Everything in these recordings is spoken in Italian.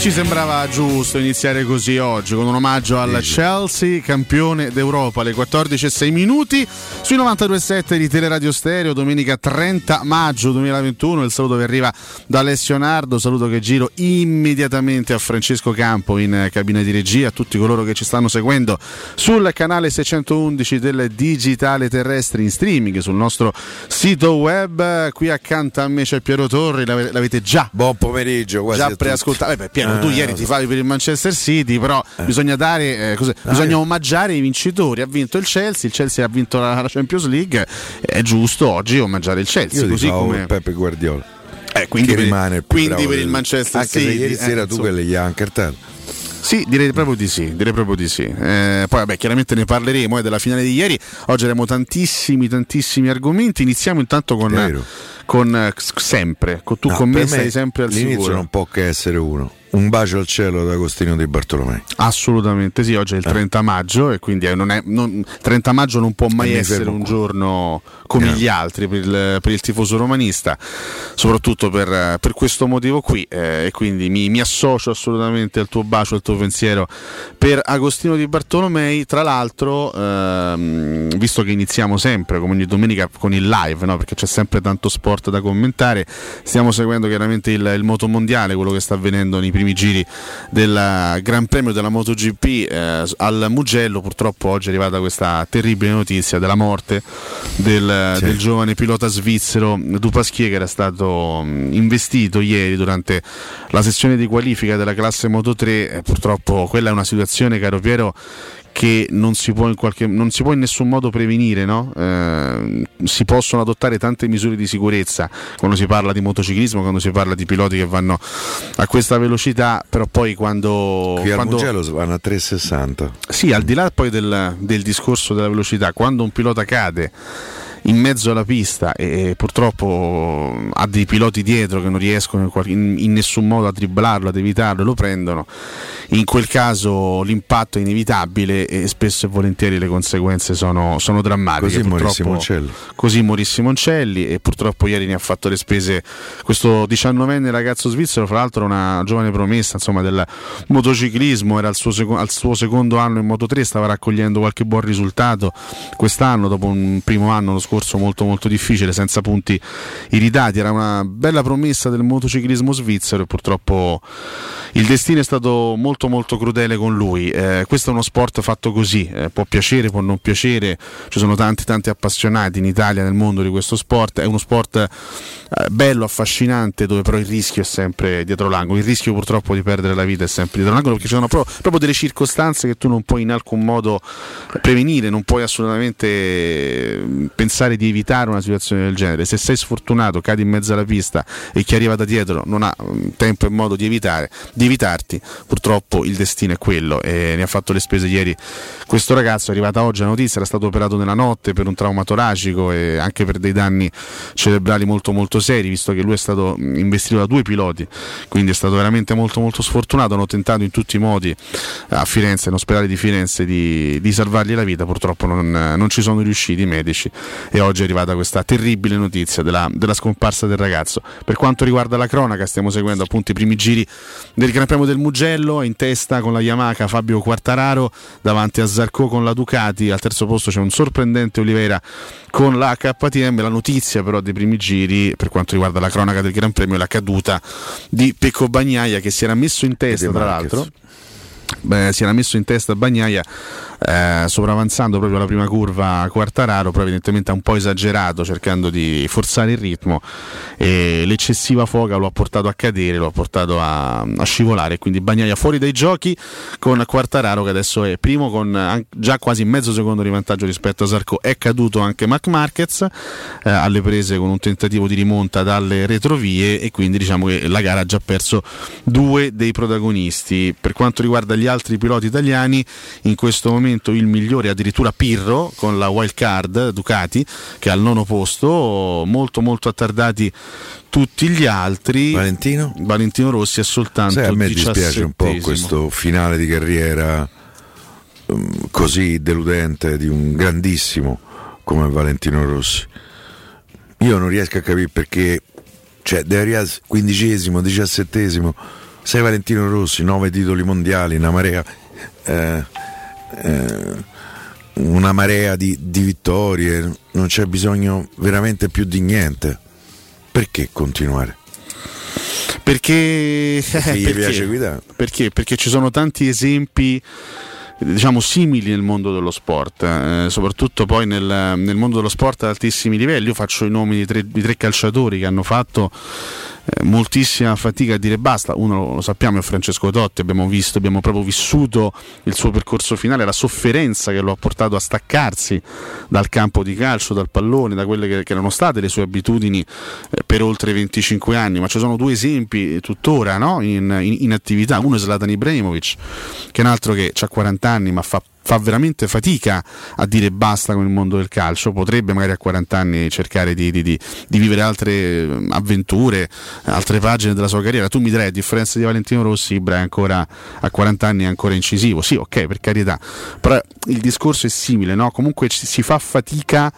ci sembrava giusto iniziare così oggi con un omaggio al Chelsea, campione d'Europa, alle 14:06 sui 92.7 di Teleradio Stereo, domenica 30 maggio 2021. Il saluto che arriva da Alessio Nardo, saluto che giro immediatamente a Francesco Campo in cabina di regia, a tutti coloro che ci stanno seguendo sul canale 611 del Digitale Terrestre in streaming sul nostro sito web. Qui accanto a me c'è Piero Torri, l'avete già. Buon pomeriggio, quasi già preascoltato. Piero, tu ieri ti favi per il Manchester City, però bisogna dare bisogna omaggiare i vincitori. Ha vinto il Chelsea ha vinto la Champions League, è giusto oggi omaggiare il Chelsea. Io così come Pep Guardiola. Quindi che rimane il più quindi per il Manchester City. Anche ieri sera tu che gli ha incartato. Sì, direi proprio di sì. Poi chiaramente ne parleremo della finale di ieri. Oggi abbiamo tantissimi argomenti. Iniziamo intanto con me sei sempre al l'inizio sicuro. Non può che essere uno. Un bacio al cielo ad Agostino Di Bartolomei. Assolutamente sì, oggi è il 30 maggio e quindi 30 maggio non può mai essere un giorno come gli altri per il tifoso romanista, soprattutto per questo motivo qui, e quindi mi associo assolutamente al tuo bacio, al tuo pensiero per Agostino Di Bartolomei. Tra l'altro, visto che iniziamo sempre come ogni domenica con il live, no? Perché c'è sempre tanto sport da commentare, stiamo seguendo chiaramente il motomondiale, quello che sta avvenendo nei primi giri del Gran Premio della MotoGP al Mugello. Purtroppo oggi è arrivata questa terribile notizia della morte del giovane pilota svizzero Dupasquier, che era stato investito ieri durante la sessione di qualifica della classe Moto3. Purtroppo quella è una situazione, caro Piero, che non si può in nessun modo prevenire, no? Si possono adottare tante misure di sicurezza quando si parla di motociclismo, quando si parla di piloti che vanno a questa velocità, però poi quando al Mugello vanno a 3,60. Sì, al di là poi del discorso della velocità, quando un pilota cade in mezzo alla pista e purtroppo ha dei piloti dietro che non riescono in nessun modo a dribblarlo, ad evitarlo, lo prendono, in quel caso l'impatto è inevitabile e spesso e volentieri le conseguenze sono drammatiche. Così morì Simoncelli, e purtroppo ieri ne ha fatto le spese questo 19enne ragazzo svizzero, fra l'altro una giovane promessa, insomma, del motociclismo. Era al suo secondo anno in Moto3, stava raccogliendo qualche buon risultato quest'anno dopo un primo anno, lo scorso, molto molto difficile, senza punti iridati. Era una bella promessa del motociclismo svizzero e purtroppo il destino è stato molto molto crudele con lui. Questo è uno sport fatto così, può piacere, può non piacere, ci sono tanti appassionati in Italia, nel mondo, di questo sport. È uno sport bello, affascinante, dove però il rischio è sempre dietro l'angolo, il rischio purtroppo di perdere la vita è sempre dietro l'angolo, perché ci sono proprio delle circostanze che tu non puoi in alcun modo prevenire, non puoi assolutamente pensare di evitare una situazione del genere. Se sei sfortunato, cadi in mezzo alla pista e chi arriva da dietro non ha tempo e modo di evitarti, purtroppo il destino è quello, e ne ha fatto le spese ieri questo ragazzo. È arrivata oggi la notizia, era stato operato nella notte per un trauma toracico e anche per dei danni cerebrali molto molto seri, visto che lui è stato investito da due piloti, quindi è stato veramente molto molto sfortunato. Hanno tentato in tutti i modi a Firenze, in ospedale di Firenze, di salvargli la vita, purtroppo non ci sono riusciti i medici, e oggi è arrivata questa terribile notizia della scomparsa del ragazzo. Per quanto riguarda la cronaca, stiamo seguendo appunto i primi giri del Gran Premio del Mugello, in testa con la Yamaha Fabio Quartararo, davanti a Zarco con la Ducati, al terzo posto c'è un sorprendente Oliveira con la KTM. La notizia però dei primi giri per quanto riguarda la cronaca del Gran Premio è la caduta di Pecco Bagnaia, che si era messo in testa, tra l'altro. Si era messo in testa Bagnaia, sopravanzando proprio la prima curva Quartararo, però evidentemente ha un po' esagerato cercando di forzare il ritmo, e l'eccessiva foga lo ha portato a cadere, lo ha portato a scivolare, quindi Bagnaia fuori dai giochi, con Quartararo che adesso è primo con già quasi mezzo secondo di vantaggio rispetto a Zarco. È caduto anche Mark Marquez alle prese con un tentativo di rimonta dalle retrovie, e quindi diciamo che la gara ha già perso due dei protagonisti. Per quanto riguarda gli altri piloti italiani, in questo momento il migliore è addirittura Pirro con la wild card Ducati, che è al nono posto, molto molto attardati tutti gli altri. Valentino Rossi è soltanto, sai, a me dispiace un po' questo finale di carriera così deludente di un grandissimo come Valentino Rossi. Io non riesco a capire perché, cioè, deve arrivare 15esimo, 17esimo, sei Valentino Rossi, 9 titoli mondiali, una marea di vittorie, non c'è bisogno veramente più di niente. Perché continuare? Perché piace guidare. Perché ci sono tanti esempi, diciamo, simili nel mondo dello sport, soprattutto poi nel mondo dello sport ad altissimi livelli. Io faccio i nomi di tre calciatori che hanno fatto moltissima fatica a dire basta. Uno lo sappiamo, è Francesco Totti, abbiamo proprio vissuto il suo percorso finale, la sofferenza che lo ha portato a staccarsi dal campo di calcio, dal pallone, da quelle che erano state le sue abitudini per oltre 25 anni, ma ci sono due esempi tuttora, no? in attività. Uno è Zlatan Ibrahimovic, che è un altro che ha 40 anni ma fa veramente fatica a dire basta con il mondo del calcio. Potrebbe magari a 40 anni cercare di vivere altre avventure, altre pagine della sua carriera. Tu mi direi, a differenza di Valentino Rossi, Ibra è ancora a 40 anni, è ancora incisivo, sì, ok, per carità, però il discorso è simile, no? Comunque si fa fatica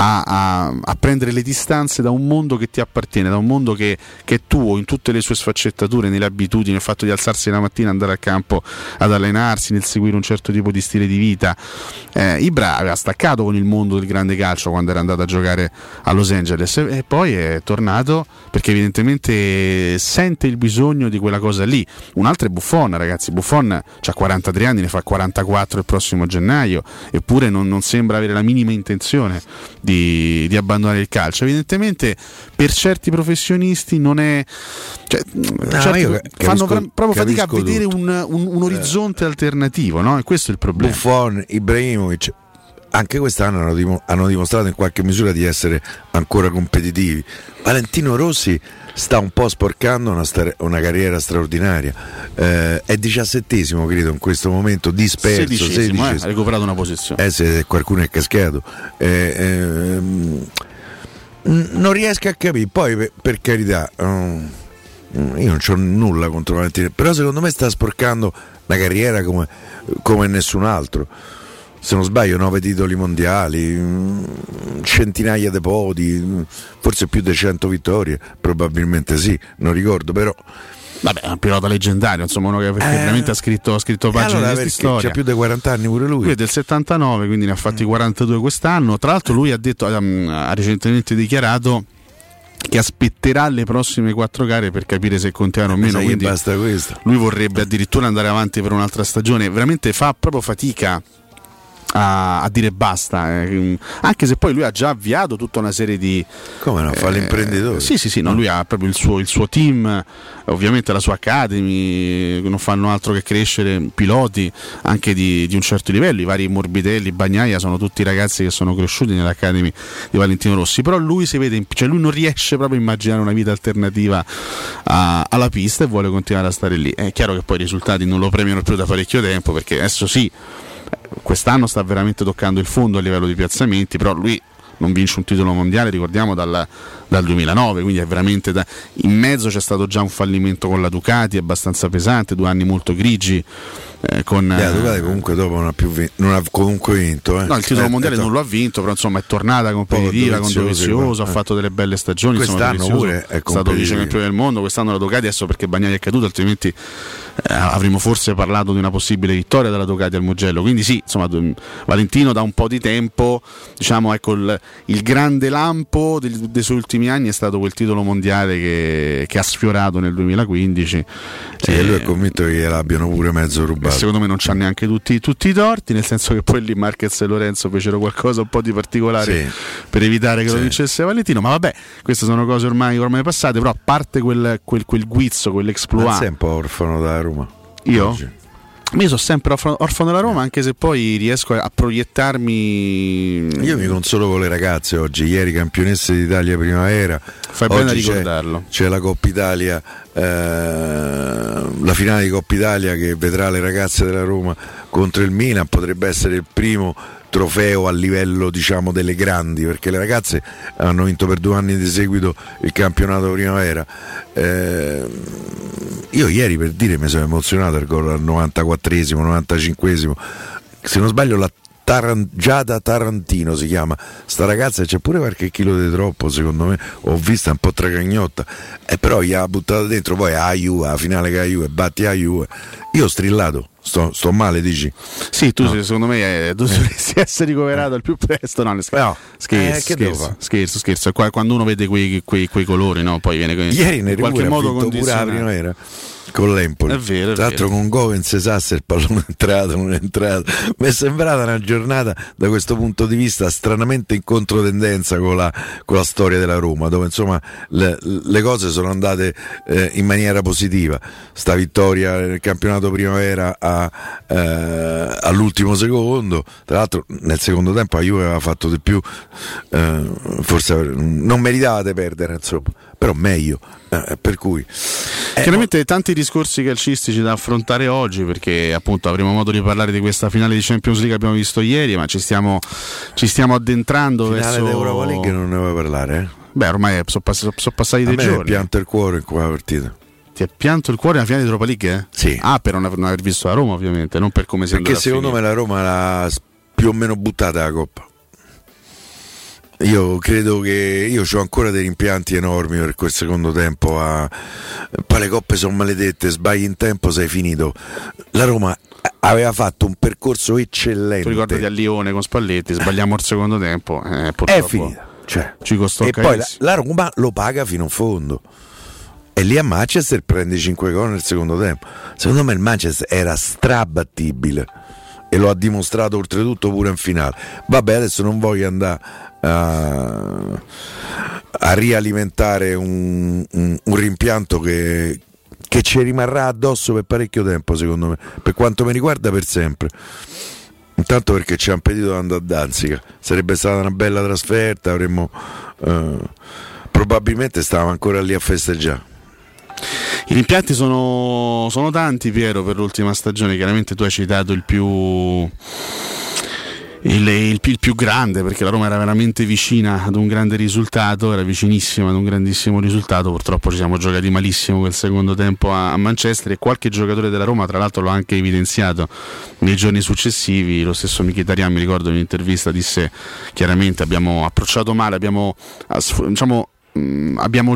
a prendere le distanze da un mondo che ti appartiene, da un mondo che è tuo in tutte le sue sfaccettature, nelle abitudini, nel fatto di alzarsi la mattina, andare al campo ad allenarsi, nel seguire un certo tipo di stile di vita. Ibra aveva staccato con il mondo del grande calcio quando era andato a giocare a Los Angeles e poi è tornato perché evidentemente sente il bisogno di quella cosa lì. Un altro è Buffon, ragazzi. Buffon ha 43 anni, ne fa 44 il prossimo gennaio, eppure non sembra avere la minima intenzione di abbandonare il calcio. Evidentemente per certi professionisti non è, cioè, fatica a vedere un orizzonte alternativo, no? E questo è il problema. Buffon, Ibrahimovic anche quest'anno hanno dimostrato in qualche misura di essere ancora competitivi. Valentino Rossi sta un po' sporcando una carriera straordinaria, è 17° credo in questo momento, disperso, 16, ha recuperato una posizione, se qualcuno è cascato, non riesco a capire. Poi per carità, io non c'ho nulla contro Valentino, però secondo me sta sporcando la carriera come nessun altro. Se non sbaglio 9 titoli mondiali, centinaia di podi, forse più di 100 vittorie, probabilmente sì, non ricordo, però vabbè, è un pilota leggendario, insomma, uno che veramente ha scritto pagine di storia. C'ha più di 40 anni pure lui. Lui è del 79, quindi ne ha fatti 42 quest'anno. Tra l'altro lui ha recentemente dichiarato che aspetterà le prossime 4 gare per capire se continuare o meno, quindi basta questo. Lui vorrebbe addirittura andare avanti per un'altra stagione. Veramente fa proprio fatica a dire basta, anche se poi lui ha già avviato tutta una serie di, come no, fa l'imprenditore. Sì, no, lui ha proprio il suo team, ovviamente la sua academy, non fanno altro che crescere piloti anche di un certo livello. I vari Morbidelli, Bagnaia, sono tutti ragazzi che sono cresciuti nell'academy di Valentino Rossi, però lui si vede, cioè lui non riesce proprio a immaginare una vita alternativa alla pista e vuole continuare a stare lì. È chiaro che poi i risultati non lo premiano più da parecchio tempo, perché adesso sì, quest'anno sta veramente toccando il fondo a livello di piazzamenti, però lui non vince un titolo mondiale, ricordiamo, dal 2009, quindi è veramente in mezzo c'è stato già un fallimento con la Ducati abbastanza pesante, 2 anni molto grigi, la Ducati comunque dopo non ha comunque vinto. No, il titolo mondiale non lo ha vinto, però insomma è tornata competitiva con Dovizioso, ha fatto delle belle stagioni, quest'anno insomma, pure è stato vicecampione del mondo, quest'anno la Ducati, adesso perché Bagnaia è caduto, altrimenti avremmo forse parlato di una possibile vittoria della Ducati al Mugello. Quindi sì, insomma, Valentino da un po' di tempo, diciamo, ecco, il grande lampo dei suoi ultimi anni è stato quel titolo mondiale che ha sfiorato nel 2015. Sì, e lui è convinto che l'abbiano pure mezzo rubato. Secondo me non c'ha neanche tutti i torti, nel senso che poi lì Marquez e Lorenzo fecero qualcosa un po' di particolare, sì, per evitare che lo vincesse Valentino. Ma vabbè, queste sono cose ormai passate, però a parte quel guizzo, quell'exploit. Sei un po' orfano da Roma. Io? Oggi. Mi sono sempre orfano della Roma, anche se poi riesco a proiettarmi. Io mi consolo con le ragazze oggi. Ieri campionesse d'Italia primavera. Fai bene a ricordarlo. C'è la Coppa Italia, la finale di Coppa Italia che vedrà le ragazze della Roma contro il Milan. Potrebbe essere il primo trofeo a livello, diciamo, delle grandi, perché le ragazze hanno vinto per 2 anni di seguito il campionato primavera. Io ieri, per dire, mi sono emozionato al gol al 94esimo, 95esimo, se non sbaglio la Giada Tarantino si chiama sta ragazza, c'è pure qualche chilo di troppo secondo me, ho vista un po' tracagnotta, però gli ha buttato dentro poi a Juve, a finale che a Juve batti a Juve, io ho strillato. Sto male, dici? Sì, tu no. Secondo me tu dovresti essere ricoverato al più presto. No, scherzo. Quando uno vede quei colori, no? Poi viene ieri in qualche modo condizionato pure la primavera con l'Empoli. È vero. Tra l'altro con Goven se sasse il pallone è entrato, non è entrato. Mi è sembrata una giornata da questo punto di vista stranamente in controtendenza con la storia della Roma, dove insomma le cose sono andate in maniera positiva. Sta vittoria nel campionato primavera all'ultimo secondo, tra l'altro nel secondo tempo la Juve aveva fatto di più, forse non meritava di perdere insomma, però meglio, per cui chiaramente tanti discorsi calcistici da affrontare oggi, perché appunto avremo modo di parlare di questa finale di Champions League che abbiamo visto ieri, ma ci stiamo addentrando verso Europa League, non ne vuoi parlare? Beh, ormai sono passati dei giorni. A me pianto il cuore in quella partita. Ti ha pianto il cuore nella finale di Europa League? Sì. Ah, per non aver visto la Roma ovviamente, non per come si è andata. Perché secondo me la Roma l'ha più o meno buttata la Coppa. Io credo che io ho ancora dei rimpianti enormi per quel secondo tempo. Poi le coppe sono maledette, sbagli in tempo, sei finito. La Roma aveva fatto un percorso eccellente. Tu ricordati a Lione con Spalletti, sbagliamo il secondo tempo, purtroppo è finita. Cioè, ci costò e poi la Roma lo paga fino in fondo. E lì a Manchester prende 5 gol nel secondo tempo. Secondo me il Manchester era strabattibile e lo ha dimostrato oltretutto pure in finale. Vabbè, adesso non voglio andare a rialimentare un rimpianto che ci rimarrà addosso per parecchio tempo, secondo me, per quanto mi riguarda per sempre. Intanto perché ci ha impedito di andare a Danzica, sarebbe stata una bella trasferta, avremmo probabilmente stavamo ancora lì a festeggiare. I rimpianti sono tanti, Piero, per l'ultima stagione. Chiaramente tu hai citato il più grande, perché la Roma era veramente vicina ad un grande risultato, era vicinissima ad un grandissimo risultato. Purtroppo ci siamo giocati malissimo quel secondo tempo a Manchester, e qualche giocatore della Roma tra l'altro l'ha anche evidenziato nei giorni successivi. Lo stesso Mkhitaryan, mi ricordo in un'intervista, disse chiaramente abbiamo approcciato male, abbiamo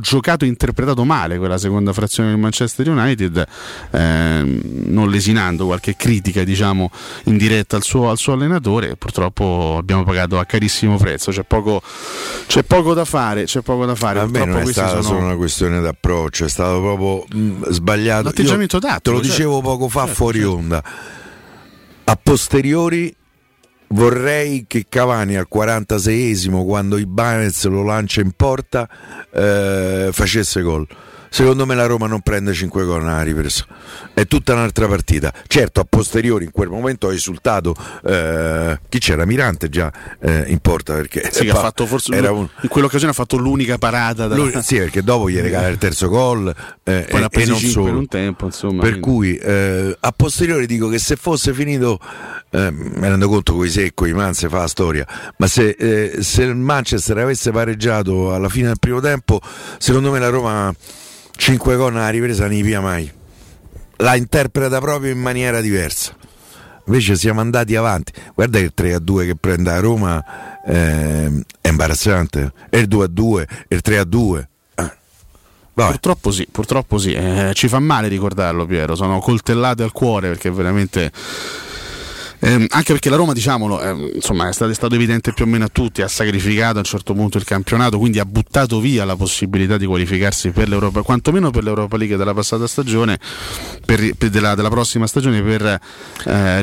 giocato e interpretato male quella seconda frazione del Manchester United, non lesinando qualche critica diciamo in diretta al suo allenatore. Purtroppo abbiamo pagato a carissimo prezzo, c'è poco da fare. A me non è stata solo una questione d'approccio, è stato proprio sbagliato l'atteggiamento tattico. Te lo dicevo poco fa fuori onda, a posteriori vorrei che Cavani al 46esimo, quando Ibanez lo lancia in porta, facesse gol. Secondo me la Roma non prende 5 gol nella ripresa, è tutta un'altra partita. Certo, a posteriori in quel momento ha esultato chi c'era? Mirante già in porta, perché sì, ha fatto forse in quell'occasione ha fatto l'unica parata sì, perché dopo gli regala il terzo gol e non solo per un tempo, insomma, per quindi. Cui a posteriori dico che se fosse finito mi rendo conto coi secco i man se fa la storia, ma se il Manchester avesse pareggiato alla fine del primo tempo, secondo me la Roma 5 gol alla ripresa non li pia mai, la interpreta proprio in maniera diversa. Invece siamo andati avanti, guarda che il 3-2 che prende a Roma è imbarazzante, e il 2-2 e il 3-2. Vai. Purtroppo sì. Ci fa male ricordarlo, Piero, sono coltellate al cuore, perché veramente anche perché la Roma, diciamolo, insomma è stato evidente più o meno a tutti, ha sacrificato a un certo punto il campionato, quindi ha buttato via la possibilità di qualificarsi per l'Europa, quantomeno per l'Europa League della passata stagione, della prossima stagione, per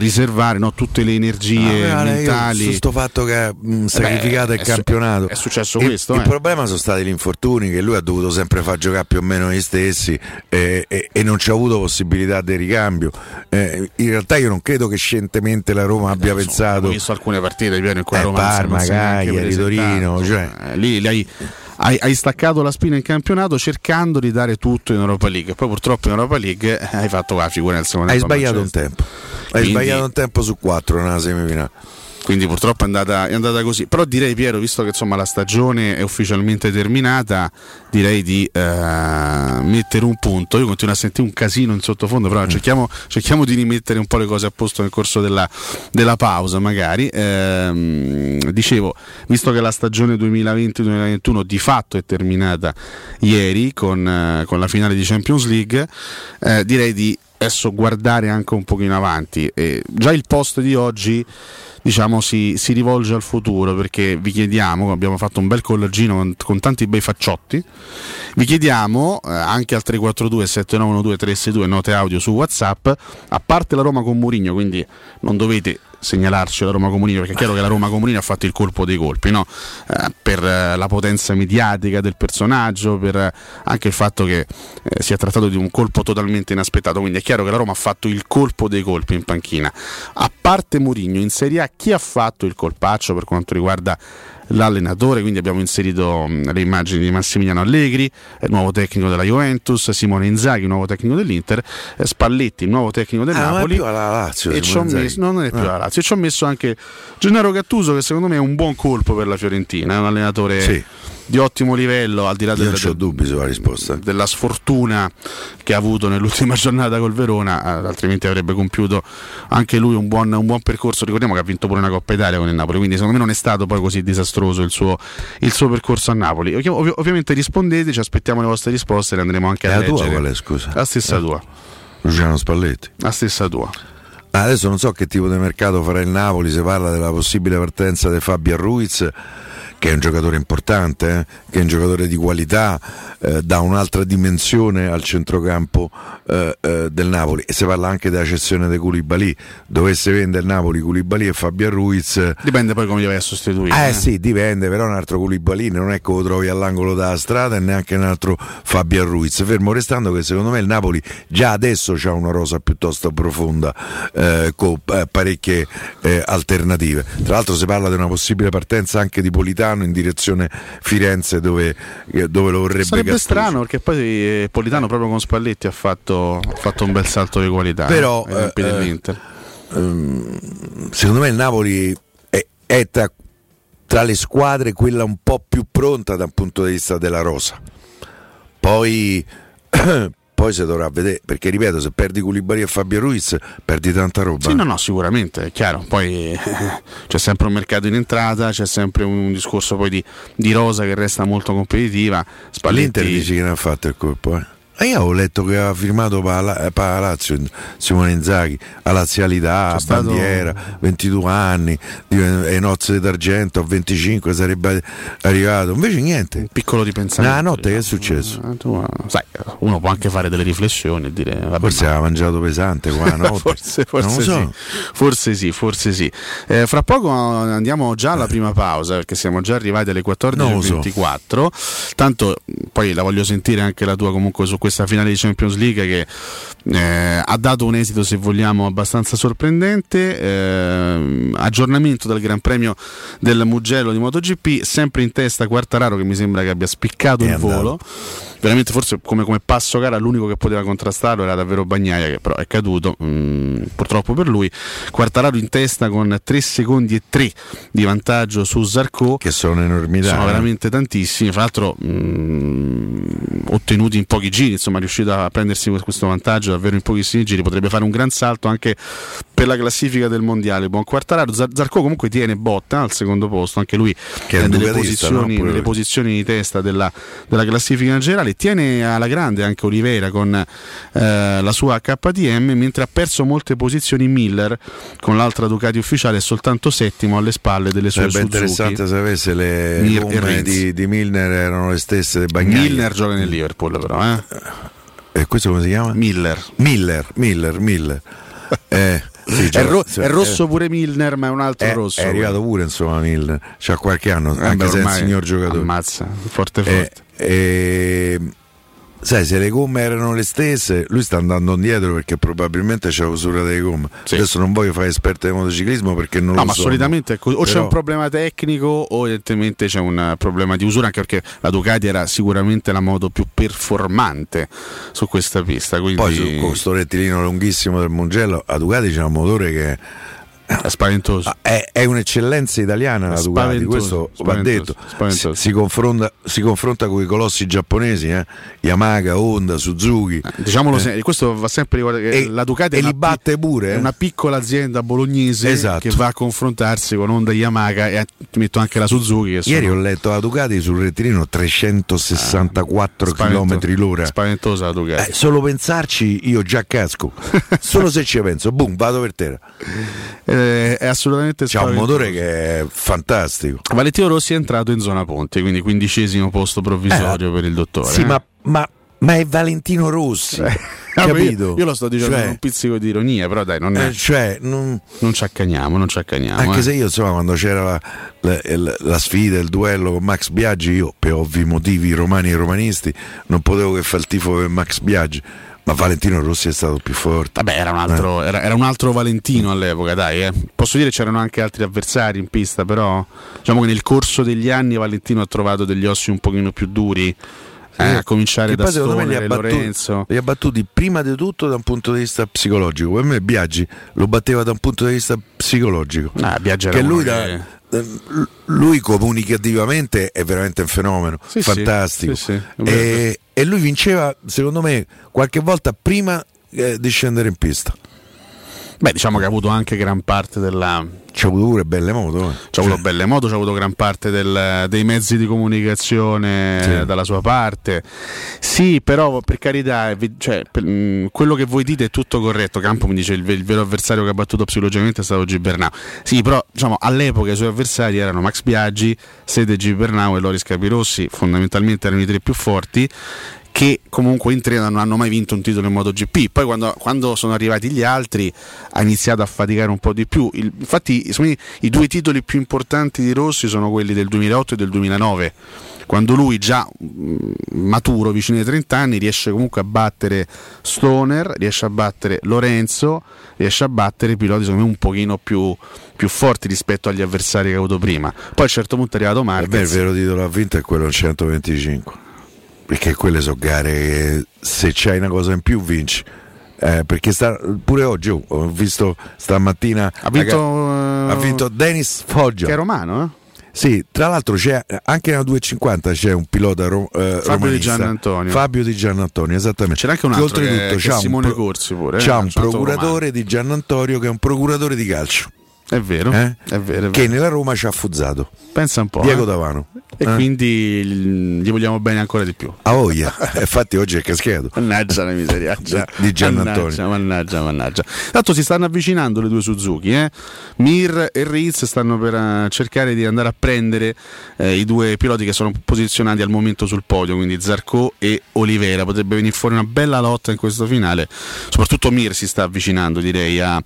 riservare tutte le energie mentali. Su sto fatto che ha sacrificato il campionato. È successo questo. Il problema sono stati gli infortuni, che lui ha dovuto sempre far giocare più o meno gli stessi e non c'ha avuto possibilità di ricambio. In realtà io non credo che scientemente la Roma abbia pensato. Ho visto alcune partite in cui la Roma Parma, Cagliari, Torino, lì hai staccato la spina in campionato cercando di dare tutto in Europa League, poi purtroppo in Europa League hai fatto la figura nel secondo tempo. Hai sbagliato un tempo su 4 nella semifinale. quindi purtroppo è andata così. Però direi, Piero, visto che insomma la stagione è ufficialmente terminata, direi di mettere un punto. Io continuo a sentire un casino in sottofondo, però cerchiamo di rimettere un po' le cose a posto nel corso della pausa magari. Dicevo, visto che la stagione 2020-2021 di fatto è terminata ieri con la finale di Champions League, direi di adesso guardare anche un pochino avanti. Già il post di oggi, diciamo, si rivolge al futuro, perché vi chiediamo, abbiamo fatto un bel collagino con tanti bei facciotti, vi chiediamo anche al 342 7912 362 note audio su WhatsApp, a parte la Roma con Mourinho, quindi non dovete segnalarci la Roma con Mourinho, perché è chiaro che la Roma con Mourinho ha fatto il colpo dei colpi, no? Per la potenza mediatica del personaggio, per anche il fatto che si è trattato di un colpo totalmente inaspettato, quindi è chiaro che la Roma ha fatto il colpo dei colpi in panchina. A parte Mourinho, in Serie A chi ha fatto il colpaccio per quanto riguarda l'allenatore? Quindi abbiamo inserito le immagini di Massimiliano Allegri, nuovo tecnico della Juventus, Simone Inzaghi, nuovo tecnico dell'Inter, Spalletti, nuovo tecnico del Napoli, non è più alla Lazio, e non è più alla Lazio, e ci ho messo anche Gennaro Gattuso, che secondo me è un buon colpo per la Fiorentina, è un allenatore di ottimo livello, al di là della sfortuna che ha avuto nell'ultima giornata col Verona, altrimenti avrebbe compiuto anche lui un buon percorso. Ricordiamo che ha vinto pure una Coppa Italia con il Napoli, quindi secondo me non è stato poi così disastroso il suo percorso a Napoli. Ovviamente rispondete, ci aspettiamo le vostre risposte, le andremo anche a leggere. La tua qual è, scusa? La stessa tua. Luciano Spalletti. La stessa tua. Adesso non so che tipo di mercato farà il Napoli, se parla della possibile partenza di Fabian Ruiz, che è un giocatore importante, che è un giocatore di qualità, dà un'altra dimensione al centrocampo del Napoli, e si parla anche della cessione di Koulibaly. Dovesse vendere il Napoli Koulibaly e Fabian Ruiz, dipende poi come li vai a sostituire. Sì, dipende, però un altro Koulibaly non è che lo trovi all'angolo della strada, e neanche un altro Fabian Ruiz, fermo restando che secondo me il Napoli già adesso ha una rosa piuttosto profonda, con parecchie alternative. Tra l'altro si parla di una possibile partenza anche di Politano in direzione Firenze, dove lo vorrebbe. Sarebbe Gattuso. Strano, perché poi Politano proprio con Spalletti ha fatto un bel salto di qualità. Però secondo me il Napoli è tra le squadre quella un po' più pronta dal punto di vista della rosa. Poi si dovrà vedere, perché ripeto, se perdi Koulibaly e Fabio Ruiz perdi tanta roba. Sì, no, sicuramente, è chiaro. Poi c'è sempre un mercato in entrata, c'è sempre un discorso poi di rosa che resta molto competitiva. Spalletti... L'Inter dice che ne ha fatto il colpo, eh? Io ho letto che aveva firmato Palazzo Simone Inzaghi, a lazialità, c'è bandiera, 22 anni, e nozze d'argento, a 25 sarebbe arrivato, invece niente. Un piccolo ripensamento. La notte che è successo? Sai, uno può anche fare delle riflessioni e dire, vabbè, forse aveva mangiato pesante qua la notte. Forse sì. Fra poco andiamo già alla prima pausa, perché siamo già arrivati alle 14:24. Tanto poi la voglio sentire anche la tua comunque su questa finale di Champions League, che ha dato un esito, se vogliamo, abbastanza sorprendente. Aggiornamento dal Gran Premio del Mugello di MotoGP, sempre in testa Quartararo, che mi sembra che abbia spiccato il volo, veramente, forse come passo gara l'unico che poteva contrastarlo era davvero Bagnaia, che però è caduto, purtroppo per lui. Quartararo in testa con 3 secondi e 3 di vantaggio su Zarco, che sono enormità, sono veramente tantissimi, fra l'altro ottenuti in pochi giri, insomma è riuscito a prendersi questo vantaggio davvero in pochissimi giri. Potrebbe fare un gran salto anche per la classifica del mondiale, buon Quartararo. Zarco comunque tiene botta al secondo posto, anche lui che è nelle posizioni di testa della classifica in generale. Tiene alla grande anche Oliveira con la sua KTM, mentre ha perso molte posizioni Miller con l'altra Ducati ufficiale, è soltanto settimo alle spalle delle sue Suzuki. Interessante sapere se le gomme di Miller erano le stesse di Bagnaia. Miller gioca nel Liverpool però, eh? E questo come si chiama? Miller. Sì, è rosso pure Milner, ma è un altro rosso. È arrivato pure, insomma, Milner. C'ha qualche anno, anche se è un signor giocatore. Ammazza, forte. Sai, se le gomme erano le stesse, lui sta andando indietro perché probabilmente c'è usura delle gomme. Sì. Adesso non voglio fare esperto di motociclismo perché non lo so. No, ma solitamente è così. O c'è un problema tecnico, o evidentemente c'è un problema di usura, anche perché la Ducati era sicuramente la moto più performante su questa pista. Quindi... Poi con questo rettilineo lunghissimo del Mugello, la Ducati c'è un motore che spaventoso. È un'eccellenza italiana la Ducati, questo va detto. Si confronta con i colossi giapponesi, Yamaha, Honda, Suzuki. Diciamolo sempre, questo va sempre riguardato, la Ducati e li batte pure. È una piccola azienda bolognese, esatto, che va a confrontarsi con Honda e Yamaha, e ti metto anche la Suzuki. Ieri ho letto la Ducati sul rettilineo 364 km l'ora. Spaventosa la Ducati. Solo pensarci io già casco. Solo se ci penso, boom, vado per terra. È assolutamente spaventoso. C'è un motore che è fantastico. Valentino Rossi è entrato in zona ponte, quindi 15° posto provvisorio per il dottore. Sì, ma è Valentino Rossi, capito? Io lo sto dicendo con un pizzico di ironia, però dai, non ci accaniamo, Anche se io, insomma, quando c'era la sfida, il duello con Max Biaggi, io per ovvi motivi romani e romanisti non potevo che fare il tifo per Max Biaggi. Ma Valentino Rossi è stato più forte. Vabbè, era un altro Valentino all'epoca, dai. Posso dire c'erano anche altri avversari in pista, però diciamo che nel corso degli anni Valentino ha trovato degli ossi un pochino più duri. A cominciare da Stone, Lorenzo. Li ha battuti prima di tutto da un punto di vista psicologico. Per me Biaggi lo batteva da un punto di vista psicologico. Biaggi era lui comunicativamente è veramente un fenomeno, fantastico. Sì. E lui vinceva, secondo me, qualche volta prima di scendere in pista. Beh, diciamo che ha avuto anche gran parte della... C'ha avuto pure belle moto. C'ha avuto gran parte dei mezzi di comunicazione dalla sua parte. Sì, però per carità, quello che voi dite è tutto corretto. Campo mi dice il vero avversario che ha battuto psicologicamente è stato Gibernau. Sì, però diciamo all'epoca i suoi avversari erano Max Biaggi, Sede Gibernau e Loris Capirossi. Fondamentalmente erano i tre più forti, che comunque in tre non hanno mai vinto un titolo in MotoGP. Poi quando sono arrivati gli altri ha iniziato a faticare un po' di più. Infatti i due titoli più importanti di Rossi sono quelli del 2008 e del 2009, quando lui già maturo, vicino ai 30 anni, riesce comunque a battere Stoner, riesce a battere Lorenzo, riesce a battere piloti secondo me un pochino più forti rispetto agli avversari che ha avuto prima. Poi a un certo punto è arrivato Marquez. Il vero titolo ha vinto è quello del 125, perché quelle sono gare che se c'hai una cosa in più vinci, perché pure oggi ho visto stamattina ha vinto Dennis Foggia, che è romano, sì, tra l'altro c'è anche nella 250 c'è un pilota Fabio Di Giannantonio, esattamente. C'era anche un altro che Simone Corsi pure, c'è un procuratore romano. Di Giannantonio, che è un procuratore di calcio. È vero. Che nella Roma ci ha affuzzato. Pensa un po'. Diego Tavano. E quindi gli vogliamo bene ancora di più. A voglia. Infatti oggi è caschiato. Mannaggia la miseria di Giannantonio. Mannaggia. Tanto si stanno avvicinando le due Suzuki. Mir e Riz stanno per cercare di andare a prendere i due piloti che sono posizionati al momento sul podio, quindi Zarco e Oliveira. Potrebbe venire fuori una bella lotta in questo finale. Soprattutto Mir si sta avvicinando, direi, a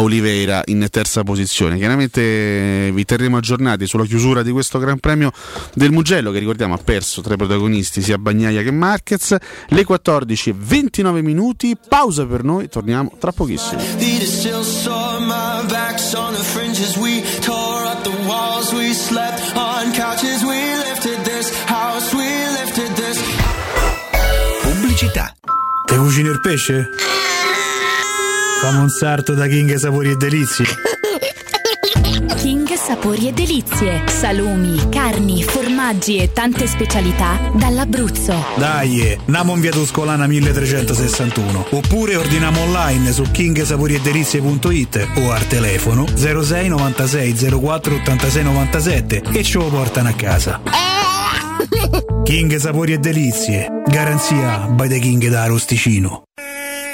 Oliveira in terza posizione. Chiaramente vi terremo aggiornati sulla chiusura di questo Gran Premio del Mugello, che ricordiamo ha perso tra i protagonisti sia Bagnaia che Marquez. Le 14:29 minuti, pausa per noi, torniamo tra pochissimo. Pubblicità. Te cucini il pesce? Famo un sarto da King Sapori e Delizie. King Sapori e Delizie, salumi, carni, formaggi e tante specialità dall'Abruzzo. Dai, andiamo in via Tuscolana 1361, oppure ordiniamo online su kingsaporiedelizie.it o al telefono 06 96 04 86 97 e ce lo portano a casa. King Sapori e Delizie, garanzia by the King da Arosticino.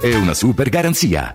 e una super garanzia.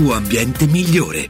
ambiente migliore.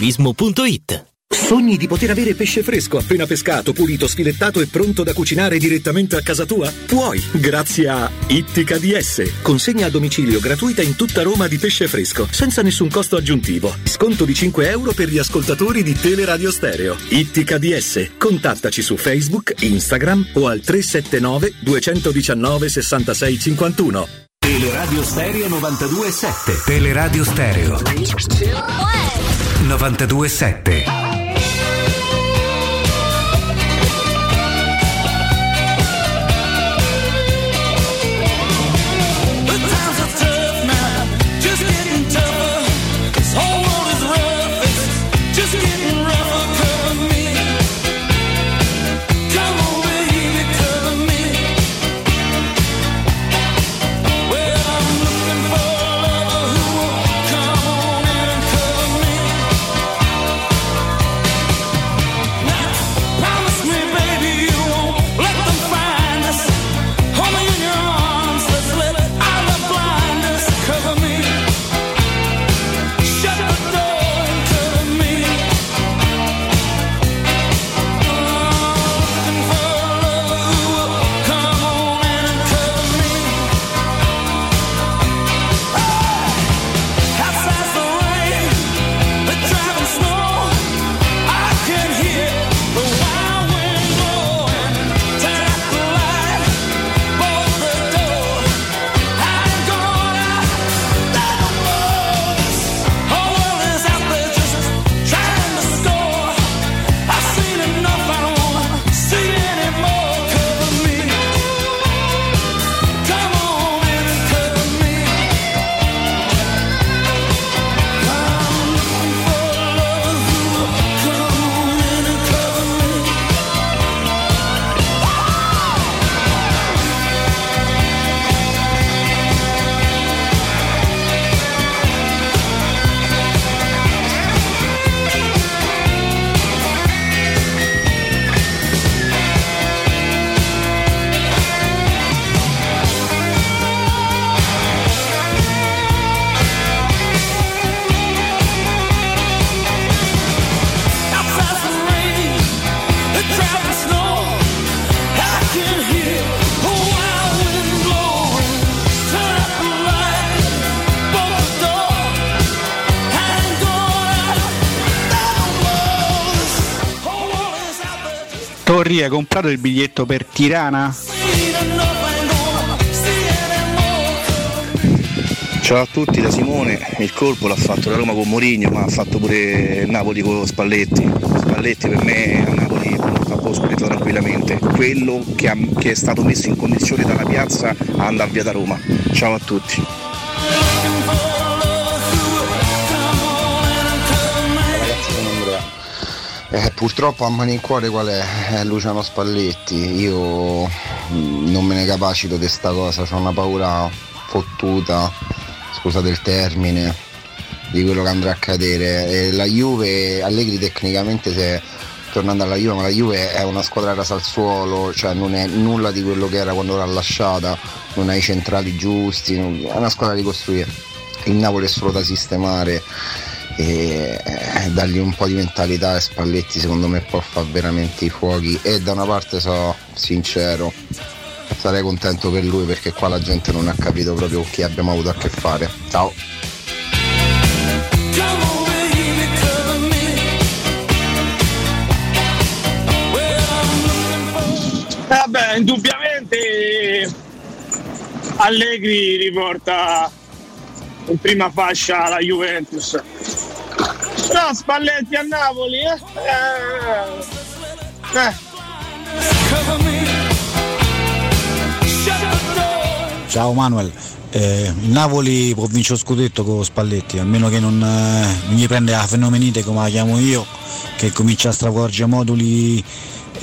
Sogni di poter avere pesce fresco appena pescato, pulito, sfilettato e pronto da cucinare direttamente a casa tua? Puoi, grazie a Ittica DS. Consegna a domicilio gratuita in tutta Roma di pesce fresco, senza nessun costo aggiuntivo. Sconto di €5 per gli ascoltatori di Teleradio Stereo. Ittica DS. Contattaci su Facebook, Instagram o al 379 219 66 51. Teleradio Stereo 92.7. Teleradio Stereo 92.7. Hai comprato il biglietto per Tirana? Ciao a tutti, da Simone. Il colpo l'ha fatto la Roma con Mourinho, ma ha fatto pure Napoli con Spalletti. Spalletti per me a Napoli può sparito tranquillamente. Quello che è stato messo in condizione dalla piazza a andar via da Roma. Ciao a tutti. Purtroppo a malincuore qual è Luciano Spalletti. Io non me ne capacito di sta cosa, ho una paura fottuta, scusate il termine, di quello che andrà a cadere. E la Juve, Allegri tecnicamente, se tornando alla Juve, ma la Juve è una squadra rasa al suolo, cioè non è nulla di quello che era quando l'ha lasciata, non ha i centrali giusti, è una squadra da ricostruire. Il Napoli è solo da sistemare e dargli un po' di mentalità. E Spalletti secondo me può fare veramente i fuochi, e da una parte, so sincero, sarei contento per lui, perché qua la gente non ha capito proprio chi abbiamo avuto a che fare. Ciao. Vabbè, indubbiamente Allegri riporta in prima fascia la Juventus. No, Spalletti a Napoli, Ciao Manuel, il Napoli può vincere lo scudetto con Spalletti, a meno che non gli prende la fenomenite, come la chiamo io, che comincia a stravolgere moduli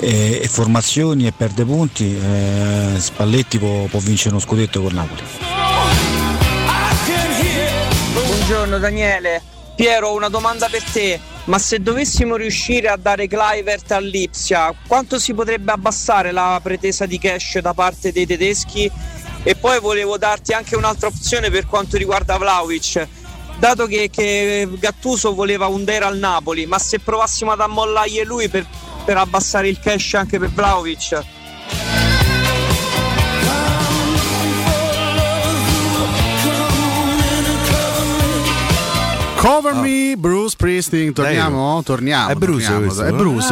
e formazioni e perde punti. Spalletti può vincere uno scudetto con Napoli. Buongiorno Daniele. Piero, una domanda per te: ma se dovessimo riuscire a dare Kluivert all'Ipsia, quanto si potrebbe abbassare la pretesa di cash da parte dei tedeschi? E poi volevo darti anche un'altra opzione per quanto riguarda Vlahovic, dato che Gattuso voleva un dera al Napoli, ma se provassimo ad ammollargli lui per abbassare il cash anche per Vlahovic? Cover me, Bruce Priesting. Torniamo. È Bruce,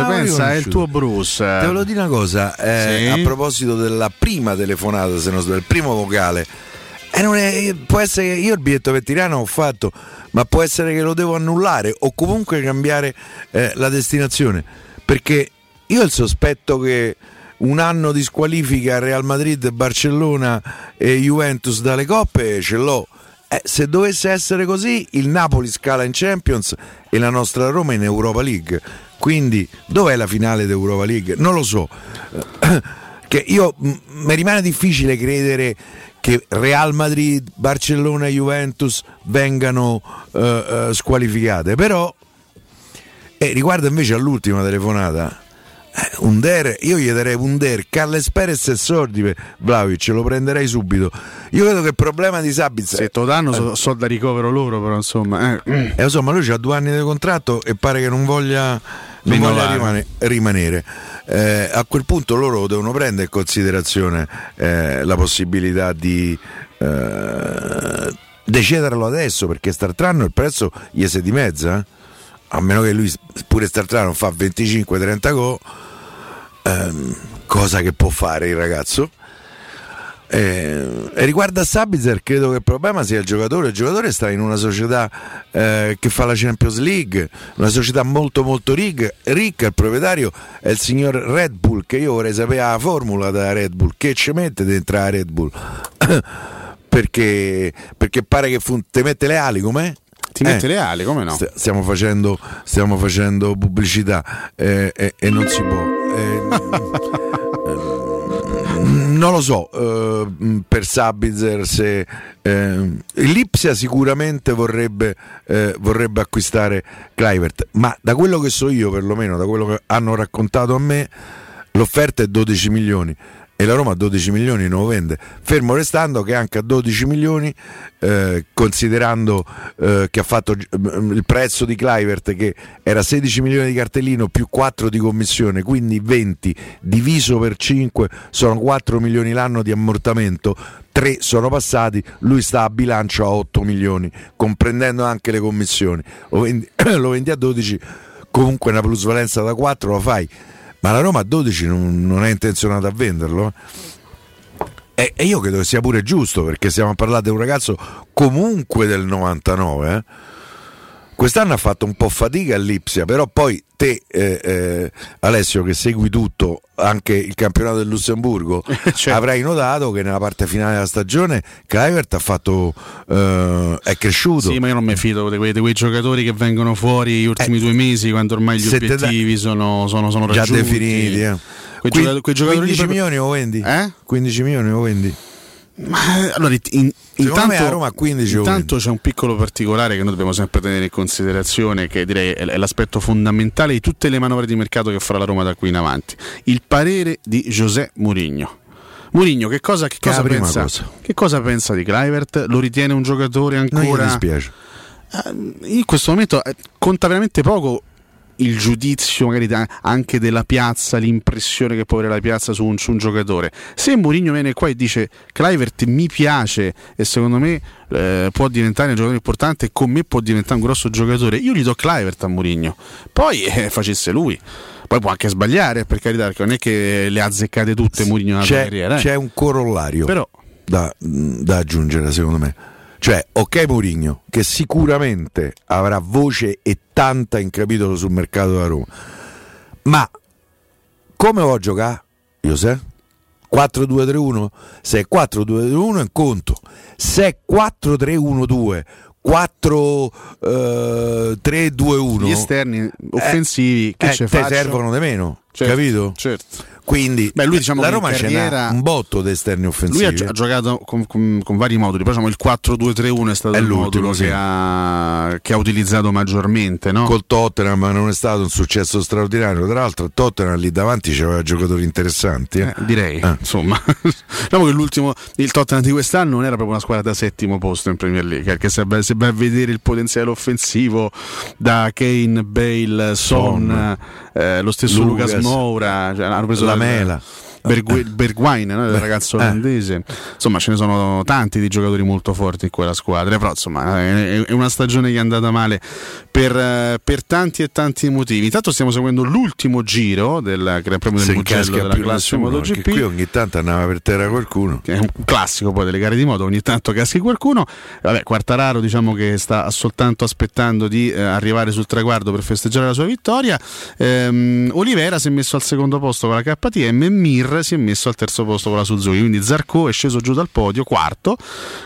pensa, è il tuo Bruce. Te volevo dire una cosa, sì? A proposito della prima telefonata, se non sbaglio, il primo vocale. Può essere che io il biglietto per Tirana ho fatto, ma può essere che lo devo annullare o comunque cambiare la destinazione, perché io ho il sospetto che un anno di squalifica Real Madrid, Barcellona e Juventus dalle coppe ce l'ho. Se dovesse essere così, il Napoli scala in Champions e la nostra Roma in Europa League. Quindi dov'è la finale d'Europa League? Non lo so. Che io mi rimane difficile credere che Real Madrid, Barcellona e Juventus vengano squalificate, però riguardo invece all'ultima telefonata, io gli darei un der, Carles Perez e Sordi per Vlahovic, lo prenderei subito. Io credo che il problema di Sabitzer, se te lo danno so da ricovero loro, però insomma insomma lui c'ha 2 anni di contratto e pare che non voglia rimanere. A quel punto loro devono prendere in considerazione la possibilità di decederlo adesso, perché Startrano il prezzo gli si dimezza, a meno che lui pure Startrano fa 25-30 gol, cosa che può fare il ragazzo. E riguardo a Sabitzer, credo che il problema sia il giocatore sta in una società che fa la Champions League, una società molto molto ricca. Il proprietario è il signor Red Bull, che io vorrei sapere la formula da Red Bull, che ci mette dentro la Red Bull perché pare che te mette le ali, com'è? Ti mette le ali, come no? Stiamo facendo pubblicità e non si può non lo so per Sabitzer, se l'Ipsia sicuramente vorrebbe acquistare Kluivert, ma da quello che so io, perlomeno da quello che hanno raccontato a me, l'offerta è 12 milioni e la Roma a 12 milioni non lo vende, fermo restando che anche a 12 milioni considerando che ha fatto il prezzo di Kluivert, che era 16 milioni di cartellino più 4 di commissione, quindi 20 diviso per 5 sono 4 milioni l'anno di ammortamento, 3 sono passati, lui sta a bilancio a 8 milioni comprendendo anche le commissioni, lo vendi a 12, comunque una plusvalenza da 4 la fai. Ma la Roma a 12 non è intenzionata a venderlo. E io credo che sia pure giusto, perché stiamo a parlare di un ragazzo comunque del 99. Quest'anno ha fatto un po' fatica all'Ipsia, però poi te Alessio, che segui tutto, anche il campionato del Lussemburgo, cioè, avrai notato che nella parte finale della stagione Kluivert è cresciuto. Sì, ma io non mi fido di quei giocatori che vengono fuori gli ultimi 2 mesi, quando ormai gli obiettivi sono raggiunti, già definiti. Quei giocatori 15 milioni o vendi? 15 milioni o vendi? Ma allora, intanto, a Roma 15, intanto c'è un piccolo particolare che noi dobbiamo sempre tenere in considerazione, che direi è l'aspetto fondamentale di tutte le manovre di mercato che farà la Roma da qui in avanti: il parere di José Mourinho. Mourinho che cosa pensa? Che cosa pensa di Kluivert? Lo ritiene un giocatore ancora? Non gli dispiace. In questo momento conta veramente poco il giudizio magari anche della piazza, l'impressione che può avere la piazza su un giocatore. Se Mourinho viene qua e dice Kluivert mi piace e secondo me può diventare un giocatore importante, con me può diventare un grosso giocatore, io gli do Kluivert a Mourinho, poi facesse lui. Poi può anche sbagliare, per carità, perché non è che le ha azzeccate tutte Mourinho nella carriera. C'è un corollario però da aggiungere, secondo me. Cioè, ok, Mourinho, che sicuramente avrà voce e tanta in capitolo sul mercato della Roma, ma come vuoi giocare, José? 4-2-3-1? Se è 4-2-3-1 è un conto, se è 4-3-1-2, 4-3-2-1, gli esterni offensivi che ci servono di meno, certo, capito? Certo. Quindi lui, diciamo, la Roma c'era un botto di esterni offensivi. Lui ha giocato con vari moduli, però diciamo, il 4-2-3-1 è stato il modulo che ha utilizzato maggiormente, no? Col Tottenham non è stato un successo straordinario. Tra l'altro Tottenham lì davanti c'aveva giocatori interessanti. Direi, insomma. Diciamo che il Tottenham di quest'anno non era proprio una squadra da settimo posto in Premier League, perché se vai a vedere il potenziale offensivo da Kane, Bale, Son, lo stesso Lucas Moura, cioè, hanno preso Mela, Bergwijn, no? Il ragazzo olandese. Insomma, ce ne sono tanti di giocatori molto forti in quella squadra, però insomma è una stagione che è andata male per tanti e tanti motivi. Intanto stiamo seguendo l'ultimo giro del Gran Premio del Mugello della classe MotoGP. Qui ogni tanto andava per terra qualcuno, che è un classico poi delle gare di moto, ogni tanto caschi qualcuno. Vabbè, Quartararo diciamo che sta soltanto aspettando di arrivare sul traguardo per festeggiare la sua vittoria. Oliveira si è messo al secondo posto con la KTM e Mir si è messo al terzo posto con la Suzuki, quindi Zarco è sceso giù dal podio, quarto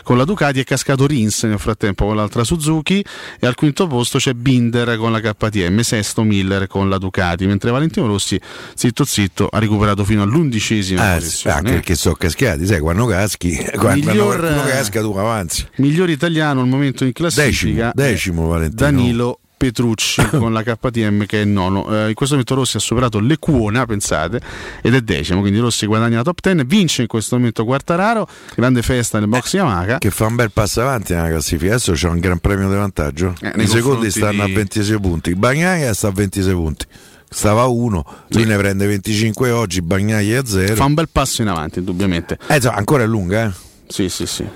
con la Ducati, è cascato Rins nel frattempo con l'altra Suzuki, e al quinto posto c'è Binder con la KTM, sesto Miller con la Ducati, mentre Valentino Rossi zitto zitto ha recuperato fino all'11ª posizione. Anche perché sono cascati, sai, quando caschi, quando casca tu avanzi. Miglior italiano al momento in classifica, decimo Valentino, Danilo Petrucci con la KTM che è nono. In questo momento Rossi ha superato Lecuona, pensate, ed è decimo, quindi Rossi guadagna la top 10, vince in questo momento Quartararo, grande festa nel box Yamaha, che fa un bel passo avanti nella classifica, adesso c'è un gran premio di vantaggio, i secondi stanno a 26 punti, Bagnaia sta a 26 punti, stava a 1, lui ne prende 25 oggi, Bagnaia a 0, fa un bel passo in avanti indubbiamente. Ancora è lunga, Sì,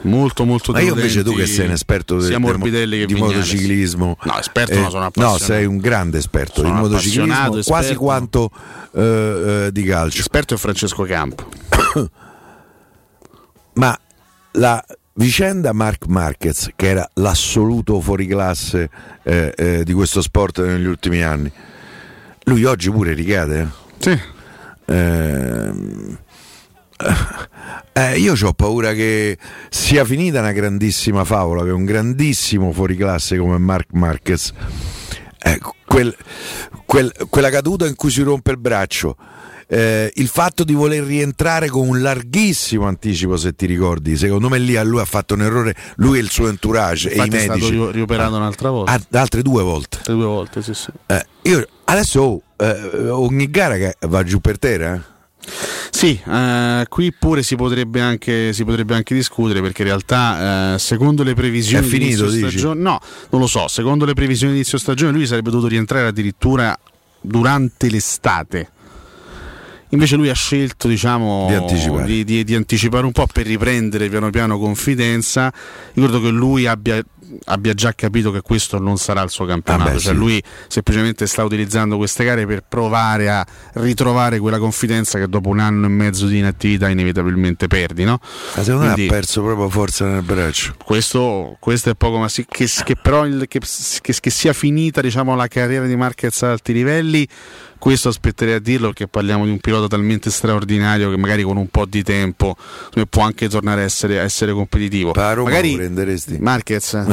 molto. Ma io invece, tu che sei un esperto di motociclismo, no, esperto, ma sono appassionato. No, sei un grande esperto di motociclismo, quasi quanto di calcio. Esperto è Francesco Campo. Ma la vicenda Mark Marquez, che era l'assoluto fuoriclasse di questo sport negli ultimi anni, lui oggi pure ricade. Sì. Io ho paura che sia finita una grandissima favola per un grandissimo fuoriclasse come Mark Marquez, quella caduta in cui si rompe il braccio, il fatto di voler rientrare con un larghissimo anticipo, se ti ricordi, secondo me lì a lui ha fatto un errore, lui e il suo entourage. Infatti e i medici, è stato rioperato un'altra volta, altre due volte, sì. Io adesso ogni gara che va giù per terra, Sì, qui pure si potrebbe anche discutere, perché in realtà secondo le previsioni di inizio stagione, no, non lo so, secondo le previsioni di inizio stagione lui sarebbe dovuto rientrare addirittura durante l'estate. Invece lui ha scelto, diciamo, di anticipare un po' per riprendere piano piano confidenza. Ricordo che lui abbia già capito che questo non sarà il suo campionato, lui semplicemente sta utilizzando queste gare per provare a ritrovare quella confidenza che dopo un anno e mezzo di inattività inevitabilmente perdi, no? Ma secondo me ha perso proprio forza nel braccio. Questo è poco, ma sì, che sia finita, diciamo, la carriera di Marquez ad alti livelli, questo aspetterei a dirlo, perché parliamo di un pilota talmente straordinario che magari con un po' di tempo può anche tornare a essere competitivo. Magari prenderesti Marquez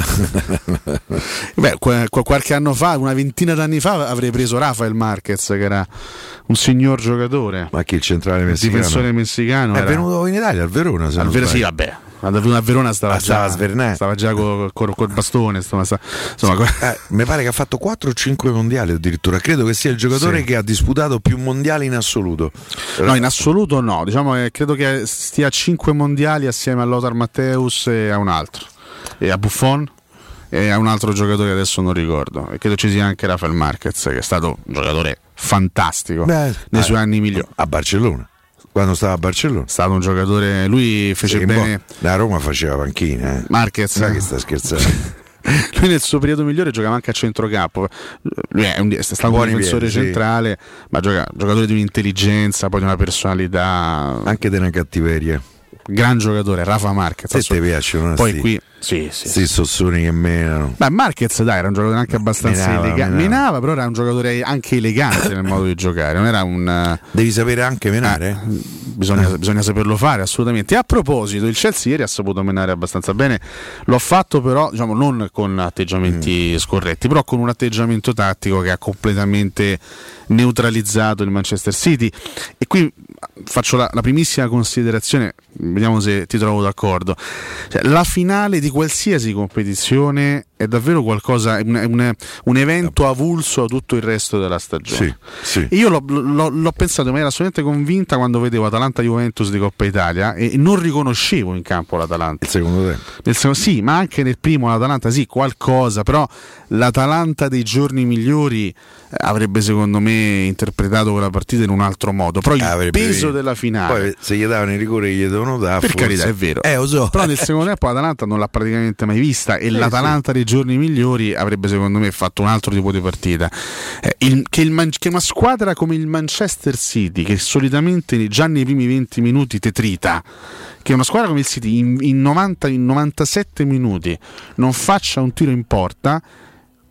qualche anno fa, una ventina d'anni fa, avrei preso Rafael Marquez, che era un signor giocatore, ma che il centrale messicano, difensore messicano, era venuto in Italia al Verona, sì, vabbè, a Verona stava già col bastone, mi pare che ha fatto 4 o 5 mondiali addirittura, credo che sia il giocatore che ha disputato più mondiali in assoluto. No, in assoluto no, diciamo che credo che stia a 5 mondiali assieme a Lothar Matthäus e a un altro, e a Buffon e a un altro giocatore che adesso non ricordo, e credo ci sia anche Rafael Marquez, che è stato un giocatore fantastico nei suoi anni migliori a Barcellona. Quando stava a Barcellona, è stato un giocatore. Lui fece bene. La Roma faceva panchina. Marquez. Sai che sta scherzando? Lui nel suo periodo migliore giocava anche a centrocampo. Lui è stato un difensore centrale, sì. Ma giocatore di un'intelligenza, poi di una personalità, anche di una cattiveria. Gran giocatore, Rafa Marquez. Se ti piacciono, poi qui sì, Sossoni che menano. Beh, Marquez, dai, era un giocatore anche abbastanza elegante. Menava, però era un giocatore anche elegante nel modo di giocare. Non era un. Devi sapere anche menare. Bisogna saperlo fare, assolutamente. E a proposito, il Chelsea ieri ha saputo menare abbastanza bene. L'ho fatto, però, diciamo, non con atteggiamenti scorretti, però con un atteggiamento tattico che ha completamente neutralizzato il Manchester City. E qui faccio la primissima considerazione, vediamo se ti trovo d'accordo. Cioè, la finale di qualsiasi competizione è davvero qualcosa, un evento avulso a tutto il resto della stagione. Sì. E io l'ho pensato in maniera assolutamente convinta quando vedevo Atalanta-Juventus di Coppa Italia e non riconoscevo in campo l'Atalanta. Il secondo tempo. Sì, ma anche nel primo l'Atalanta sì, qualcosa, però l'Atalanta dei giorni migliori avrebbe secondo me interpretato quella partita in un altro modo. Però il peso della finale. Poi se gli davano i rigori gli devono dare. Per carità, è vero. Però nel secondo tempo l'Atalanta non l'ha praticamente mai vista e l'Atalanta dei giorni migliori avrebbe secondo me fatto un altro tipo di partita. Che una squadra come il Manchester City, che solitamente già nei primi 20 minuti te trita, che una squadra come il City in 97 minuti non faccia un tiro in porta,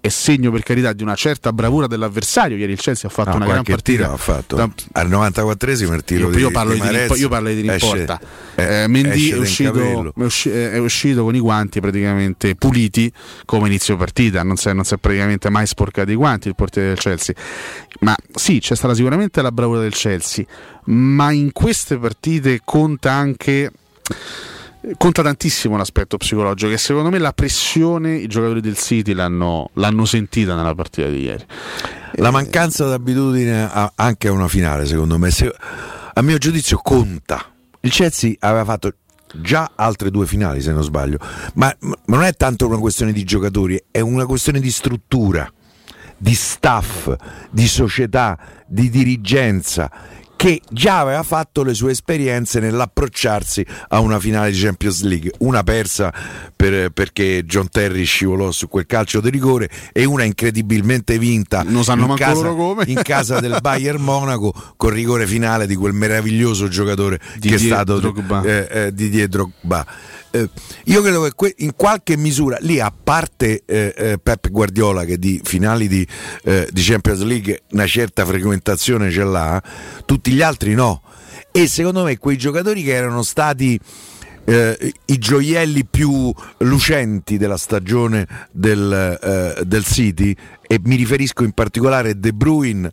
è segno, per carità, di una certa bravura dell'avversario. Ieri il Chelsea ha fatto una gran partita, al 94esimo il tiro io parlo di rimporta. Mendy è uscito con i guanti praticamente puliti come inizio partita, non si è praticamente mai sporcato i guanti il portiere del Chelsea. Ma sì, c'è stata sicuramente la bravura del Chelsea, ma in queste partite conta tantissimo l'aspetto psicologico, che secondo me la pressione i giocatori del City l'hanno sentita nella partita di ieri. La mancanza d'abitudine anche a una finale, secondo me, a mio giudizio conta. Il Chelsea aveva fatto già altre due finali, se non sbaglio, ma non è tanto una questione di giocatori, è una questione di struttura, di staff, di società, di dirigenza, che già aveva fatto le sue esperienze nell'approcciarsi a una finale di Champions League, una persa perché John Terry scivolò su quel calcio di rigore e una incredibilmente vinta in casa del Bayern Monaco col rigore finale di quel meraviglioso giocatore Didier Drogba. Io credo che in qualche misura lì, a parte Pep Guardiola, che di finali di Champions League una certa frequentazione ce l'ha, tutti gli altri no, e secondo me quei giocatori che erano stati i gioielli più lucenti della stagione del City, e mi riferisco in particolare a De Bruyne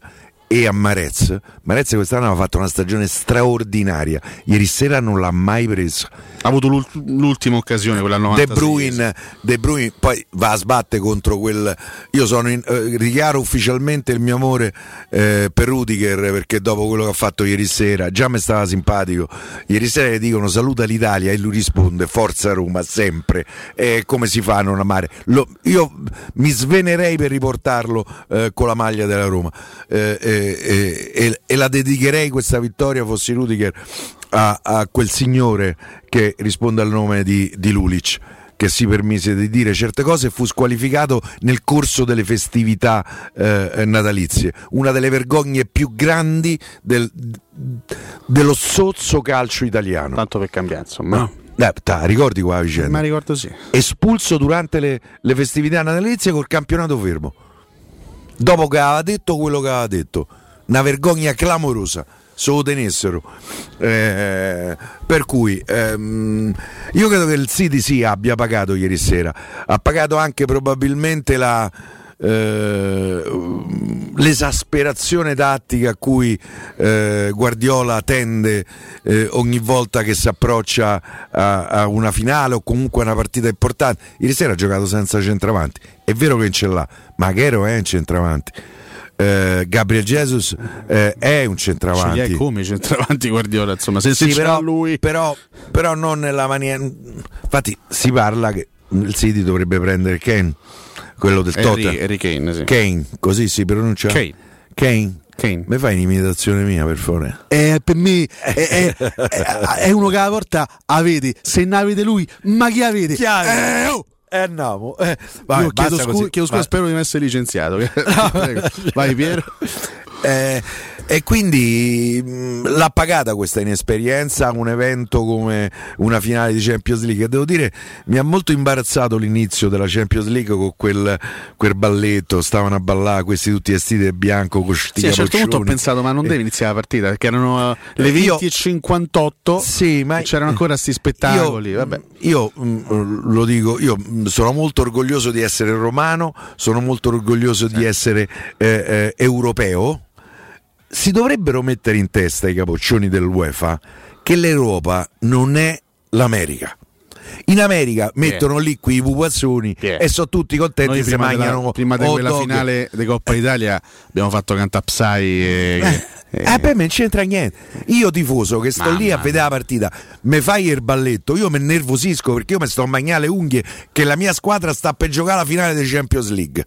e a Marez quest'anno aveva fatto una stagione straordinaria. Ieri sera non l'ha mai presa, ha avuto l'ultima occasione, quella 96. De Bruyne poi va a sbattere contro quel, io sono dichiaro ufficialmente il mio amore per Rudiger, perché dopo quello che ha fatto ieri sera già mi stava simpatico. Ieri sera gli dicono saluta l'Italia e lui risponde forza Roma sempre, come si fa a non amare? Io mi svenerei per riportarlo con la maglia della Roma, e la dedicherei questa vittoria, fossi Rudiger, a quel signore che risponde al nome di Lulic, che si permise di dire certe cose e fu squalificato nel corso delle festività natalizie, una delle vergogne più grandi dello sozzo calcio italiano. Tanto per cambiare, insomma, no? Ricordi qua la vicenda? Ma ricordo, sì. Espulso durante le festività natalizie col campionato fermo, dopo che aveva detto quello che aveva detto. Una vergogna clamorosa, se lo tenessero. Per cui io credo che il City abbia pagato ieri sera, ha pagato anche probabilmente l'esasperazione tattica a cui Guardiola tende ogni volta che si approccia a una finale o comunque a una partita importante. Ieri sera ha giocato senza centravanti, è vero che ce l'ha, ma Chero è un centravanti, Gabriel Jesus è un centravanti, è come centravanti Guardiola, insomma, se però, lui però non nella maniera. Infatti si parla che il City dovrebbe prendere Kane, quello del Tottenham. Harry Kane, sì. Kane, così si pronuncia? Kane. Mi fai un'imitazione mia, per favore? Per me è uno che la porta avete, se ne avete lui, ma chi avete? No, vai, io chiedo scusa, spero di non essere licenziato. Vai Piero. E quindi l'ha pagata questa inesperienza, un evento come una finale di Champions League. E devo dire, mi ha molto imbarazzato l'inizio della Champions League con quel balletto, stavano a ballare questi tutti vestiti di bianco con sti capoccioni. Sì, a un certo punto ho pensato, ma non deve iniziare la partita, perché erano le 20:58, sì, ma c'erano ancora sti spettacoli. Lo dico, io sono molto orgoglioso di essere romano, sono molto orgoglioso di essere europeo. Si dovrebbero mettere in testa i capoccioni dell'UEFA che l'Europa non è l'America. In America mettono lì quei pupazzoni e sono tutti contenti. Noi prima di quella finale di Coppa Italia abbiamo fatto cantare Psy per me non c'entra niente. Io tifoso che sto lì a vedere la partita, me fai il balletto, io mi nervosisco perché io mi sto a mangiare le unghie che la mia squadra sta per giocare la finale della Champions League.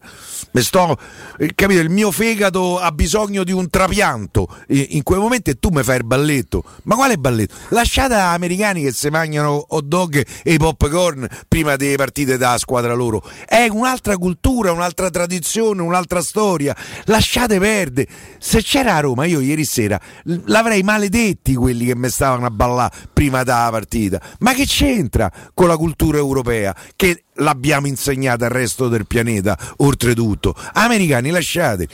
Capito? Il mio fegato ha bisogno di un trapianto in quei momenti e tu mi fai il balletto. Ma quale balletto? Lasciate agli americani che si mangiano hot dog e i popcorn prima delle partite da squadra loro. È un'altra cultura, un'altra tradizione, un'altra storia. Lasciate perdere. Se c'era a Roma, io ieri sera l'avrei maledetti quelli che mi stavano a ballare prima della partita. Ma che c'entra con la cultura europea che l'abbiamo insegnata al resto del pianeta? Oltretutto, americani, lasciati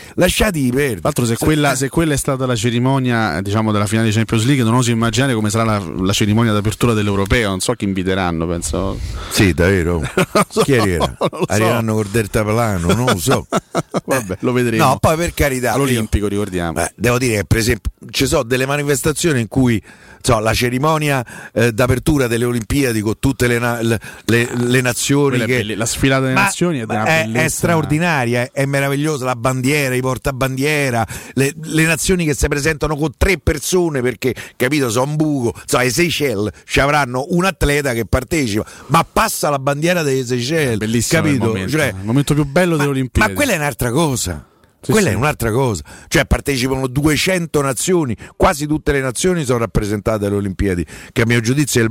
perdere. Tra l'altro, se quella è stata la cerimonia, diciamo, della finale di Champions League, non oso immaginare come sarà la cerimonia d'apertura dell'Europeo. Non so chi inviteranno, penso. Sì, davvero. Chi era? Arriveranno col deltaplano, non lo so. Vabbè, lo vedremo. No, poi per carità. All'Olimpico, ricordiamo. Devo dire che, per esempio, ci sono delle manifestazioni in cui la cerimonia d'apertura delle Olimpiadi con tutte le nazioni, la sfilata delle nazioni è straordinaria, è meravigliosa, la bandiera, i portabandiera, le nazioni che si presentano con 3 persone perché, capito, sono un buco, ai Seychelles ci avranno un atleta che partecipa, ma passa la bandiera dei Seychelles, bellissimo, capito? Il momento più bello delle Olimpiadi. Ma quella è un'altra cosa. Quella è un'altra cosa, partecipano 200 nazioni, quasi tutte le nazioni sono rappresentate alle Olimpiadi, che a mio giudizio è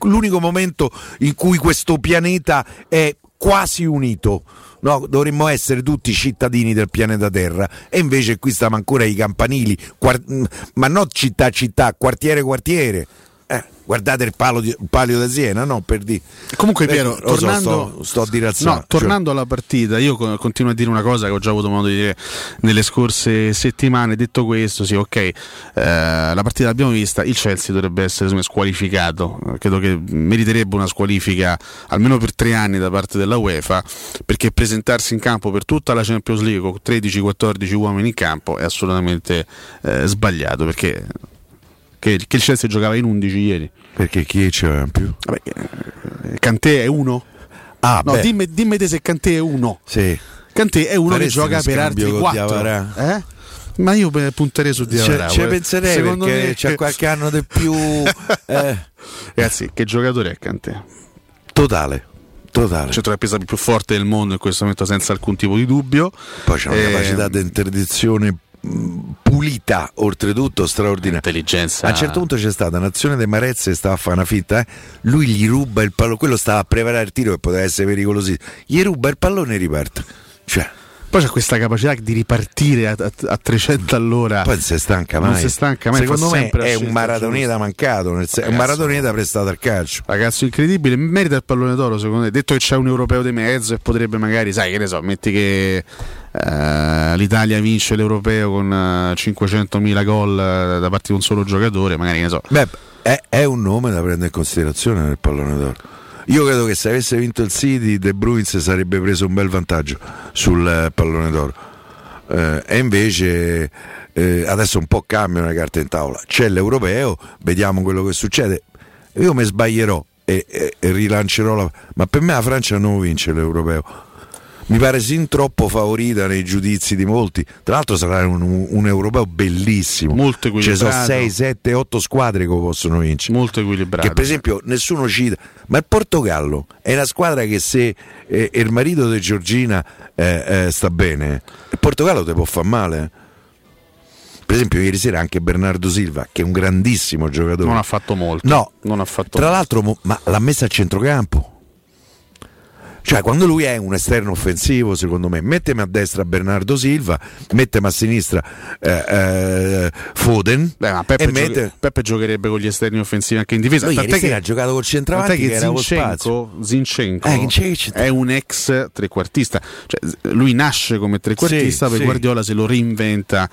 l'unico momento in cui questo pianeta è quasi unito. No, dovremmo essere tutti cittadini del pianeta Terra e invece qui stiamo ancora ai campanili, ma non città, quartiere. Guardate il palio da Siena, no? Per dire. Comunque, Piero, tornando alla partita, io continuo a dire una cosa che ho già avuto modo di dire nelle scorse settimane. Detto questo, sì, ok, la partita l'abbiamo vista, il Chelsea dovrebbe essere squalificato, credo che meriterebbe una squalifica almeno per 3 anni da parte della UEFA, perché presentarsi in campo per tutta la Champions League con 13-14 uomini in campo è assolutamente sbagliato, perché che il Chelsea giocava in 11 ieri. Perché chi c'era in più? Kanté è uno? Dimmi te se Kanté è uno. Sì. Kanté è uno che gioca per altri 4. Ma io punterei su Diavara. Ci penserei, secondo perché me c'è qualche anno di più. Ragazzi, che giocatore è Kanté? Totale. Centrocampista più forte del mondo in questo momento, senza alcun tipo di dubbio. Poi c'è una capacità di interdizione pulita, oltretutto straordinaria, intelligenza. A un certo punto c'è stata un'azione di Marquez che stava a fare una finta, lui gli ruba il pallone, quello stava a preparare il tiro che poteva essere pericolosissimo, gli ruba il pallone e riparte. Poi c'è questa capacità di ripartire a 300 all'ora, poi non si stanca mai. Secondo me è un maratoneta mancato, è un maratoneta prestato al calcio, ragazzo incredibile, merita il pallone d'oro secondo me, detto che c'è un europeo di mezzo e potrebbe magari, sai che ne so, metti che l'Italia vince l'Europeo con 500.000 gol da parte di un solo giocatore, magari, ne so. È un nome da prendere in considerazione nel pallone d'oro. Io credo che se avesse vinto il City, De Bruyne sarebbe preso un bel vantaggio sul pallone d'oro, e invece adesso un po' cambiano le carte in tavola, c'è l'Europeo, vediamo quello che succede. Io mi sbaglierò e rilancerò ma per me la Francia non vince l'Europeo. mi pare sin troppo favorita nei giudizi di molti. Tra l'altro sarà un europeo bellissimo, molto equilibrato. Ci sono 6, 7, 8 squadre che possono vincere, molto equilibrato, che per esempio nessuno cita, ma il Portogallo è una squadra che se il marito di Giorgina sta bene, il Portogallo te può far male. Per esempio ieri sera anche Bernardo Silva, che è un grandissimo giocatore, non ha fatto molto, no, non ha fatto tra molto. L'altro ma l'ha messa a centrocampo, cioè quando lui è un esterno offensivo, secondo me mettemi a destra Bernardo Silva, mettemi a sinistra Foden. Beh, ma Peppe giocherebbe con gli esterni offensivi anche in difesa. Lui ieri sera ha giocato col centravanti che era Zinchenko è un ex trequartista, cioè, lui nasce come trequartista, sì, per sì. Guardiola se lo reinventa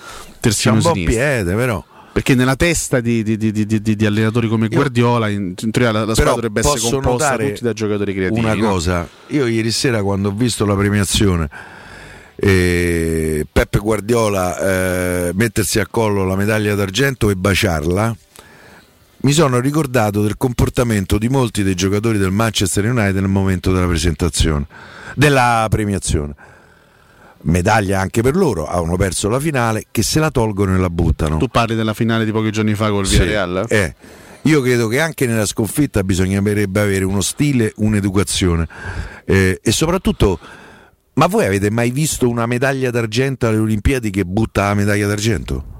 terzino sinistro, c'è un po' piede però, perché nella testa di allenatori come Guardiola in teoria la squadra dovrebbe essere composta tutti da giocatori creativi. Una cosa, no? Io ieri sera quando ho visto la premiazione Pep Guardiola mettersi a collo la medaglia d'argento e baciarla, mi sono ricordato del comportamento di molti dei giocatori del Manchester United nel momento della presentazione della premiazione. Medaglia anche per loro, hanno perso la finale, che se la tolgono e la buttano. Tu parli della finale di pochi giorni fa col Villarreal? Sì, io credo che anche nella sconfitta bisognerebbe avere uno stile, un'educazione e soprattutto, ma voi avete mai visto una medaglia d'argento alle Olimpiadi che butta la medaglia d'argento?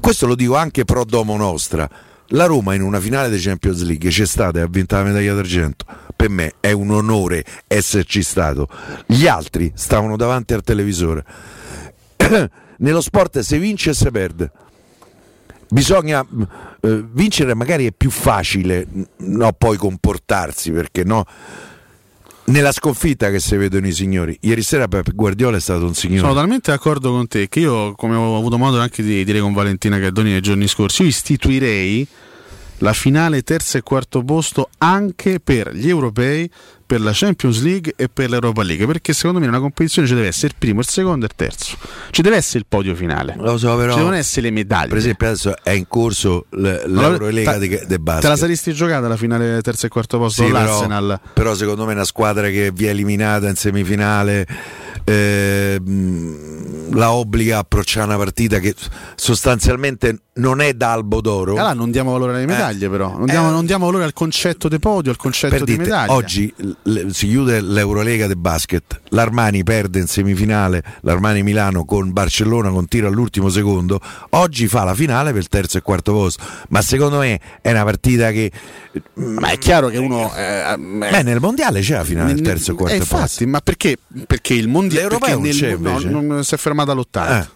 Questo lo dico anche pro domo nostra. La Roma in una finale di Champions League c'è stata e ha vinto la medaglia d'argento. Per me è un onore esserci stato. Gli altri stavano davanti al televisore. Nello sport se vince e se perde. Bisogna vincere, magari è più facile, no, poi comportarsi, perché no? Nella sconfitta che si vedono i signori. Ieri sera Pep Guardiola è stato un signore. Sono talmente d'accordo con te che io, come ho avuto modo anche di dire con Valentina Cardoni nei giorni scorsi, io istituirei la finale terzo e quarto posto anche per gli europei, per la Champions League e per l'Europa League, perché secondo me in una competizione ci deve essere il primo, il secondo e il terzo, ci deve essere il podio finale. Lo so, però ci devono essere le medaglie. Per esempio adesso è in corso l'Eurolega de basket. Te la saresti giocata la finale terzo e quarto posto, sì, l'Arsenal? Però secondo me è una squadra che vi è eliminata in semifinale, la obbliga a approcciare una partita che sostanzialmente non è d'albo d'oro. Allora non diamo valore alle medaglie, però non diamo valore al concetto di podio, al concetto di medaglia. Oggi si chiude l'Eurolega del basket, l'Armani perde in semifinale, l'Armani Milano con Barcellona con tiro all'ultimo secondo, oggi fa la finale per il terzo e quarto posto, ma secondo me è una partita che ma è chiaro che uno nel mondiale c'è la finale del terzo e quarto posto, infatti, ma perché il mondiale europeo non c'è, non si è fermata all'80.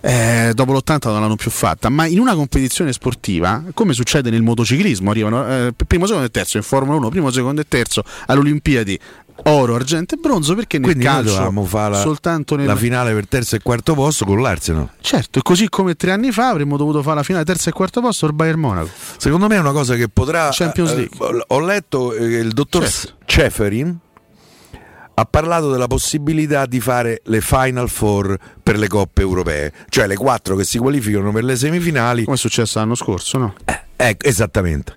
Dopo l'80 non l'hanno più fatta, ma in una competizione sportiva, come succede nel motociclismo, arrivano primo, secondo e terzo in Formula 1, primo, secondo e terzo alle Olimpiadi, oro, argento e bronzo, perché nel quindi calcio soltanto la finale per terzo e quarto posto con l'Arsenal. Certo, così come 3 anni fa avremmo dovuto fare la finale terzo e quarto posto col Bayern Monaco. Secondo me è una cosa che potrà Champions League. Ho letto che il dottor Ceferin ha parlato della possibilità di fare le Final Four per le coppe europee, cioè le 4 che si qualificano per le semifinali. Come è successo l'anno scorso, no? Ecco, esattamente.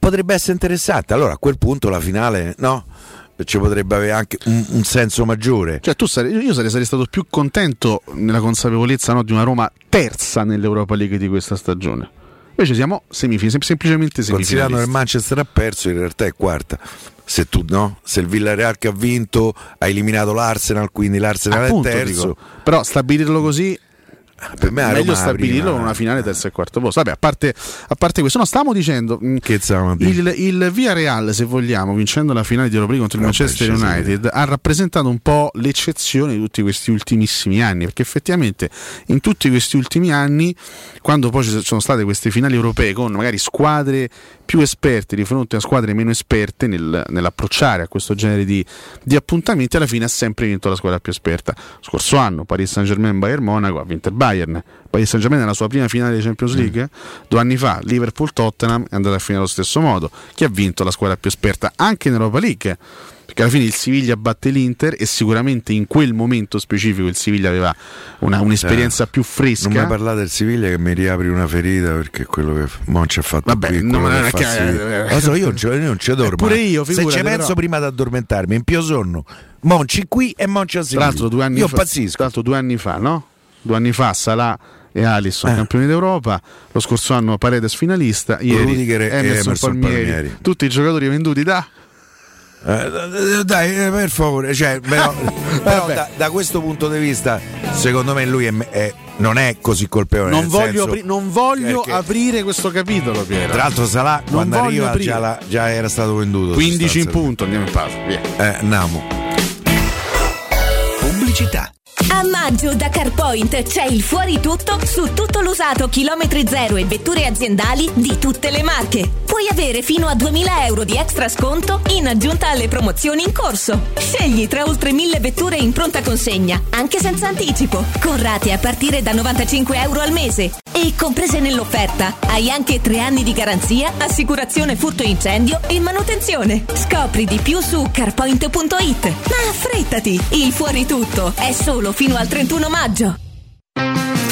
Potrebbe essere interessante. Allora a quel punto la finale, no? Ci potrebbe avere anche un senso maggiore. Cioè io sarei stato più contento nella consapevolezza, no, di una Roma terza nell'Europa League di questa stagione. Invece siamo semplicemente semifinali. Considerando che il Manchester ha perso, in realtà è quarta. Se tu no, se il Villarreal che ha vinto ha eliminato l'Arsenal, quindi l'Arsenal appunto, è terzo. Dico, però stabilirlo così per me è meglio stabilirlo con una finale terzo e quarto posto. Vabbè, a parte questo, no, stavamo dicendo che il Villarreal, se vogliamo, vincendo la finale di Europa League contro il Manchester United, ha rappresentato un po' l'eccezione di tutti questi ultimissimi anni, perché effettivamente in tutti questi ultimi anni, quando poi ci sono state queste finali europee con magari squadre più esperte di fronte a squadre meno esperte nell'approcciare a questo genere di appuntamenti, alla fine ha sempre vinto la squadra più esperta. Scorso anno Paris Saint-Germain, Bayern Monaco, ha vinto il Bayern, Paris Saint-Germain nella sua prima finale di Champions League 2 anni fa, Liverpool-Tottenham, è andata a finire allo stesso modo. Chi ha vinto? La squadra più esperta anche in Europa League, perché alla fine il Siviglia batte l'Inter e sicuramente in quel momento specifico il Siviglia aveva un'esperienza più fresca. Non mi parlate del Siviglia che mi riapri una ferita, perché quello che non ci ha fatto qui, io non ci dormo. Pure io, figurati, se ci penso prima di addormentarmi, in più sonno. Monci qui e Monci a Siviglia. Tra l'altro 2 anni io fa, pazzisco. Tra l'altro 2 anni fa, no? 2 anni fa Salah e Alisson campioni d'Europa, lo scorso anno Paredes finalista, ieri Emerson Palmieri, tutti i giocatori venduti da... Dai, per favore, cioè, però da questo punto di vista secondo me lui non è così colpevole. Non voglio aprire questo capitolo, Piero. Tra l'altro Salah non quando arriva già era stato venduto 15 in punto, andiamo in pausa. Andiamo. Pubblicità. A maggio da CarPoint c'è il fuori tutto su tutto l'usato, chilometri zero e vetture aziendali di tutte le marche. Puoi avere fino a 2000 euro di extra sconto in aggiunta alle promozioni in corso. Scegli tra oltre 1000 vetture in pronta consegna, anche senza anticipo, con rate a partire da 95 euro al mese. E comprese nell'offerta hai anche 3 anni di garanzia, assicurazione furto incendio e manutenzione. Scopri di più su carpoint.it. Ma affrettati, il fuori tutto è solo fino al 31 maggio.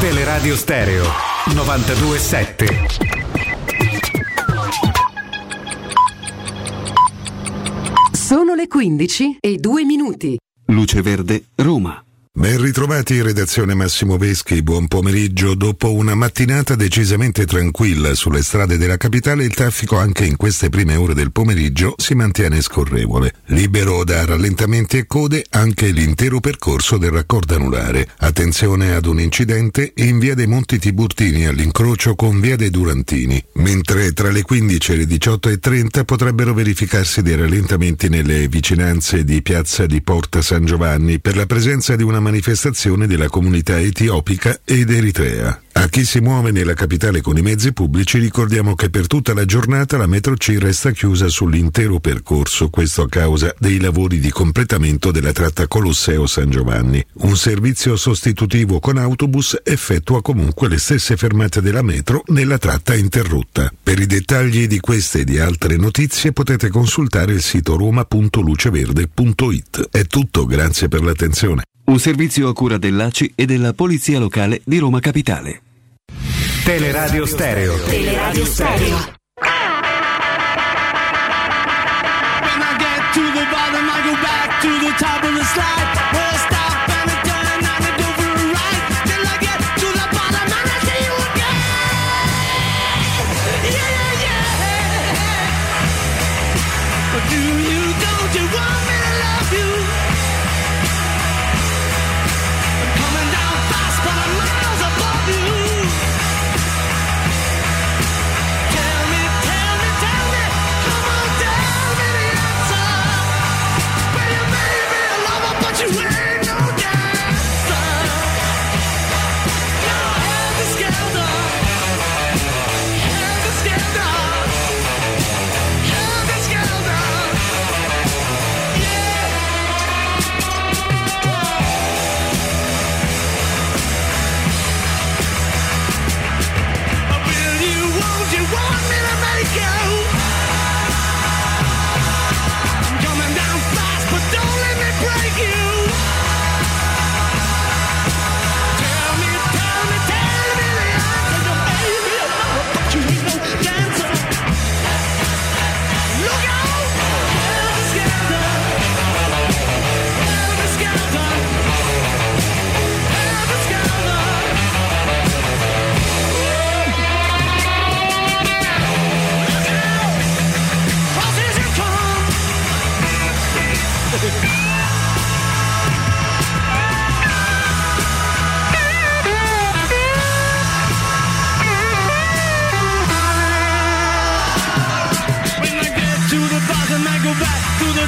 Teleradio Stereo 92.7. Sono le 15:02. Luce Verde, Roma. Ben ritrovati in redazione Massimo Veschi, buon pomeriggio. Dopo una mattinata decisamente tranquilla sulle strade della capitale, il traffico anche in queste prime ore del pomeriggio si mantiene scorrevole. Libero da rallentamenti e code anche l'intero percorso del raccordo anulare. Attenzione ad un incidente in via dei Monti Tiburtini all'incrocio con via dei Durantini, mentre tra le 15 e le 18:30 potrebbero verificarsi dei rallentamenti nelle vicinanze di piazza di Porta San Giovanni per la presenza di una manifestazione della comunità etiopica ed eritrea. A chi si muove nella capitale con i mezzi pubblici ricordiamo che per tutta la giornata la metro C resta chiusa sull'intero percorso, questo a causa dei lavori di completamento della tratta Colosseo-San Giovanni. Un servizio sostitutivo con autobus effettua comunque le stesse fermate della metro nella tratta interrotta. Per i dettagli di queste e di altre notizie potete consultare il sito roma.luceverde.it. È tutto, grazie per l'attenzione. Un servizio a cura dell'ACI e della Polizia Locale di Roma Capitale. Teleradio Stereo. Teleradio Stereo. When I get to the bottom, I go back. to the top of the slide. Well, stop and I turn and I go for a ride till I get to the bottom and I see you again. Yeah, yeah, yeah. But do you, don't you want me to love you? I'm coming down fast, but I'm miles above you.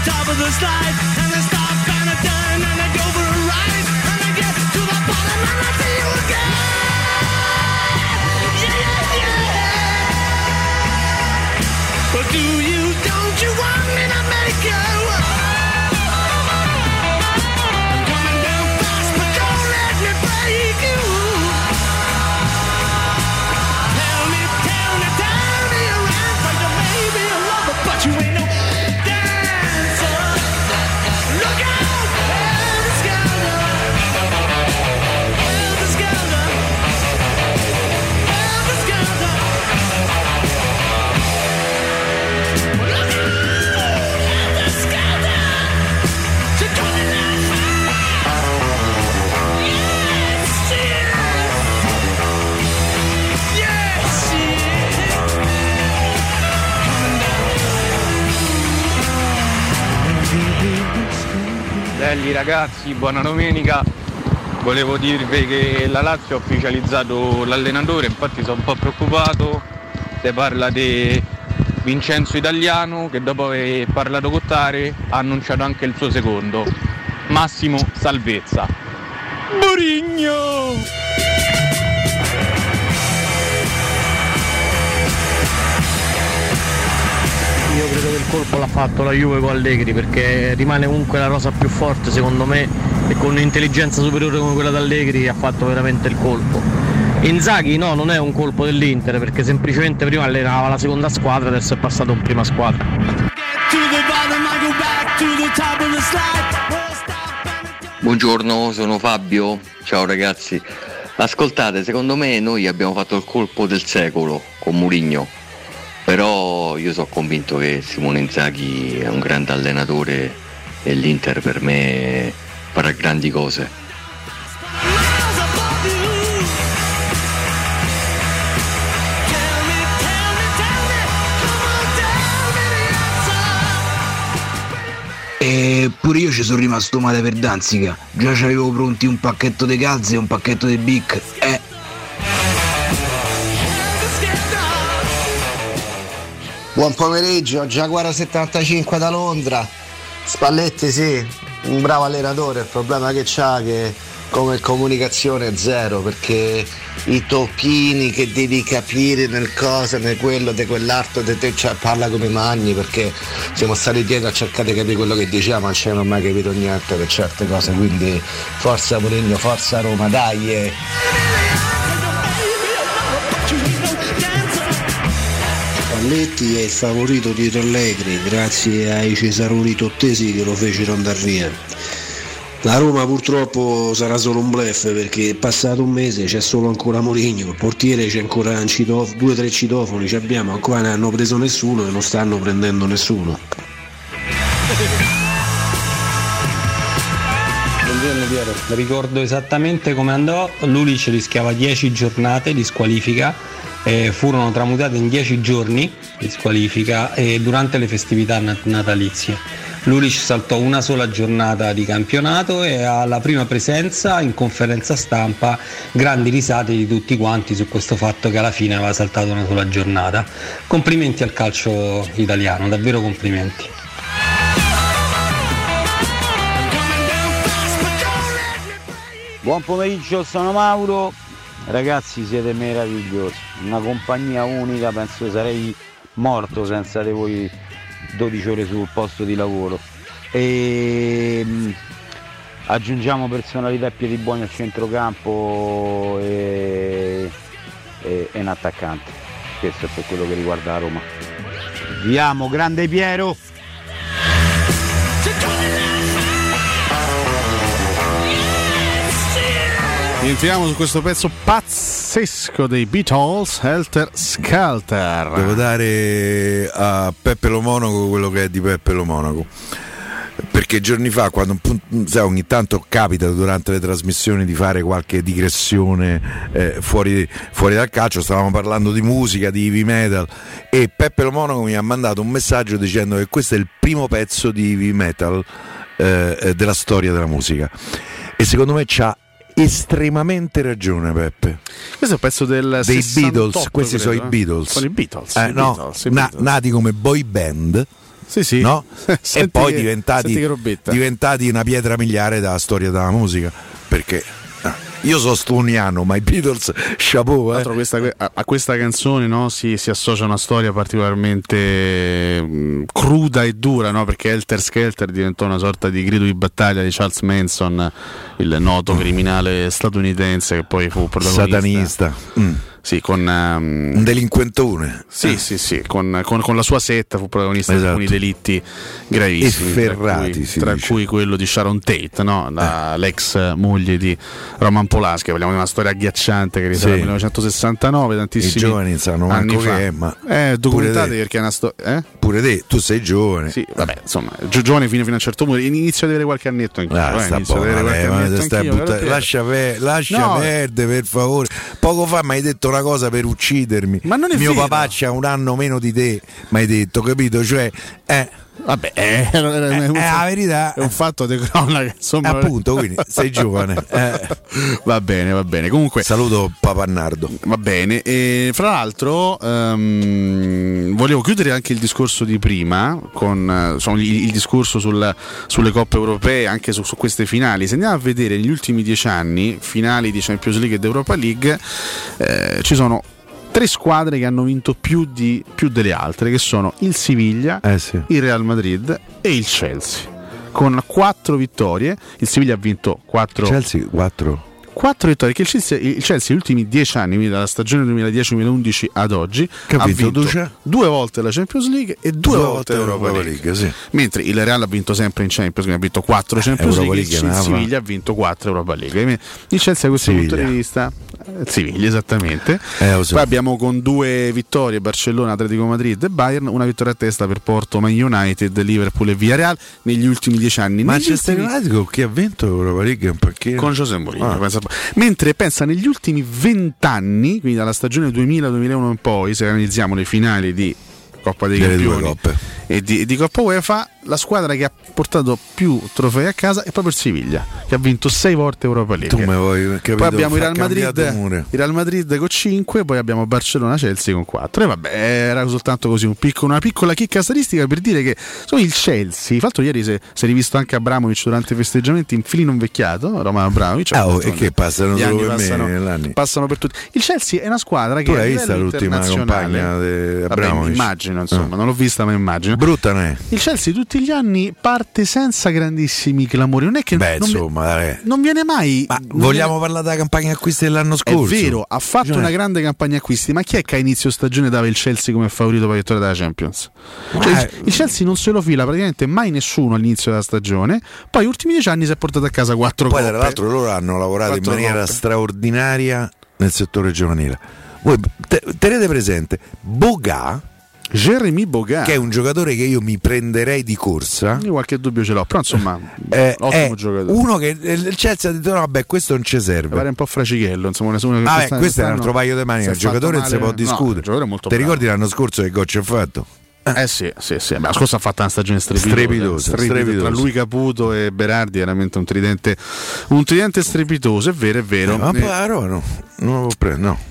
Top of the slide, and I stop and I turn and I go for a ride, and I get to the bottom and I see you again. Yeah, yeah, yeah. But do you, don't you want me to make you? Belli ragazzi, buona domenica. Volevo dirvi che la Lazio ha ufficializzato l'allenatore, infatti sono un po' preoccupato. Si parla di Vincenzo Italiano, che dopo aver parlato con Tare ha annunciato anche il suo secondo. Massimo Salvezza. Mourinho! Io credo che il colpo l'ha fatto la Juve con Allegri, perché rimane comunque la rosa più forte secondo me, e con un'intelligenza superiore come quella d'Allegri ha fatto veramente il colpo. Inzaghi no, non è un colpo dell'Inter, perché semplicemente prima allenava la seconda squadra, adesso è passato in prima squadra. Buongiorno, sono Fabio, ciao ragazzi. Ascoltate, secondo me noi abbiamo fatto il colpo del secolo con Mourinho. Però io sono convinto che Simone Inzaghi è un grande allenatore e l'Inter per me farà grandi cose. Eppure io ci sono rimasto male per Danzica, già c'avevo pronti un pacchetto di calze e un pacchetto di Bic. Buon pomeriggio, Giaguara 75 da Londra. Spalletti sì, un bravo allenatore, il problema che c'ha che come comunicazione è zero, perché i tocchini che devi capire nel cosa, nel quello, di quell'altro, cioè, parla come Magni, perché siamo stati dietro a cercare di capire quello che diceva, ma non ho mai capito niente per certe cose, quindi forza Mourinho, forza Roma, dai! Spalletti è il favorito dietro Allegri, grazie ai Cesaroni tottesi che lo fecero andare via. La Roma purtroppo sarà solo un bluff, perché passato un mese c'è solo ancora Mourinho, il portiere c'è ancora due o tre citofoni, ci abbiamo, ancora non hanno preso nessuno e non stanno prendendo nessuno. Piero. Ricordo esattamente come andò. Lulic rischiava 10 giornate di squalifica, furono tramutate in 10 giorni di squalifica durante le festività natalizie. Lulic saltò una sola giornata di campionato e alla prima presenza in conferenza stampa grandi risate di tutti quanti su questo fatto che alla fine aveva saltato una sola giornata. Complimenti al calcio italiano, davvero complimenti. Buon pomeriggio, sono Mauro. Ragazzi, siete meravigliosi, una compagnia unica, penso sarei morto senza di voi 12 ore sul posto di lavoro. E aggiungiamo personalità e piedi buoni al centrocampo e un attaccante. Questo è per quello che riguarda la Roma. Vi amo, grande Piero. Entriamo su questo pezzo pazzesco dei Beatles, Helter Skelter. Devo dare a Peppe Lo Monaco quello che è di Peppe Lo Monaco, perché giorni fa, quando sai, ogni tanto capita durante le trasmissioni di fare qualche digressione fuori dal calcio, stavamo parlando di musica, di heavy metal, e Peppe Lo Monaco mi ha mandato un messaggio dicendo che questo è il primo pezzo di heavy metal della storia della musica, e secondo me c'ha estremamente ragione Peppe. Questo è un pezzo dei 68, Beatles. Questi credo, sono i Beatles. Sono i Beatles, Beatles. Nati come boy band. Sì, sì. No? Senti, e poi diventati una pietra miliare dalla storia della musica. Perché io sono stuniano, ma i Beatles, chapeau. A questa canzone, no, si associa una storia particolarmente cruda e dura, no? Perché Helter Skelter diventò una sorta di grido di battaglia di Charles Manson, il noto criminale statunitense che poi fu protagonista. Satanista. Sì, con un delinquentone. Sì, sì, sì, con la sua setta fu protagonista, esatto, di alcuni delitti gravissimi, efferrati, tra cui quello di Sharon Tate, no? L'ex moglie di Roman Polanski. Parliamo di una storia agghiacciante che risale al 1969, tantissimi. I giovani sanno anni fa. Che è, ma documentate perché è una storia. Pure te, tu sei giovane. Sì, vabbè, insomma, giovane fino a un certo punto. Inizio ad avere qualche annetto anch'io. Lascia perdere, per favore. Poco fa mi hai detto una cosa per uccidermi, ma non è mio vero. Papà c'ha un anno meno di te, mi hai detto, capito? Cioè vabbè, la verità è un fatto di cronaca, insomma, appunto, quindi sei giovane. Va bene comunque, saluto Papannardo. Va bene, e fra l'altro volevo chiudere anche il discorso di prima con il discorso sulle coppe europee, anche su queste finali. Se andiamo a vedere negli ultimi 10 anni finali di Champions League ed Europa League, ci sono 3 squadre che hanno vinto più delle altre, che sono il Siviglia, il Real Madrid e il Chelsea, con 4 vittorie. Il Siviglia ha vinto 4, Chelsea 4. 4 vittorie, che il Chelsea negli ultimi 10 anni, quindi dalla stagione 2010-2011 ad oggi, ha vinto 2 volte la Champions League e 2 volte Europa League. Sì. Mentre il Real ha vinto sempre in Champions, quindi ha vinto 4 Champions League, il Siviglia ha vinto 4 Europa League. Il Chelsea, da questo punto di vista, Siviglia, esattamente. Poi abbiamo con 2 vittorie Barcellona, Atletico Madrid e Bayern, una vittoria a testa per Porto, Man United, Liverpool e Villarreal negli ultimi 10 anni. Manchester United che ha vinto Europa League con José Mourinho. Mentre pensa negli ultimi 20 anni, quindi dalla stagione 2000-2001 in poi, se analizziamo le finali di Coppa dei Campioni e di Coppa UEFA, la squadra che ha portato più trofei a casa è proprio il Siviglia, che ha vinto 6 volte Europa League. Poi abbiamo il Real Madrid con 5, poi abbiamo Barcellona-Chelsea con 4. E vabbè, era soltanto così una piccola chicca statistica per dire che sono il Chelsea. Infatti ieri si è rivisto anche Abramovic durante i festeggiamenti, in filino invecchiato, Roman Abramovic. E che passano solo per me, passano per tutti. Il Chelsea è una squadra che, tu l'hai vista l'ultima compagna di Abramovic? Immagino, insomma, non l'ho vista, ma immagino. Brutta, ne? Il Chelsea tutti gli anni parte senza grandissimi clamori. Non è che non viene mai. Ma vogliamo parlare della campagna acquisti dell'anno scorso? È vero, ha fatto una grande campagna acquisti, ma chi è che a inizio stagione dava il Chelsea come favorito per la vittoria della Champions? Il Chelsea non se lo fila praticamente mai nessuno all'inizio della stagione. Poi, gli ultimi 10 anni si è portato a casa 4 coppe. Poi, tra l'altro, loro hanno lavorato in maniera straordinaria nel settore giovanile. Voi tenete presente Boga. Jérémy Bogá, che è un giocatore che io mi prenderei di corsa. Io qualche dubbio ce l'ho, però insomma ottimo giocatore. Uno che il Chelsea ha detto no, vabbè, questo non ci serve. Pare un po' fracichello, insomma, nessuno. Ah, questo è un altro paio di maniche. Il giocatore non si può discutere. No, ti ricordi l'anno scorso che gol ci ha fatto? Sì. Ma la scorsa ha fatto una stagione strepitosa. Tra lui, Caputo e Berardi è veramente un tridente strepitoso, è vero. Ma Paro non lo prendo, no.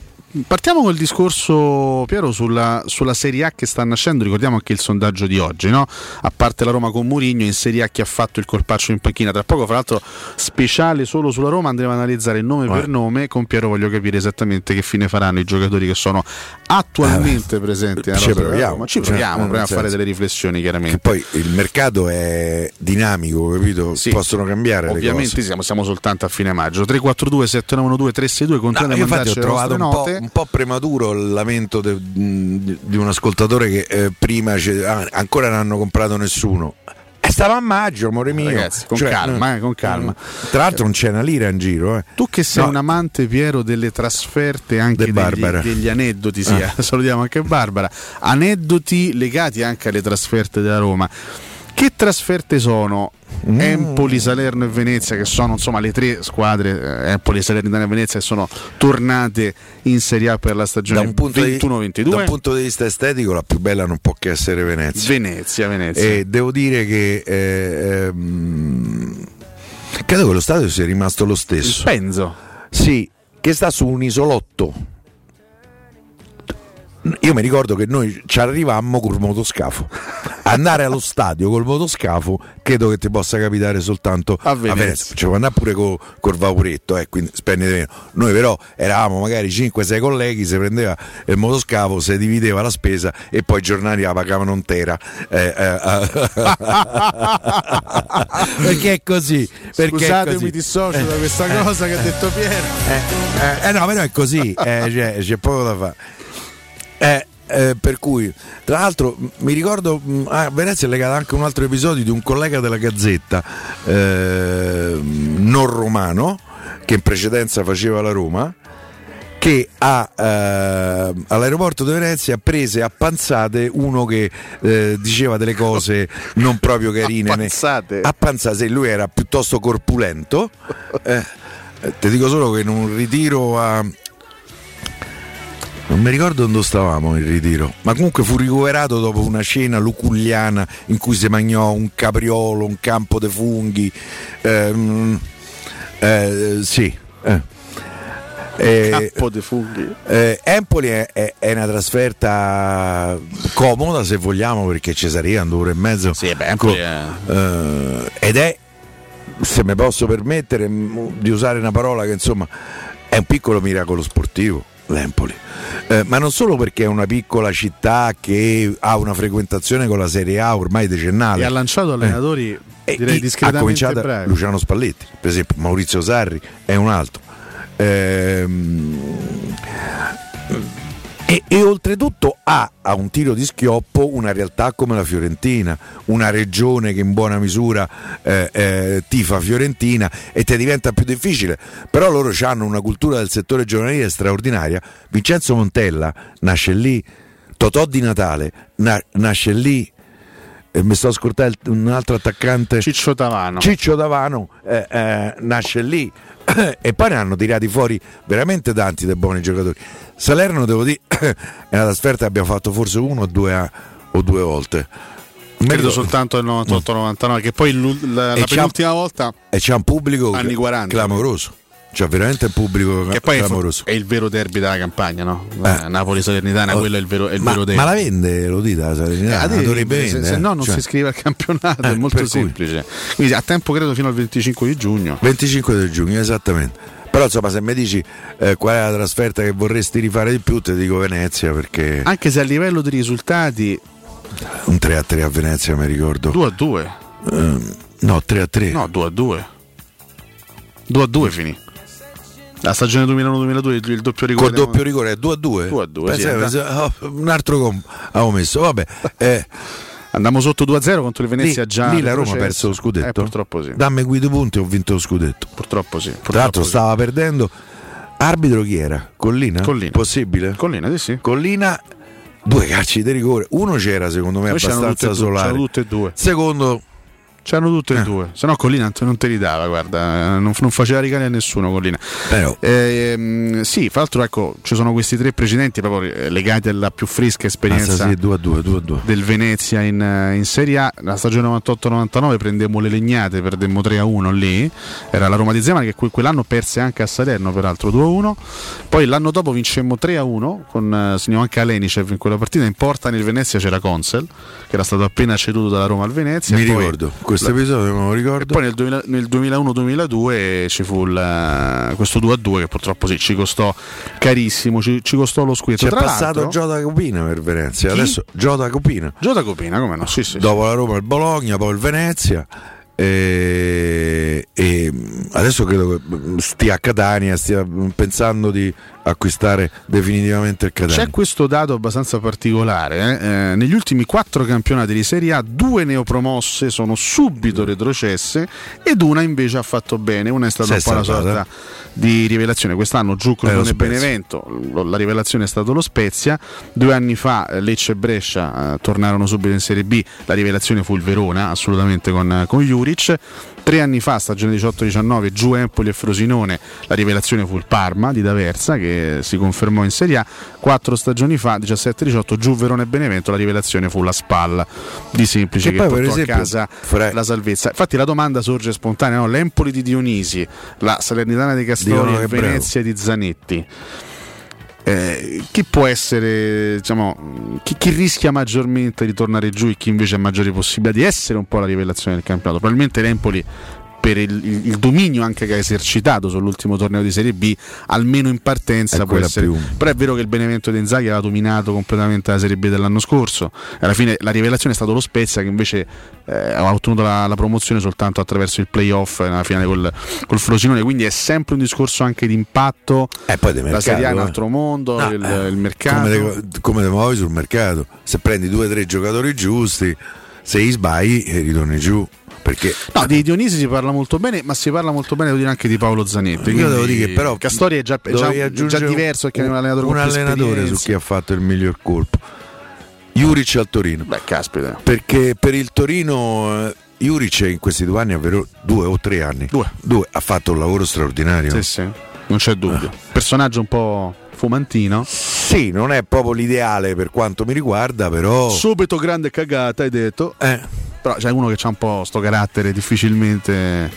Partiamo col discorso, Piero, sulla Serie A che sta nascendo. Ricordiamo anche il sondaggio di oggi, no? A parte la Roma con Mourinho, in Serie A chi ha fatto il colpaccio in panchina. Tra poco, fra l'altro, speciale solo sulla Roma, andremo a analizzare nome per nome. Con Piero voglio capire esattamente che fine faranno i giocatori che sono attualmente presenti. Ci proviamo a fare delle riflessioni, chiaramente. E poi il mercato è dinamico, capito? Sì, possono cambiare ovviamente le cose. Siamo soltanto a fine maggio. 342 7912 362. Continuate a mandarci le vostre note. Un po' prematuro il lamento di un ascoltatore che prima ancora non hanno comprato nessuno. Stava a maggio, amore mio. Ragazzi, con calma. Tra l'altro non c'è una lira in giro. Tu che sei un amante, Piero, delle trasferte, anche degli aneddoti, salutiamo anche Barbara. Aneddoti legati anche alle trasferte della Roma. Che trasferte sono? Empoli, Salerno e Venezia, che sono insomma le tre squadre, Empoli, Salernitana e Venezia, che sono tornate in Serie A per la stagione 21-22. Da un punto di vista estetico la più bella non può che essere Venezia. E devo dire che credo che lo stadio sia rimasto lo stesso, penso, sì, che sta su un isolotto. Io mi ricordo che noi ci arrivammo col motoscafo. Andare allo stadio col motoscafo credo che ti possa capitare soltanto a Venezia. Cioè, andare pure col vaporetto, quindi spendi meno. Noi però eravamo magari 5-6 colleghi, si prendeva il motoscafo, si divideva la spesa e poi i giornali la pagavano intera. Perché è così? Scusatemi, dissocio da questa cosa che ha detto Piero. No, però è così, c'è poco da fare. Per cui, tra l'altro, mi ricordo a Venezia è legato anche un altro episodio di un collega della Gazzetta non romano, che in precedenza faceva la Roma, che all'aeroporto di Venezia prese a panzate uno che diceva delle cose non proprio carine. A panzate, lui era piuttosto corpulento. Ti dico solo che in un ritiro non mi ricordo dove stavamo in ritiro, ma comunque fu ricoverato dopo una cena luculliana in cui si mangiò un capriolo, un campo de funghi. Campo de funghi. Empoli è una trasferta comoda, se vogliamo, perché Cesarea, 2 ore e mezzo. Sì, beh, Empoli ed è, se mi posso permettere di usare una parola che insomma è un piccolo miracolo sportivo, l'Empoli, ma non solo perché è una piccola città che ha una frequentazione con la Serie A ormai decennale e ha lanciato allenatori direi discretamente, ha cominciato bravi. Luciano Spalletti, per esempio, Maurizio Sarri è un altro, e oltretutto ha a un tiro di schioppo una realtà come la Fiorentina, una regione che in buona misura tifa Fiorentina, e te diventa più difficile. Però loro hanno una cultura del settore giornaliere straordinaria. Vincenzo Montella nasce lì, Totò Di Natale nasce lì, mi sto ascoltando un altro attaccante, Ciccio Tavano nasce lì, e poi ne hanno tirati fuori veramente tanti dei buoni giocatori. Salerno, devo dire, è una trasferta che abbiamo fatto forse 1 o 2 volte, credo soltanto nel 98-99, che poi la penultima volta, e c'è un pubblico anni 40 clamoroso, cioè veramente un pubblico che poi clamoroso. È il vero derby della campagna, no? Napoli Salernitana, quello è il vero derby. Ma la vende, lo dite, la Salernitana dovrebbe vendere, se no non si iscrive al campionato, è molto semplice. Quindi a tempo credo fino al 25 di giugno esattamente. Però insomma, se mi dici qual è la trasferta che vorresti rifare di più, ti dico Venezia, perché anche se a livello di risultati un 3-3 a Venezia, mi ricordo 2-2 no 3-3 no 2-2 finì la stagione 2001-2002, il doppio rigore, col doppio rigore è 2-2 sì, un altro avevo messo, vabbè. Andiamo sotto 2-0 contro il Venezia, già lì la Roma ha perso lo scudetto, purtroppo sì. Dammi qui 2 punti, ho vinto lo scudetto, purtroppo sì, purtroppo. Tra l'altro stava perdendo, arbitro chi era? Collina? Possibile? Collina, sì. Collina due calci di rigore, uno c'era secondo me abbastanza solare, c'erano tutte e due, secondo c'erano tutte e due, se no Collina non te li dava, guarda, non faceva ricali a nessuno Collina. Sì, fra l'altro ecco, ci sono questi tre precedenti proprio legati alla più fresca esperienza del Venezia in Serie A. La stagione 98-99 prendemmo le legnate, perdemmo 3-1 lì, era la Roma di Zeman che quell'anno perse anche a Salerno peraltro 2-1, poi l'anno dopo vincemmo 3-1 con signor anche Alenicev in quella partita, in porta nel Venezia c'era Consel che era stato appena ceduto dalla Roma al Venezia, mi ricordo questo episodio, non lo ricordo. E poi nel 2001-2002 ci fu questo 2-2 che purtroppo sì, ci costò carissimo, ci costò lo scudetto. C'è passato Gioda Copina per Venezia. Chi? Adesso Gioda Copina come no? Sì, sì, dopo sì. La Roma, il Bologna, poi il Venezia e adesso credo che stia a Catania, stia pensando di acquistare definitivamente il Catania. C'è questo dato abbastanza particolare, negli ultimi 4 campionati di Serie A 2 neopromosse sono subito retrocesse ed una invece ha fatto bene, una è stata un po' una sorta di rivelazione, quest'anno giù Crotone e Benevento, la rivelazione è stato lo Spezia, 2 anni fa Lecce e Brescia tornarono subito in Serie B, la rivelazione fu il Verona assolutamente con Juric, 3 anni fa stagione 18-19 giù Empoli e Frosinone, la rivelazione fu il Parma di D'Aversa che si confermò in Serie A, 4 stagioni fa 17-18 giù Verona e Benevento, la rivelazione fu la Spal di Semplice che portò a casa la salvezza. Infatti la domanda sorge spontanea, no? L'Empoli di Dionisi, la Salernitana di Castori e Venezia di Zanetti, chi può essere, diciamo, chi rischia maggiormente di tornare giù e chi invece ha maggiori possibilità di essere un po' la rivelazione del campionato? Probabilmente l'Empoli per il dominio anche che ha esercitato sull'ultimo torneo di Serie B, almeno in partenza può essere più. Però è vero che il Benevento di Inzaghi aveva dominato completamente la Serie B dell'anno scorso, alla fine la rivelazione è stato lo Spezia che invece ha ottenuto la promozione soltanto attraverso il playoff nella finale col Frosinone, quindi è sempre un discorso anche di impatto, poi mercato, la Serie A è un altro mondo, no, il mercato, come te muovi sul mercato, se prendi 2-3 giocatori giusti, se gli sbagli ritorni giù. Perché no, di Dionisi si parla molto bene, ma si parla molto bene, devo dire, anche di Paolo Zanetti. Io devo dire che però Castori è già diverso, perché è un allenatore su chi ha fatto il miglior colpo. Juric al Torino. Beh, caspita. Perché per il Torino Juric in questi 2 anni, ovvero 2 o 3 anni. Due ha fatto un lavoro straordinario. Sì, sì, non c'è dubbio. Personaggio un po' fumantino. Sì, non è proprio l'ideale per quanto mi riguarda, però. Subito grande cagata, hai detto. Però c'è uno che c'ha un po' sto carattere difficilmente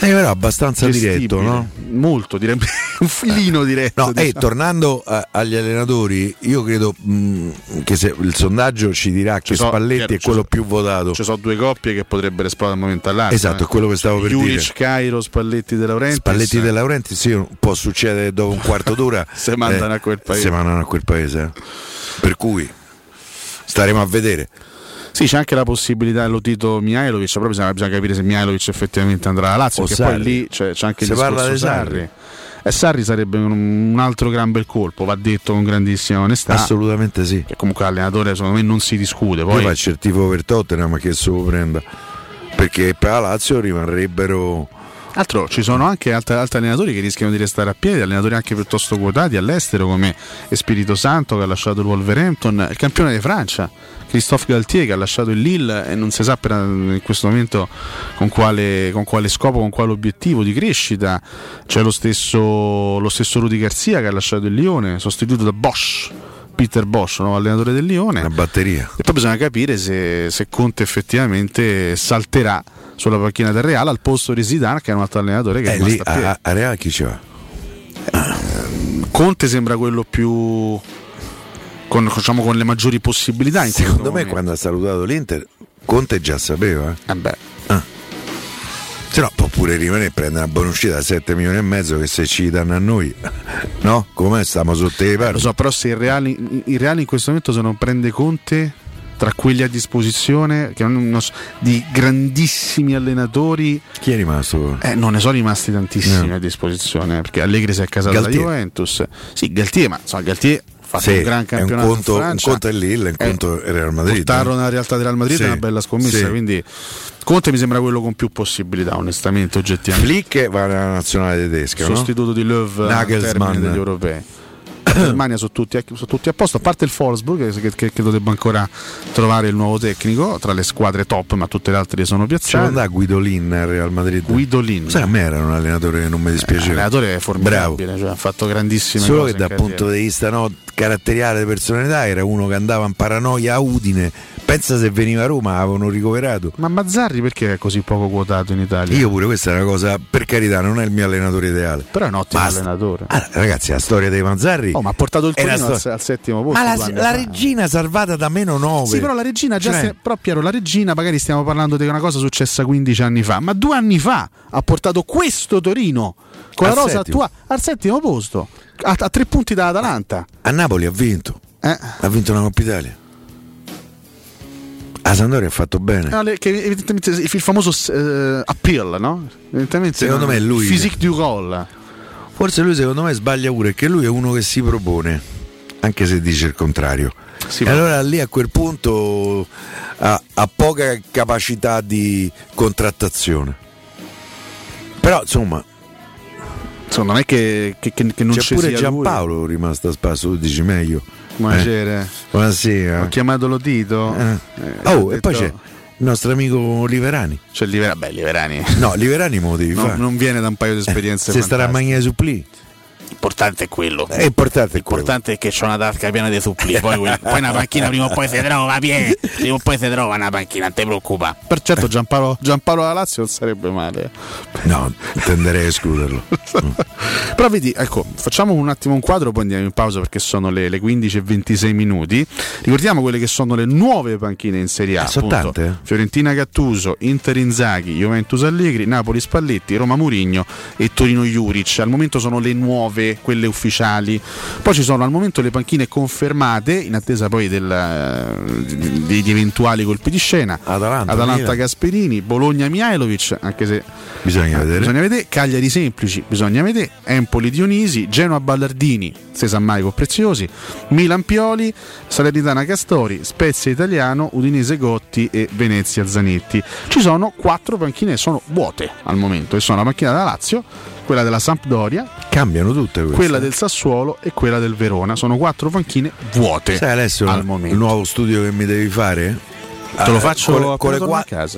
però abbastanza diretto, no? Molto, direi un filino diretto, no, diciamo. Tornando agli allenatori, io credo che se il sondaggio ci dirà che Spalletti è quello più votato, ci sono 2 coppie che potrebbero esplodere da un momento all'altro, esatto, è quello che stavo per dire. Juric, Cairo, Spalletti De Laurentiis. Spalletti De Laurentiis, sì, può succedere dopo un quarto d'ora se mandano a quel paese, per cui staremo a vedere. Sì, c'è anche la possibilità dell'Otito Mihajlovic, però bisogna capire se Mihajlovic effettivamente andrà alla Lazio, perché poi lì c'è anche il discorso di Sarri. Sarri sarebbe un altro gran bel colpo, va detto con grandissima onestà. Assolutamente sì. Che comunque l'allenatore secondo me non si discute. Poi fa il certifo per Tottenham che se lo prenda, perché per la Lazio rimarrebbero. Altro, ci sono anche altri allenatori che rischiano di restare a piedi, allenatori anche piuttosto quotati all'estero come Espirito Santo che ha lasciato il Wolverhampton, il campione di Francia Christophe Galtier che ha lasciato il Lille e non si sa per in questo momento con quale scopo, con quale obiettivo di crescita. C'è lo stesso Rudi Garcia che ha lasciato il Lione, sostituito da Peter Bosch, nuovo allenatore del Lione, una batteria. E poi bisogna capire se Conte effettivamente salterà sulla panchina del Real al posto di Zidane, che è un altro allenatore che è rimasto lì a Real. Chi ci va? Conte sembra quello più con le maggiori possibilità in secondo me momento. Quando ha salutato l'Inter Conte già sapeva se no può pure rimanere e prendere una buona uscita da 7 milioni e mezzo che se ci danno a noi, no? Come stiamo sotto i pari, lo so, però se il Real in questo momento se non prende Conte tra quelli a disposizione che di grandissimi allenatori, chi è rimasto? Non ne sono rimasti tantissimi a disposizione, perché Allegri si è accasato alla Juventus. Sì, Galtier, ma insomma Galtier ha fatto un gran campionato in Francia. Un conto è Lille, un conto è Real Madrid. Portarono nella realtà del Real Madrid è una bella scommessa, quindi Conte mi sembra quello con più possibilità, onestamente, oggettivamente. Flick va alla nazionale tedesca, sostituto di Löw al termine degli europei. Germania sono tutti a posto, a parte il Wolfsburg che credo debba ancora trovare il nuovo tecnico, tra le squadre top, ma tutte le altre sono piazzate. C'è da Guidolin al Real Madrid. Sai, a me era un allenatore che non mi dispiaceva. Allenatore formidabile, cioè, ha fatto grandissime solo cose. Solo che dal punto di vista caratteriale di personalità era uno che andava in paranoia a Udine. Pensa se veniva a Roma, avevano ricoverato. Ma Mazzarri perché è così poco quotato in Italia? Io pure, questa è una cosa, per carità, non è il mio allenatore ideale. Però è un ottimo allenatore. Ragazzi, la storia dei Mazzarri. Oh, ma ha portato il Torino al settimo posto. Ma la regina salvata da -9. Sì, però la regina già proprio la regina, magari stiamo parlando di una cosa successa 15 anni fa, ma 2 anni fa ha portato questo Torino con la rosa attuale al settimo posto, a 3 punti dall'Atalanta. A Napoli ha vinto. Ha vinto una Coppa Italia. La Sampdoria ha fatto bene, che evidentemente il famoso appeal, no? Evidentemente secondo me lui physique du goal. Forse lui secondo me sbaglia pure, che lui è uno che si propone, anche se dice il contrario. Sì, e allora lì a quel punto ha poca capacità di contrattazione. Però insomma non è che non c'è, ci pure Giampaolo rimasto a spasso, tu dici meglio. Buonasera. Buonasera. Ho chiamato Lotito. Detto... E poi c'è il nostro amico Liverani. C'è Liverani. No, Liverani motivi. Non viene da un paio di esperienze. Se starà a mangiare supplì. Importante è quello. L'importante è che c'è una tasca piena di supplì. Poi una panchina prima o poi si trova, prima o poi si trova una panchina, non ti preoccupa. Per certo Giampaolo alla Lazio non sarebbe male. No, tenderei a escluderlo. Però vedi, ecco, facciamo un attimo un quadro, poi andiamo in pausa perché sono le 15:26. Ricordiamo quelle che sono le nuove panchine in Serie A. Sono tante. Fiorentina Gattuso, Inter Inzaghi, Juventus Allegri, Napoli Spalletti, Roma Mourinho e Torino Juric. Al momento sono le nuove, quelle ufficiali. Poi ci sono al momento le panchine confermate in attesa poi di eventuali colpi di scena. Atalanta Gasperini, Bologna Mihailovic, anche se bisogna vedere, Cagliari Semplici, bisogna vedere, Empoli Dionisi, Genoa Ballardini, se sa mai con Preziosi, Milan Pioli, Salernitana Castori, Spezia Italiano, Udinese Gotti e Venezia Zanetti. Ci sono 4 panchine che sono vuote al momento, e sono la panchina della Lazio, quella della Sampdoria, cambiano tutte queste, quella del Sassuolo e quella del Verona. Sono 4 panchine vuote. Sai Alessio, al momento, il nuovo studio che mi devi fare? Te lo faccio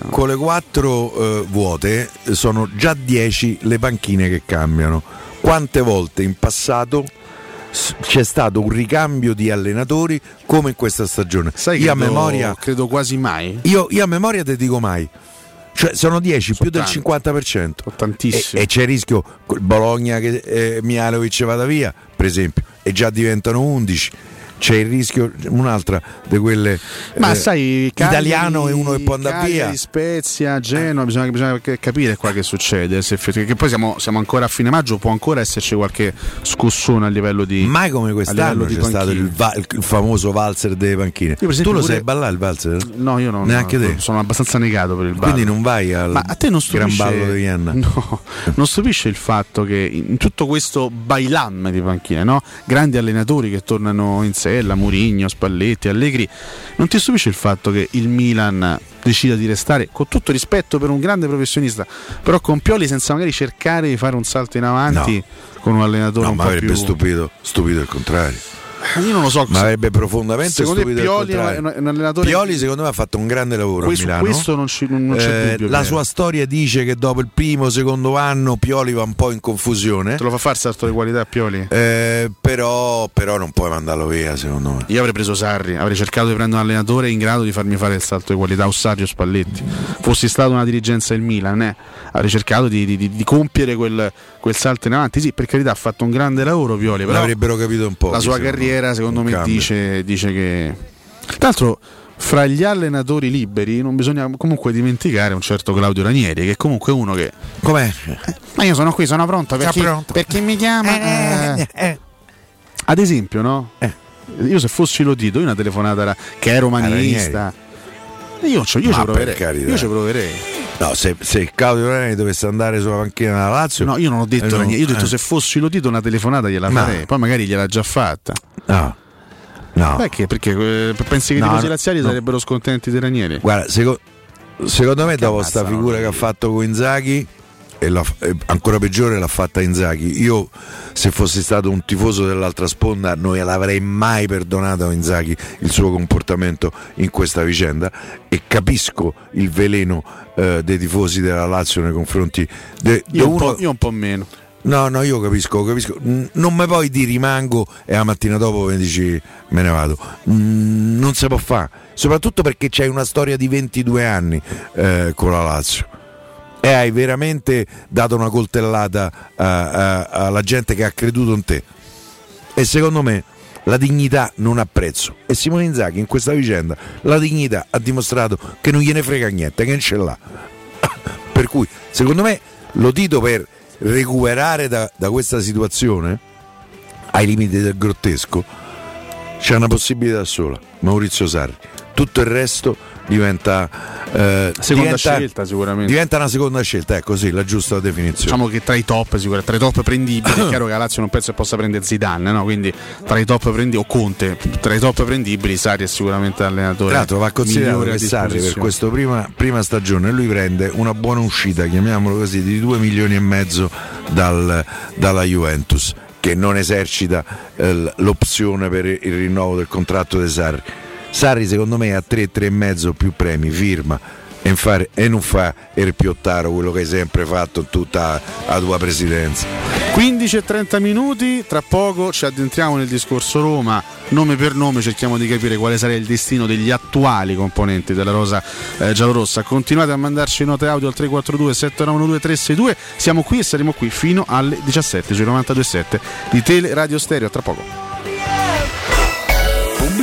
con le 4 vuote sono già 10 le panchine che cambiano. Quante volte in passato c'è stato un ricambio di allenatori come in questa stagione? Sai, credo quasi mai. Io a memoria ti dico mai. Cioè sono 10, più del 50%. Tantissimo. E c'è il rischio Bologna che Mihailovic vada via, per esempio, e già diventano 11. C'è il rischio, un'altra di quelle. Ma sai, Italiano è uno che può andare via. Spezia, Genoa, bisogna capire qua che succede. Perché poi siamo ancora a fine maggio, può ancora esserci qualche scossone a livello di. Mai come quest'anno c'è stato il famoso valzer delle panchine. Tu lo sai ballare il valzer? No, io non. Neanche te. Sono abbastanza negato per il ballo. Quindi non vai al. Ma a te non stupisce, Gran Ballo di Vienna. No, non stupisce il fatto che in tutto questo bailam di panchine, no? Grandi allenatori che tornano in sé. Mourinho, Spalletti, Allegri. Non ti stupisce il fatto che il Milan decida di restare, con tutto rispetto per un grande professionista, però con Pioli, senza magari cercare di fare un salto in avanti, no, con un allenatore un po' più. Ma avrebbe stupito il contrario. Io non lo so, ma avrebbe profondamente stupito Pioli, il contrario. Un allenatore Pioli secondo me ha fatto un grande lavoro a Milano. Questo non c'è dubbio. La sua storia dice che dopo il primo, secondo anno Pioli va un po' in confusione. Te lo fa far salto di qualità Pioli? Però non puoi mandarlo via, secondo me. Io avrei preso Sarri, avrei cercato di prendere un allenatore in grado di farmi fare il salto di qualità, o Sarri o Spalletti. Fossi stata una dirigenza del Milan, avrei cercato di compiere quel salto in avanti. Sì, per carità, ha fatto un grande lavoro Pioli, però l'avrebbero capito un po'. La sua carriera secondo me dice che, tra l'altro, fra gli allenatori liberi non bisogna comunque dimenticare un certo Claudio Ranieri, che è comunque uno che com'è? Ma io sono qui, sono pronto perché mi chiama ad esempio, no? Io se fossi Lotito, io una telefonata che è romanista, io ci proverei. No, se Claudio Ranieri dovesse andare sulla panchina della Lazio, no, io non ho detto Ranieri, io ho detto se fossi Lotito una telefonata gliela farei, poi magari gliel'ha già fatta. No. Perché pensi che i tifosi laziali sarebbero scontenti di Ranieri? Guarda, secondo me dopo sta figura che ha fatto con Inzaghi e ancora peggiore l'ha fatta Inzaghi. Io, se fossi stato un tifoso dell'altra sponda, non l'avrei mai perdonato a Inzaghi il suo comportamento in questa vicenda, e capisco il veleno dei tifosi della Lazio nei confronti io un po' meno. No, io capisco. Non me poi di rimango e la mattina dopo mi dici me ne vado. Non si può fare, soprattutto perché c'hai una storia di 22 anni con la Lazio, e hai veramente dato una coltellata alla gente che ha creduto in te. E secondo me la dignità non ha prezzo, e Simone Inzaghi in questa vicenda la dignità ha dimostrato che non gliene frega niente, che non ce l'ha. Per cui secondo me lo dito per recuperare da questa situazione ai limiti del grottesco c'è una possibilità sola: Maurizio Sarri. Tutto il resto diventa seconda scelta, sicuramente diventa una seconda scelta, ecco, sì, la giusta definizione. Diciamo che tra i top prendibili è chiaro che la Lazio non penso che possa prendere Zidane, no? Quindi tra i top prendibili, o Conte, tra i top prendibili Sarri è sicuramente l'allenatore. Tra l'altro va considerato che Sarri per questa prima stagione lui prende una buona uscita, chiamiamolo così, di 2,5 milioni dalla Juventus, che non esercita l'opzione per il rinnovo del contratto di Sarri. Sarri secondo me ha 3,5 più premi, firma e non fa il piottaro, quello che hai sempre fatto in tutta la tua presidenza. 15:30, tra poco ci addentriamo nel discorso Roma, nome per nome cerchiamo di capire quale sarà il destino degli attuali componenti della rosa giallorossa. Continuate a mandarci note audio al 342 792 362, siamo qui e saremo qui fino alle 17 sui 92.7 di Tele Radio Stereo. Tra poco.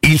Il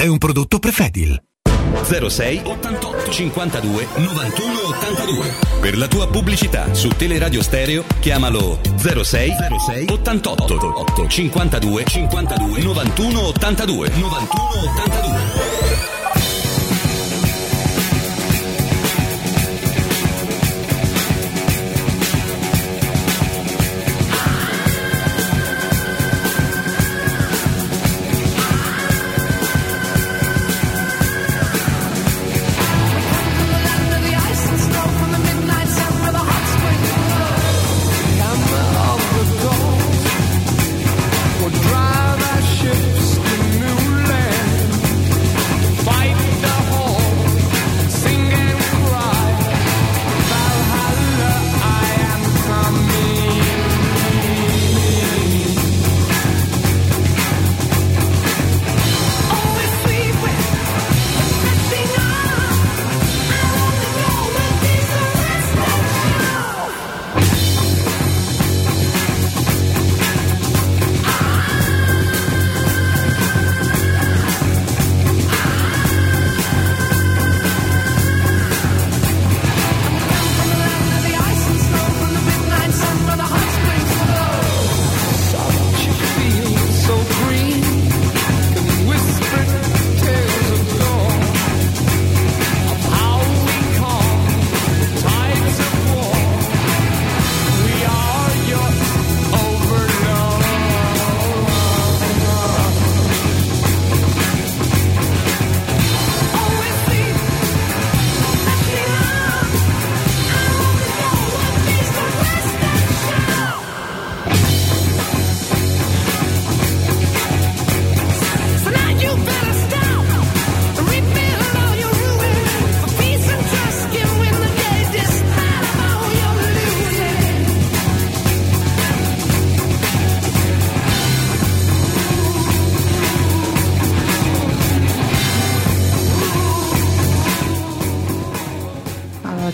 è un prodotto Prefedil. 06 88 52 91 82. Per la tua pubblicità su Teleradio Stereo chiamalo 06 88 52 91 82 91 82.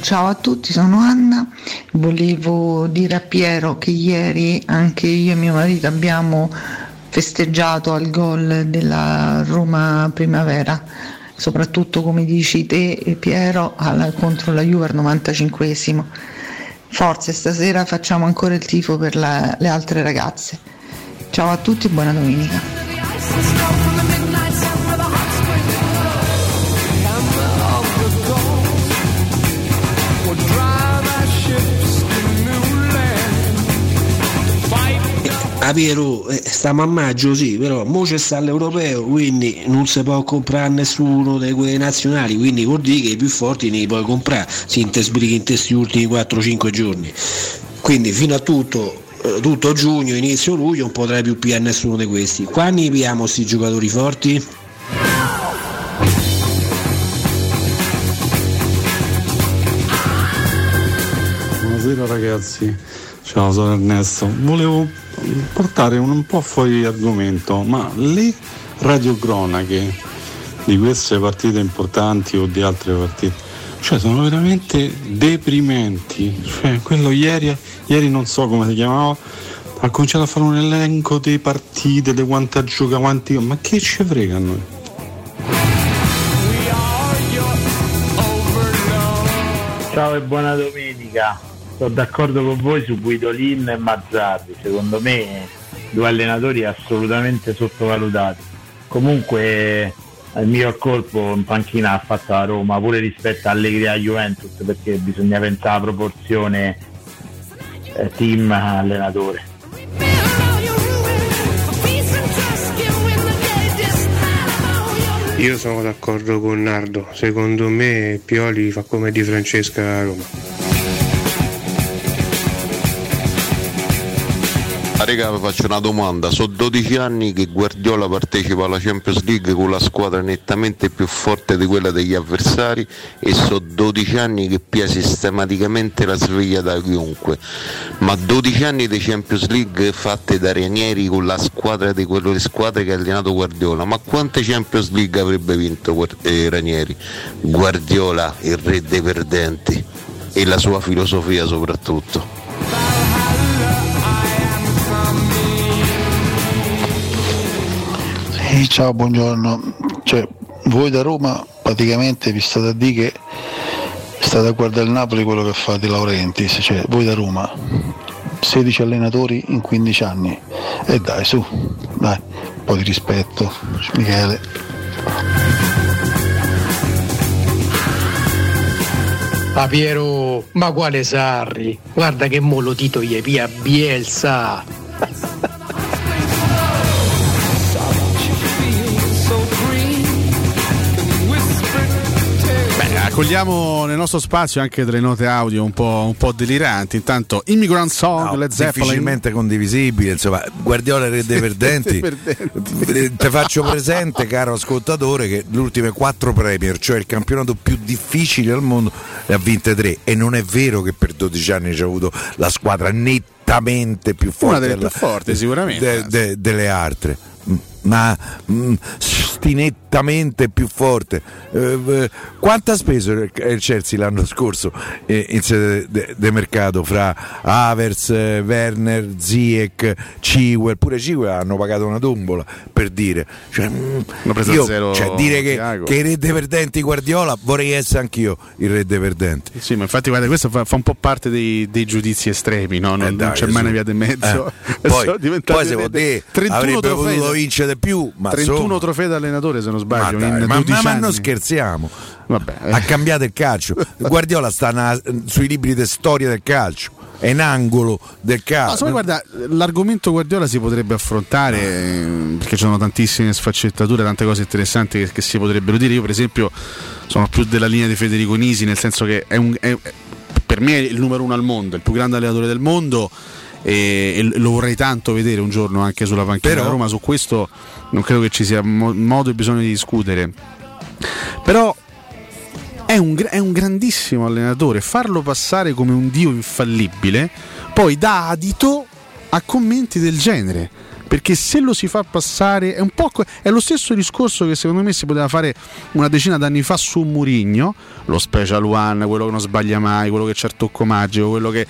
Ciao a tutti, sono Anna. Volevo dire a Piero che ieri anche io e mio marito abbiamo festeggiato al gol della Roma Primavera, soprattutto come dici te e Piero contro la Juve al 95esimo. Forse stasera facciamo ancora il tifo per le altre ragazze. Ciao a tutti e buona domenica. Ah Piero, stiamo a maggio sì, però mo c'è sta l'europeo, quindi non si può comprare nessuno di quelle nazionali, quindi vuol dire che i più forti ne puoi comprare, si intesbrichi in questi ultimi 4-5 giorni. Quindi fino a tutto giugno, inizio luglio, non potrai più pigliare nessuno di questi. Qua ne pigliamo questi giocatori forti? Buonasera ragazzi, ciao sono Ernesto, volevo portare un po' fuori argomento, ma le radiocronache di queste partite importanti o di altre partite, cioè sono veramente deprimenti. Cioè quello ieri non so come si chiamava, ha cominciato a fare un elenco dei partite, di quanta gioca, quanti, ma che ci frega a noi? Ciao e buona domenica. Sono d'accordo con voi su Guidolin e Mazzarri, secondo me due allenatori assolutamente sottovalutati. Comunque il miglior colpo in panchina ha fatto la Roma, pure rispetto a Allegri e a Juventus, perché bisogna pensare alla proporzione team allenatore. Io sono d'accordo con Nardo, secondo me Pioli fa come Di Francesca a Roma. Raga, vi faccio una domanda, sono 12 anni che Guardiola partecipa alla Champions League con la squadra nettamente più forte di quella degli avversari e sono 12 anni che pia sistematicamente la sveglia da chiunque, ma 12 anni di Champions League fatte da Ranieri con la squadra di quelle squadre che ha allenato Guardiola, ma quante Champions League avrebbe vinto Ranieri? Guardiola, il re dei perdenti e la sua filosofia soprattutto. Ciao, buongiorno. Cioè, voi da Roma praticamente vi state a dire che state a guardare il Napoli quello che fa De Laurentiis, cioè voi da Roma 16 allenatori in 15 anni. E dai, su, dai, un po' di rispetto, Michele. Ma Piero, ma quale Sarri? Guarda che mo lo titoli via Bielsa. Accogliamo nel nostro spazio anche delle note audio un po' deliranti. Intanto Immigrant Song, no, Led Zeppelin, difficilmente condivisibile, insomma. Guardiola re dei perdenti. Te faccio presente, caro ascoltatore, che le ultime 4 Premier, cioè il campionato più difficile al mondo, le ha vinte 3 e non è vero che per 12 anni ci ha avuto la squadra nettamente più forte, una delle più forti sicuramente delle altre. Ma stinettamente più forte. Quanto ha speso il Chelsea l'anno scorso in sede de mercato fra Havertz, Werner, Ziyech, Chilwell? Pure Chilwell hanno pagato una tombola, per dire, cioè, dire che i re dei perdenti Guardiola, vorrei essere anch'io il re dei perdenti. Sì, ma infatti guarda, questo fa un po' parte dei giudizi estremi, no? Non c'è mai una via di mezzo. Poi se potete avrebbe potuto vincere più, ma 31 trofei da allenatore, se non sbaglio, ma non scherziamo. Vabbè. Ha cambiato il calcio. Guardiola sta sui libri di storia del calcio, è in angolo del calcio. Guarda, l'argomento Guardiola si potrebbe affrontare perché ci sono tantissime sfaccettature, tante cose interessanti che si potrebbero dire. Io per esempio sono più della linea di Federico Nisi, nel senso che per me è il numero 1 al mondo, il più grande allenatore del mondo, e lo vorrei tanto vedere un giorno anche sulla panchina della Roma. Su questo non credo che ci sia modo e bisogno di discutere, però è un grandissimo allenatore, farlo passare come un dio infallibile poi dà adito a commenti del genere, perché se lo si fa passare è lo stesso discorso che secondo me si poteva fare una decina d'anni fa su Mourinho, lo special one, quello che non sbaglia mai, quello che c'è il tocco magico, quello che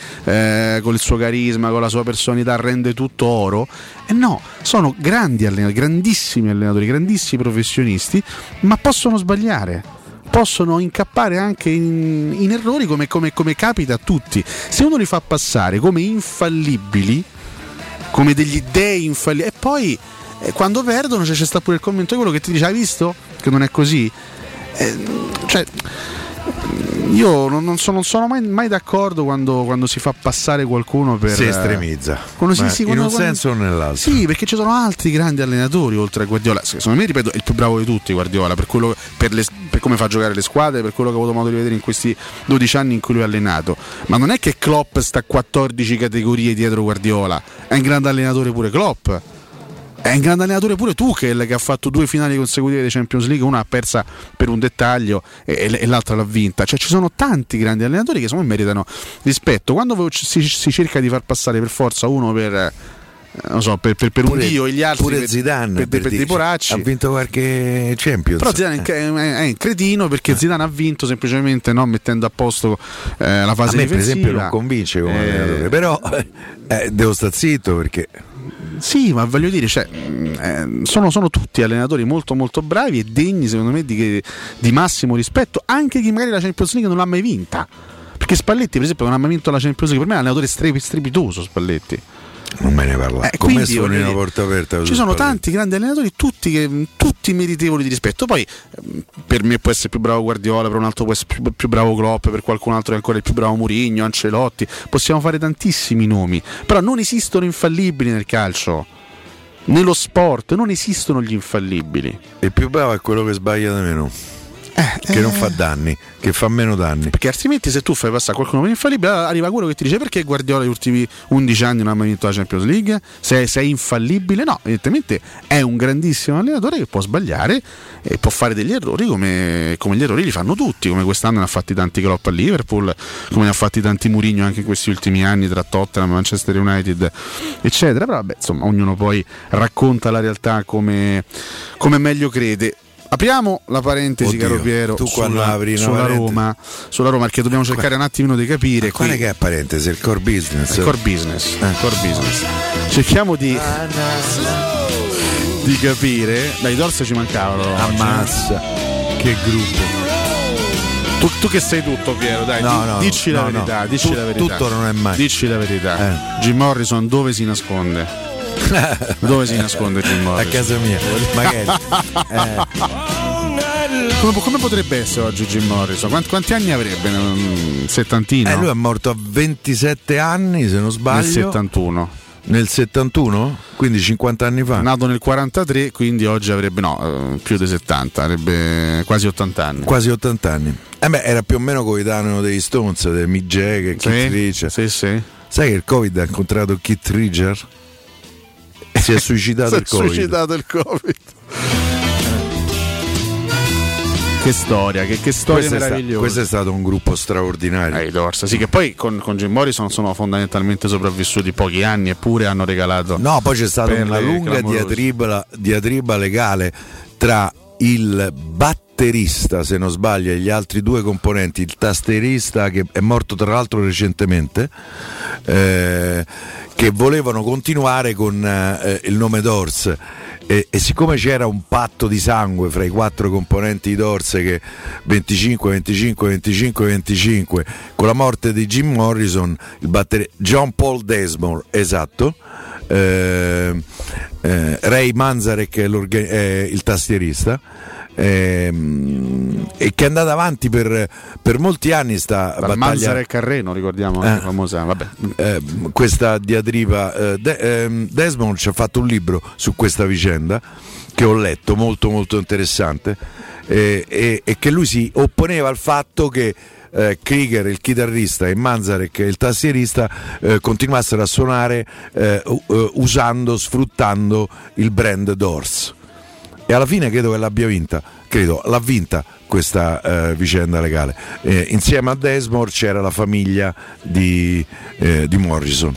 con il suo carisma, con la sua personalità rende tutto oro. E no, sono grandi allenatori, grandissimi allenatori, grandissimi professionisti, ma possono sbagliare, possono incappare anche in errori come capita a tutti. Se uno li fa passare come infallibili, come degli dei infallibili, e poi quando perdono c'è sta pure il commento di quello che ti dice: hai visto che non è così? Io non sono mai d'accordo quando si fa passare qualcuno per... Si estremizza in un senso o nell'altro. Sì, perché ci sono altri grandi allenatori oltre a Guardiola. Secondo me, ripeto, è il più bravo di tutti Guardiola, per come fa a giocare le squadre, per quello che ho avuto modo di vedere in questi 12 anni in cui lui ha allenato. Ma non è che Klopp sta 14 categorie dietro Guardiola. È un grande allenatore pure Klopp, è un grande allenatore pure Tuchel, che ha fatto 2 finali consecutive di Champions League, una ha persa per un dettaglio e l'altra l'ha vinta. Cioè, ci sono tanti grandi allenatori che secondo me meritano rispetto. Quando si cerca di far passare per forza uno per un dio e gli altri pure Zidane per dei poracci, ha vinto qualche Champions, però Zidane è un cretino, perché Zidane ha vinto semplicemente mettendo a posto la fase difensiva. A me per esempio non convince come allenatore, però devo star zitto, perché sì, ma voglio dire, sono tutti allenatori molto molto bravi e degni secondo me di massimo rispetto, anche chi magari la Champions League non l'ha mai vinta, perché Spalletti per esempio non ha mai vinto la Champions League. Per me è un allenatore strepitoso Spalletti, non me ne parla, come sono in una porta aperta. Ci sono tanti grandi allenatori, tutti meritevoli di rispetto. Poi per me può essere più bravo Guardiola, per un altro può essere più bravo Klopp, per qualcun altro è ancora il più bravo Mourinho, Ancelotti, possiamo fare tantissimi nomi, però non esistono infallibili nel calcio, nello sport non esistono gli infallibili. Il più bravo è quello che sbaglia di meno, che non fa danni, che fa meno danni, perché altrimenti se tu fai passare qualcuno per infallibile, arriva quello che ti dice: perché Guardiola gli ultimi 11 anni non ha mai vinto la Champions League? Se è infallibile, no, evidentemente è un grandissimo allenatore che può sbagliare e può fare degli errori come gli errori li fanno tutti, come quest'anno ne ha fatti tanti Klopp a Liverpool, come ne ha fatti tanti Mourinho anche in questi ultimi anni tra Tottenham, Manchester United eccetera. Però vabbè, insomma, ognuno poi racconta la realtà come meglio crede. Apriamo la parentesi, caro Piero, sulla Roma, perché dobbiamo cercare un attimino di capire. Qual è che è parentesi? Il core business. Cerchiamo di capire. Dai, Dorso ci mancavano. Ammazza, che gruppo. Tu che sei tutto, Piero, dai, verità. Dici la verità. Tutto non è mai. Dici la verità. Jim Morrison dove si nasconde? Dove si nasconde Jim Morrison? A casa mia, magari. Come potrebbe essere oggi Jim Morrison? Quanti anni avrebbe? Settantino? Lui è morto a 27 anni, se non sbaglio. Nel 71. Nel 71? Quindi 50 anni fa. Nato nel 43, quindi oggi avrebbe più di 70, avrebbe quasi 80 anni. Quasi 80 anni. Era più o meno coetaneo dei Stones, dei Mick Jagger, Keith Richards. Sì. Sai che il Covid ha incontrato Keith Richards? Si è suicidato il Covid. Che storia meravigliosa. Questo è stato un gruppo straordinario. Dorsa. Sì, che poi con Jim Morrison sono fondamentalmente sopravvissuti pochi anni, eppure hanno regalato. No, poi c'è stata una lunga diatriba legale tra il batterista, se non sbaglio, e gli altri 2 componenti, il tastierista che è morto tra l'altro recentemente, che volevano continuare con il nome Doors e siccome c'era un patto di sangue fra i 4 componenti di Doors che 25 con la morte di Jim Morrison, il batterista John Paul Desmond, esatto, Ray Manzarek il tastierista, e che è andata avanti per molti anni sta battaglia. Manzarek Carreno, ricordiamo, la famosa, vabbè. Questa diatriba. Desmond ci ha fatto un libro su questa vicenda che ho letto, molto molto interessante, e che lui si opponeva al fatto che Krieger, il chitarrista, e Manzarek, il tastierista, continuassero a suonare sfruttando il brand Doors. E alla fine credo che l'abbia vinta. L'ha vinta questa vicenda legale. Insieme a Desmond c'era la famiglia di Morrison.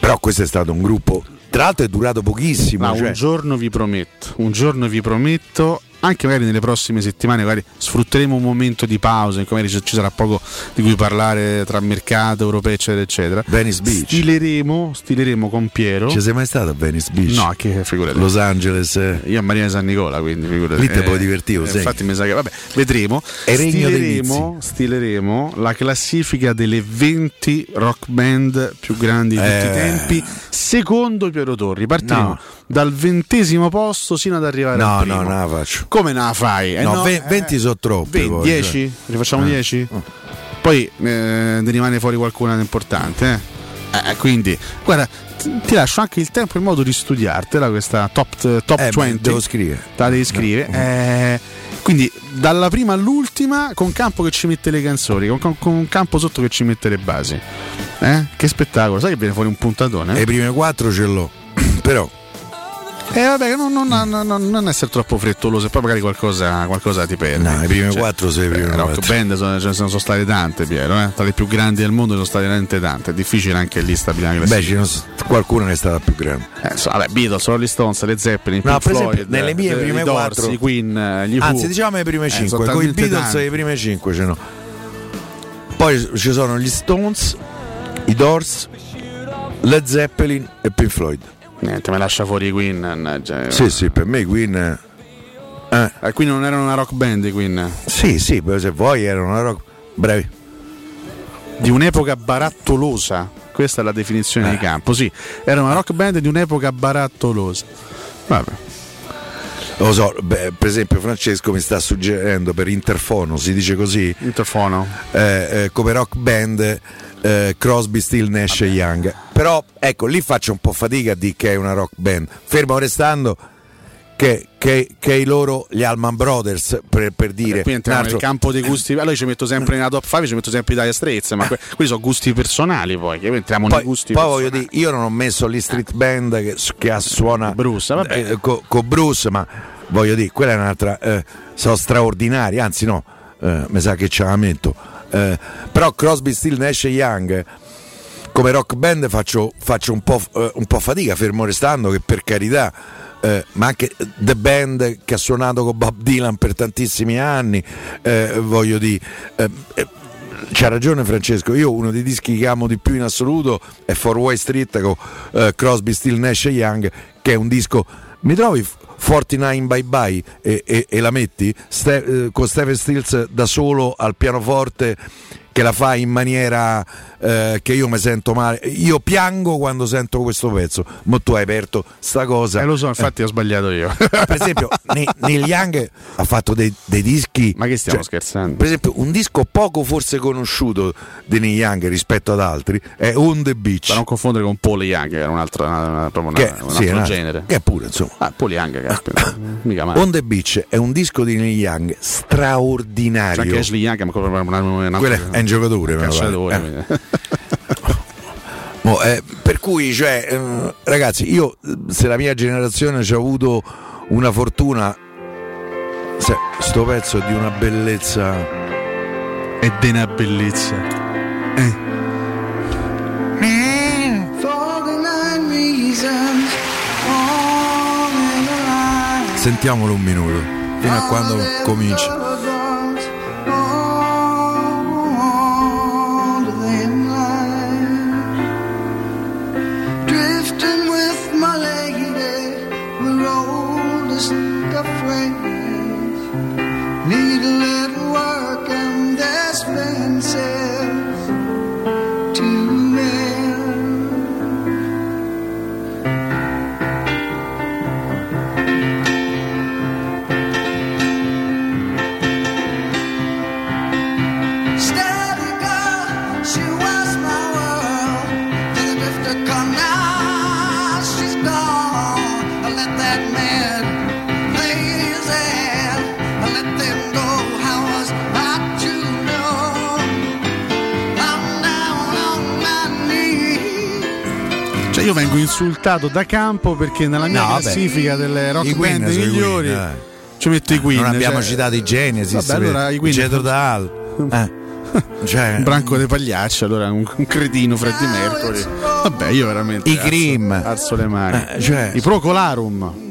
Però questo è stato un gruppo Tra l'altro è durato pochissimo. Ma cioè, un giorno vi prometto, anche magari nelle prossime settimane, magari sfrutteremo un momento di pausa, in cui magari ci sarà poco di cui parlare tra mercato europeo, eccetera, eccetera. Venice Beach. Stileremo con Piero. Ci sei mai stato a Venice Beach? No, che figurati. Los Angeles. Io a Marina San Nicola, quindi figurati. Lì te poi divertivo, sì. Infatti mi sa che, vabbè, vedremo. Stileremo la classifica delle 20 rock band più grandi di tutti i tempi, secondo Piero Torri. Partiamo dal 20° posto sino ad arrivare al primo. No, la faccio. Come la fai? 20 sono troppe. 10? Rifacciamo 10? Poi ne rimane fuori qualcuna importante. Quindi, guarda, ti lascio anche il tempo e il modo di studiartela questa top 20. Devo scrivere. La devi scrivere. Quindi dalla prima all'ultima, con campo che ci mette le canzoni, con un campo sotto che ci mette le basi. Che spettacolo. Sai che viene fuori un puntatone? Le prime 4 ce l'ho, però. Vabbè, non essere troppo frettoloso, e poi magari qualcosa ti perdi. No, i primi 4 sei primi. Rock band sono state tante, Piero, tra le più grandi del mondo sono state veramente tante. È difficile anche lì stabilire la classifica. Beh, qualcuno ne è stata più grande. Beatles, Rolling Stones, le Zeppelin, Pink Floyd, esempio, nelle mie prime 4, i Queen, gli Who. Anzi, diciamo le prime 5, con i Beatles e le prime 5 ce n'ho. Poi ci sono gli Stones, i Doors, le Zeppelin e Pink Floyd. Niente, me lascia fuori i Queen, mannaggia. Sì, per me i Queen. Quindi non erano una rock band i Queen? Sì, se vuoi erano una rock. Bravi. Di un'epoca barattolosa, questa è la definizione di campo, sì. Era una rock band di un'epoca barattolosa. Vabbè. Lo so, per esempio Francesco mi sta suggerendo per Interfono, si dice così? Interfono. Come rock band Crosby, Still, Nash e Young. Però ecco, lì faccio un po' fatica a dire che è una rock band, fermo restando che i loro, gli Allman Brothers, per dire. Qui entriamo nel campo dei gusti. Allora io ci metto sempre nella top 5, ci metto sempre Dire Straits, ma quelli sono gusti personali. Poi che entriamo nei gusti personali. Poi voglio dire, io non ho messo gli street band che suona Bruce, con Bruce, ma voglio dire, quella è un'altra. Sono straordinari, anzi no, mi sa che ce la metto. Però Crosby, Still, Nash e Young come rock band faccio un po' fatica, fermo restando che, per carità, ma anche The Band, che ha suonato con Bob Dylan per tantissimi anni, voglio dire, c'ha ragione Francesco. Io uno dei dischi che amo di più in assoluto è For Wall Street con Crosby, Still, Nash e Young, che è un disco. Mi trovi 49 Bye Bye e la metti con Stephen Stills da solo al pianoforte, che la fa in maniera che io mi sento male, io piango quando sento questo pezzo. Ma tu hai aperto sta cosa, lo so, infatti ho sbagliato io. Per esempio Neil Young ha fatto dei dischi, ma che stiamo scherzando? Per esempio un disco poco forse conosciuto di Neil Young rispetto ad altri è On The Beach, da non confondere con Paul Young, che era un altro, un altro genere, che pure insomma Paul Young, caspita, mica male. On The Beach è un disco di Neil Young straordinario, c'è anche Ashley Young, ma quella è un giocatore, per cui ragazzi, io, se la mia generazione ci ha avuto una fortuna, sto pezzo è di una bellezza sentiamolo un minuto fino a quando comincia. Io vengo insultato da campo perché nella mia classifica delle rock band migliori ci metto i Queen. Non abbiamo citato i Genesis, allora i Queen. Jethro Tull. cioè, branco dei pagliacci, allora un cretino Freddie Mercury. Vabbè, io veramente i Cream alzo le mani, cioè, i Procolarum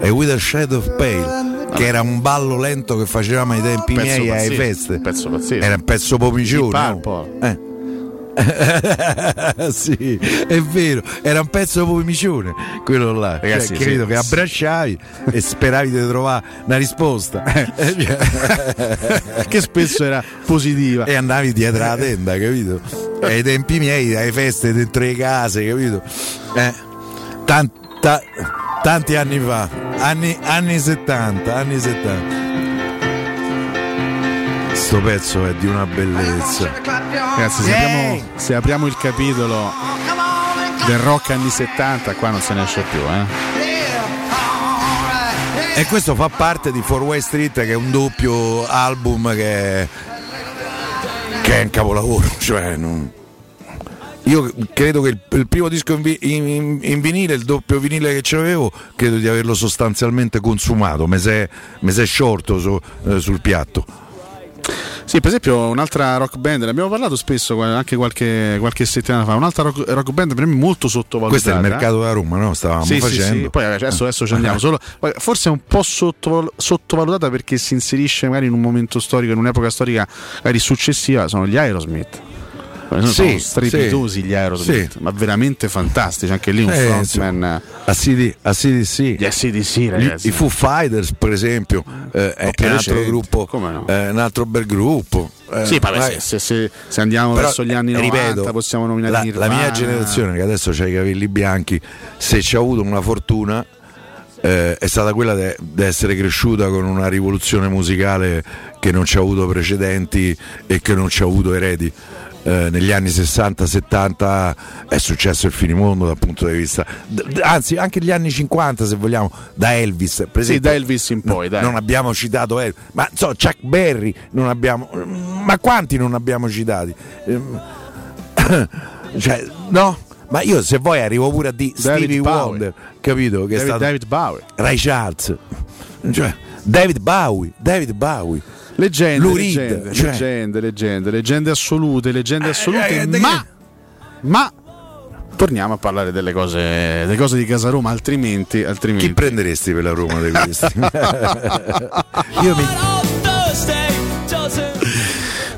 e With a Shade of Pale, che era un ballo lento che facevamo ai tempi miei alle feste, pezzo pazzesco. Era un pezzo popicione, sì, è vero, era un pezzo popicione quello là. Ragazzi, cioè, credo che abbracciavi e speravi di trovare una risposta che spesso era positiva, e andavi dietro la tenda, capito? Ai tempi miei, alle feste dentro le case, capito? Tanti anni fa, anni 70. Sto pezzo è di una bellezza. Ragazzi, se apriamo il capitolo del rock anni 70, qua non se ne esce più, E questo fa parte di Four Way Street, che è un doppio album che è un capolavoro, cioè non... Io credo che il primo disco in vinile, il doppio vinile che c'avevo, credo di averlo sostanzialmente consumato. Me se sciolto sul piatto. Sì, per esempio un'altra rock band, ne abbiamo parlato spesso anche qualche settimana fa, un'altra rock band per me molto sottovalutata. Questo è il mercato da Roma, no? Stavamo facendo. Sì. Poi adesso ci andiamo. Solo, forse è un po' sottovalutata perché si inserisce magari in un momento storico, in un'epoca storica magari successiva, sono gli Aerosmith. Sono strepitosi gli Aerosmith, ma veramente fantastici. Anche lì un frontman ACDC, ragazzi. I Foo Fighters, per esempio, è un altro gruppo, no? Un altro bel gruppo. Se andiamo però, verso gli anni 90, ripeto, possiamo nominare la mia generazione, che adesso c'ha i capelli bianchi. Se ci ha avuto una fortuna, è stata quella di essere cresciuta con una rivoluzione musicale che non ci ha avuto precedenti e che non ci ha avuto eredi. Negli anni 60-70 è successo il finimondo dal punto di vista, anzi anche gli anni 50, se vogliamo, da Elvis, per esempio, da Elvis in poi, dai. Non abbiamo citato Elvis, ma Chuck Berry non abbiamo, ma quanti non abbiamo citati, cioè, no? Ma io, se vuoi, arrivo pure a di Stevie Wonder, capito? Che è stato David Bowie, Ray Charles, cioè, David Bowie. Leggende assolute, ma torniamo a parlare delle cose di casa Roma, altrimenti. Chi prenderesti per la Roma di questi?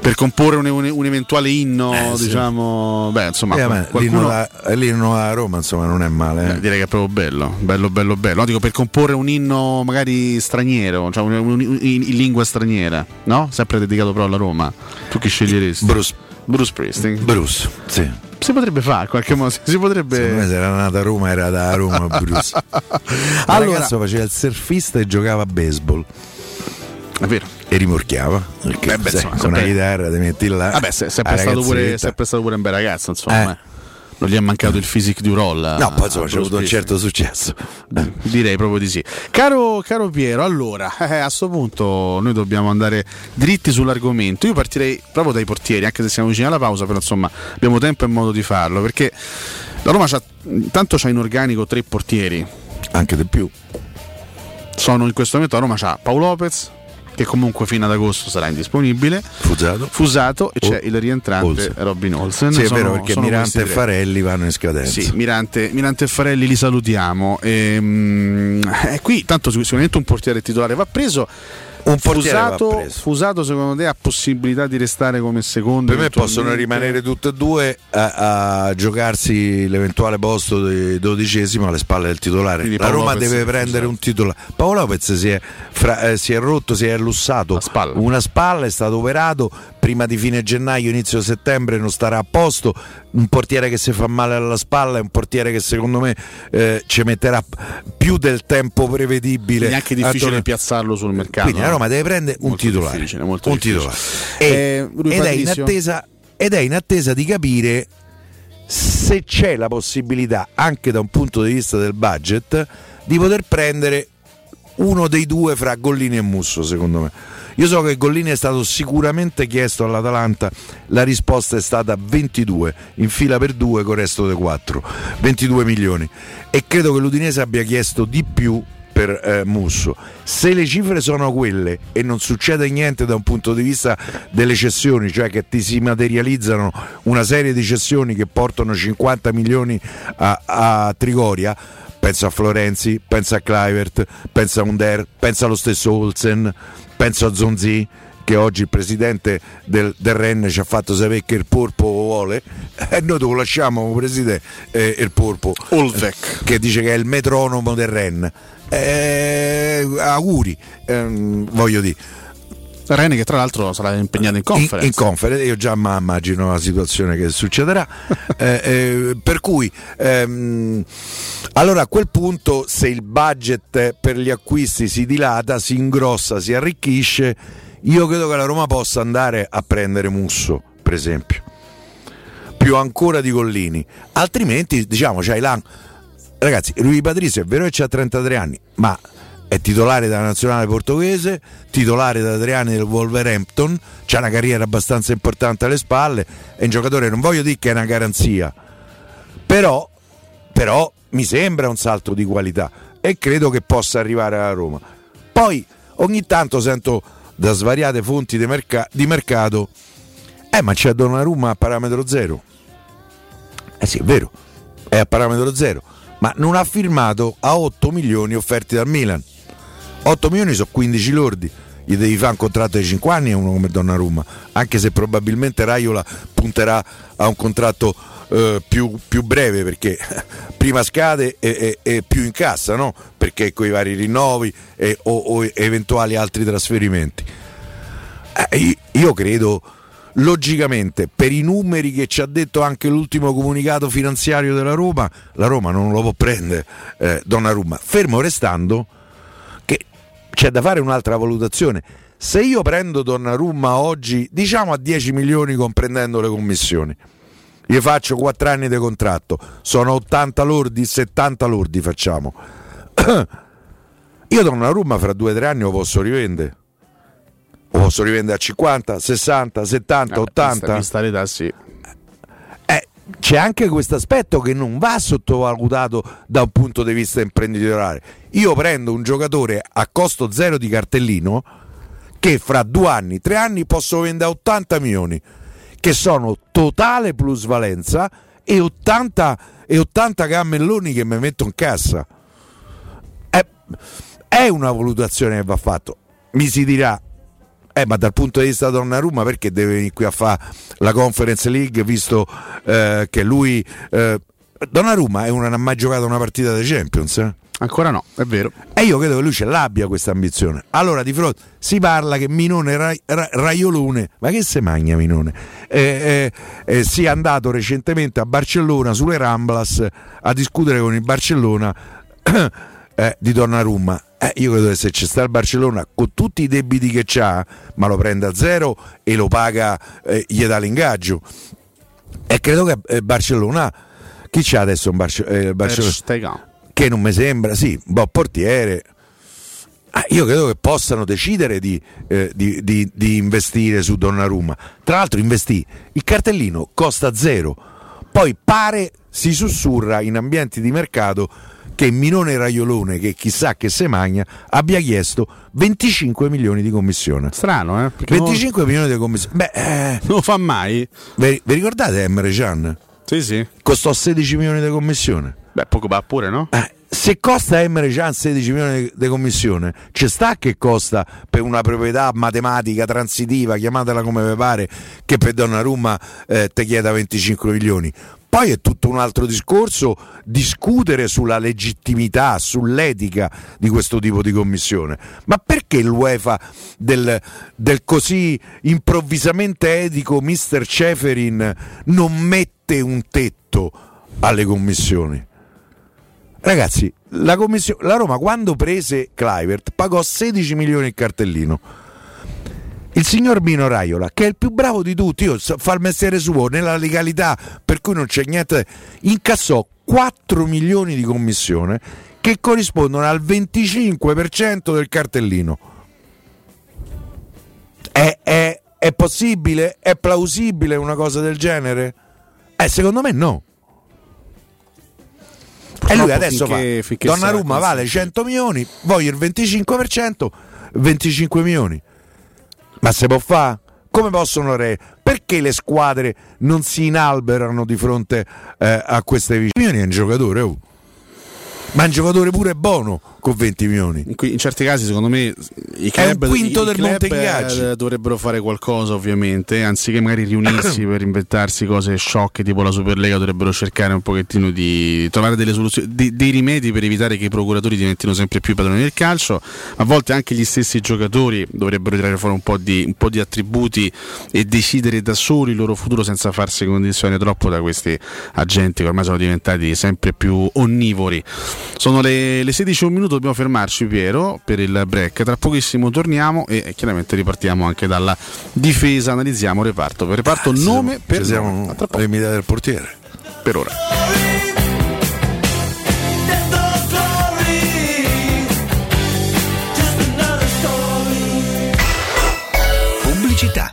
Per comporre un eventuale inno, diciamo, beh, insomma, l'inno a Roma, insomma, non è male. Direi che è proprio bello. No, dico, per comporre un inno magari straniero, cioè in lingua straniera, no? Sempre dedicato però alla Roma. Tu chi sceglieresti? Bruce Springsteen. Bruce, sì. Si potrebbe fare in qualche modo, si potrebbe. Secondo me, se era nata a Roma, era da Roma Bruce. Allora, ragazzo faceva il surfista e giocava a baseball. È vero. E rimorchiava con una chitarra, ti metti là. Vabbè, sempre stato pure un bel ragazzo, insomma. Non gli è mancato il physique du roll. No, poi insomma c'è avuto un certo successo. Direi proprio di sì. Caro Piero, allora, a sto punto noi dobbiamo andare dritti sull'argomento. Io partirei proprio dai portieri, anche se siamo vicini alla pausa, però insomma abbiamo tempo e modo di farlo, perché la Roma c'ha in organico 3 portieri, anche di più. Sono in questo momento la Roma c'ha Paolo Lopez, che comunque fino ad agosto sarà indisponibile, Fusato e c'è il rientrante Olsen. Robin Olsen. Sì, è vero, perché Mirante e Farelli vanno in scadenza. Sì, Mirante e Farelli li salutiamo. E qui tanto sicuramente un portiere titolare va preso. Fusato secondo te ha possibilità di restare come secondo? Per me possono rimanere tutte e due a giocarsi l'eventuale posto di 12º alle spalle del titolare. La Roma deve prendere un titolare. Paolo Lopez si è rotto, si è allussato una spalla, è stato operato prima di fine gennaio, inizio settembre non starà a posto. Un portiere che si fa male alla spalla è un portiere che secondo me ci metterà più del tempo prevedibile. È anche difficile piazzarlo sul mercato. Quindi la Roma deve prendere un titolare. Ed è in attesa di capire se c'è la possibilità, anche da un punto di vista del budget, di poter prendere uno dei due fra Gollini e Musso, secondo me. Io so che Gollini è stato sicuramente chiesto all'Atalanta, la risposta è stata 22, in fila per 2 con il resto dei 4, 22 milioni, e credo che l'Udinese abbia chiesto di più per Musso. Se le cifre sono quelle e non succede niente da un punto di vista delle cessioni, cioè che ti si materializzano una serie di cessioni che portano 50 milioni a Trigoria, penso a Florenzi, penso a Kluivert, penso a Under, penso allo stesso Olsen, penso a Zonzi, che oggi il presidente del Rennes ci ha fatto sapere che il Porpo vuole, e noi lo lasciamo presidente il Porpo Olvec, che dice che è il metronomo del Rennes, auguri, voglio dire, Rennes che tra l'altro sarà impegnato in conference. In conference, io già immagino la situazione che succederà. Per cui allora a quel punto, se il budget per gli acquisti si dilata, si ingrossa, si arricchisce, io credo che la Roma possa andare a prendere Musso, per esempio, più ancora di Collini. Altrimenti, diciamo, c'hai là, ragazzi, Rui Patrício è vero che c'ha 33 anni, ma è titolare della nazionale portoghese, titolare da 3 anni del Wolverhampton, c'ha una carriera abbastanza importante alle spalle, è un giocatore, non voglio dire che è una garanzia, però mi sembra un salto di qualità e credo che possa arrivare alla Roma. Poi ogni tanto sento da svariate fonti di mercato, ma c'è Donnarumma a parametro zero. Sì, è vero, è a parametro zero, ma non ha firmato a 8 milioni offerti dal Milan. 8 milioni sono 15 lordi, gli devi fare un contratto di 5 anni a uno come Donnarumma, anche se probabilmente Raiola punterà a un contratto più breve, perché prima scade e più incassa, no? Perché con i vari rinnovi o eventuali altri trasferimenti, io credo logicamente, per i numeri che ci ha detto anche l'ultimo comunicato finanziario della Roma, la Roma non lo può prendere Donnarumma, fermo restando che c'è da fare un'altra valutazione. Se io prendo Donnarumma oggi, diciamo a 10 milioni comprendendo le commissioni, gli faccio 4 anni di contratto, sono 80 lordi, 70 lordi facciamo. Io Donnarumma fra 2-3 anni lo posso rivendere a 50, 60, 70, 80. Questa realtà, sì. C'è anche questo aspetto che non va sottovalutato da un punto di vista imprenditoriale. Io prendo un giocatore a costo zero di cartellino che fra 2 anni, 3 anni posso vendere a 80 milioni. Che sono totale plusvalenza e 80 cammelloni che mi metto in cassa. È una valutazione che va fatta. Mi si dirà, ma dal punto di vista Donnarumma perché deve venire qui a fare la Conference League, visto che lui... Donnarumma non ha mai giocato una partita dei Champions? Ancora no, è vero. E io credo che lui ce l'abbia questa ambizione. Allora di fronte si parla che Minone Raiolone, ma che se magna Minone, si è andato recentemente a Barcellona sulle Ramblas a discutere con il Barcellona di Donnarumma. Io credo che se ci sta il Barcellona con tutti i debiti che c'ha, ma lo prende a zero e lo paga, gli dà l'ingaggio. E credo che Barcellona, chi c'ha adesso un Barcellona? Che non mi sembra, sì, un buon portiere. Io credo che possano decidere di investire su Donnarumma. Tra l'altro investì, il cartellino costa zero. Poi pare, si sussurra in ambienti di mercato, che Minone Raiolone, che chissà che se magna, abbia chiesto 25 milioni di commissione. Strano, eh? Perché 25 milioni di commissione. Non lo fa mai. Vi ricordate Emre Can? Sì, sì. Costò 16 milioni di commissione. Poco va pure, no? Se costa Emre Can 16 milioni di commissione, c'è sta che costa per una proprietà matematica transitiva, chiamatela come vi pare, che per Donnarumma te chieda 25 milioni. Poi è tutto un altro discorso discutere sulla legittimità, sull'etica di questo tipo di commissione. Ma perché l'UEFA del così improvvisamente etico Mister Ceferin non mette un tetto alle commissioni? Ragazzi, la Roma quando prese Kluivert pagò 16 milioni il cartellino. Il signor Mino Raiola, che è il più bravo di tutti, fa il mestiere suo nella legalità, per cui non c'è niente, incassò 4 milioni di commissione che corrispondono al 25% del cartellino. È possibile? È plausibile una cosa del genere? Secondo me no. E lui adesso finché Donnarumma vale 100 milioni, voglio il 25%, 25 milioni. Ma se può fare? Come possono perché le squadre non si inalberano di fronte a queste vicende? È un giocatore, ma un giocatore pure buono con 20 milioni. In certi casi secondo me i club, è un quinto del Monteghiaccio, dovrebbero fare qualcosa ovviamente, anziché magari riunirsi per inventarsi cose sciocche tipo la Superlega, dovrebbero cercare un pochettino di trovare delle soluzioni, dei rimedi per evitare che i procuratori diventino sempre più padroni del calcio. A volte anche gli stessi giocatori dovrebbero tirare fuori un po' di attributi e decidere da soli il loro futuro senza farsi condizionare troppo da questi agenti che ormai sono diventati sempre più onnivori. Sono le 16 e un minuto, dobbiamo fermarci Piero per il break, tra pochissimo torniamo e chiaramente ripartiamo anche dalla difesa, analizziamo reparto per reparto, nome per nome. Le mire del portiere per ora. Pubblicità.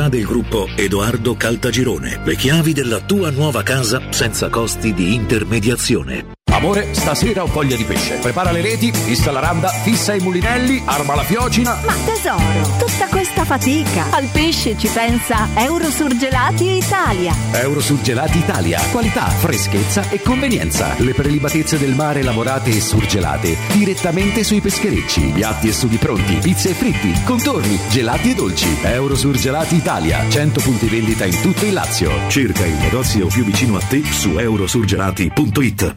del gruppo Edoardo Caltagirone. Le chiavi della tua nuova casa senza costi di intermediazione. Amore, stasera ho voglia di pesce. Prepara le reti, fissa la randa, fissa i mulinelli, arma la fiocina. Ma tesoro, tutta questa fatica. Al pesce ci pensa Eurosurgelati Italia. Eurosurgelati Italia. Qualità, freschezza e convenienza. Le prelibatezze del mare lavorate e surgelate direttamente sui pescherecci. Piatti e sughi pronti, pizze e fritti, contorni, gelati e dolci. Eurosurgelati Italia. 100 punti vendita in tutto il Lazio. Cerca il negozio più vicino a te su eurosurgelati.it.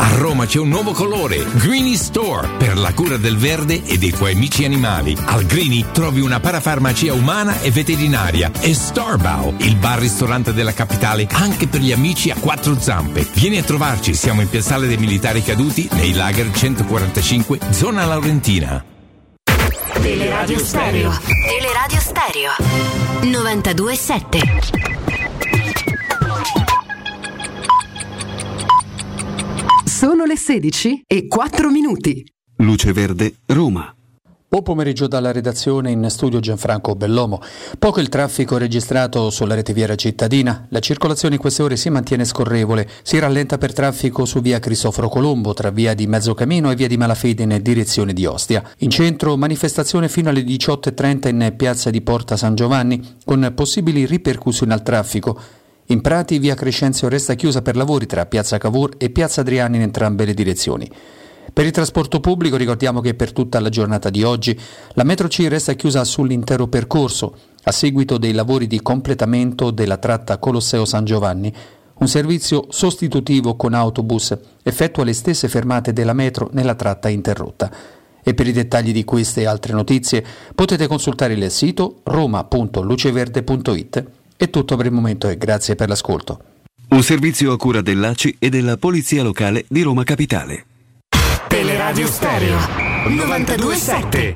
A Roma c'è un nuovo colore, Greeny Store, per la cura del verde e dei tuoi amici animali. Al Greeny trovi una parafarmacia umana e veterinaria e Starbau, il bar-ristorante della capitale anche per gli amici a quattro zampe. Vieni a trovarci, siamo in Piazzale dei Militari Caduti, nei Lager 145, zona Laurentina. Teleradio Stereo. Teleradio Stereo. 92.7. Sono le 16 e 4 minuti. Luce Verde, Roma. Buon pomeriggio dalla redazione, in studio Gianfranco Bellomo. Poco il traffico registrato sulla rete viaria cittadina. La circolazione in queste ore si mantiene scorrevole. Si rallenta per traffico su via Cristoforo Colombo, tra via di Mezzocamino e via di Malafede in direzione di Ostia. In centro manifestazione fino alle 18.30 in piazza di Porta San Giovanni, con possibili ripercussioni al traffico. In Prati via Crescenzio resta chiusa per lavori tra piazza Cavour e piazza Adriani in entrambe le direzioni. Per il trasporto pubblico ricordiamo che per tutta la giornata di oggi la metro C resta chiusa sull'intero percorso a seguito dei lavori di completamento della tratta Colosseo San Giovanni. Un servizio sostitutivo con autobus effettua le stesse fermate della metro nella tratta interrotta. E per i dettagli di queste e altre notizie potete consultare il sito roma.luceverde.it. È tutto per il momento e grazie per l'ascolto. Un servizio a cura dell'ACI e della Polizia Locale di Roma Capitale. Teleradio Stereo 92.7.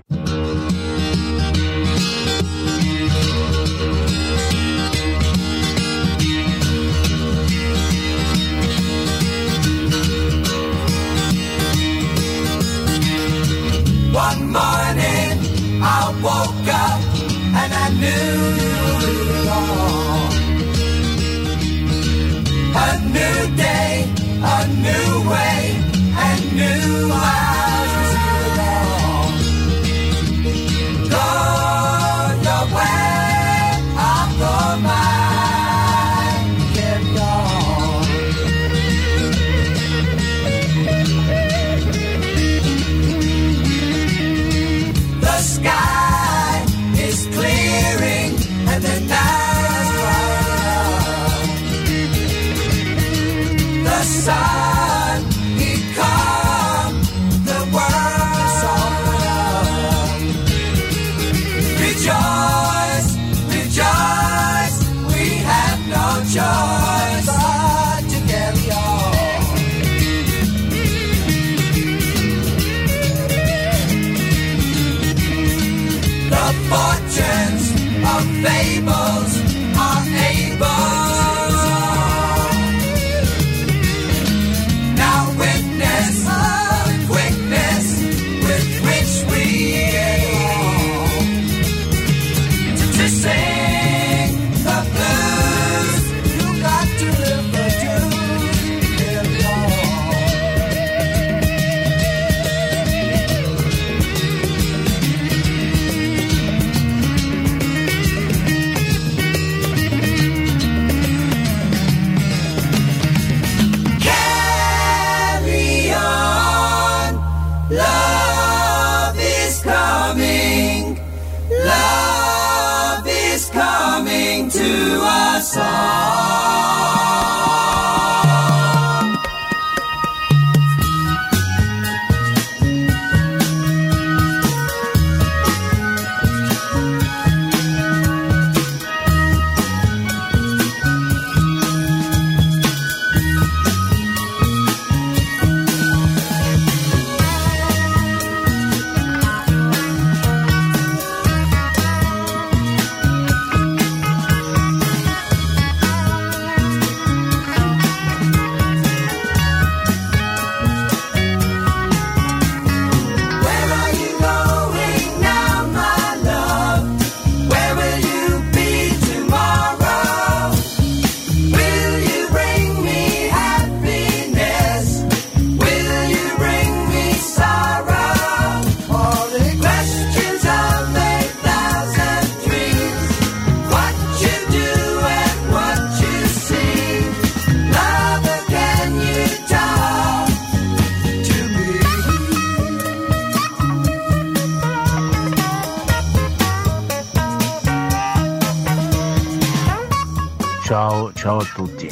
Ciao a tutti,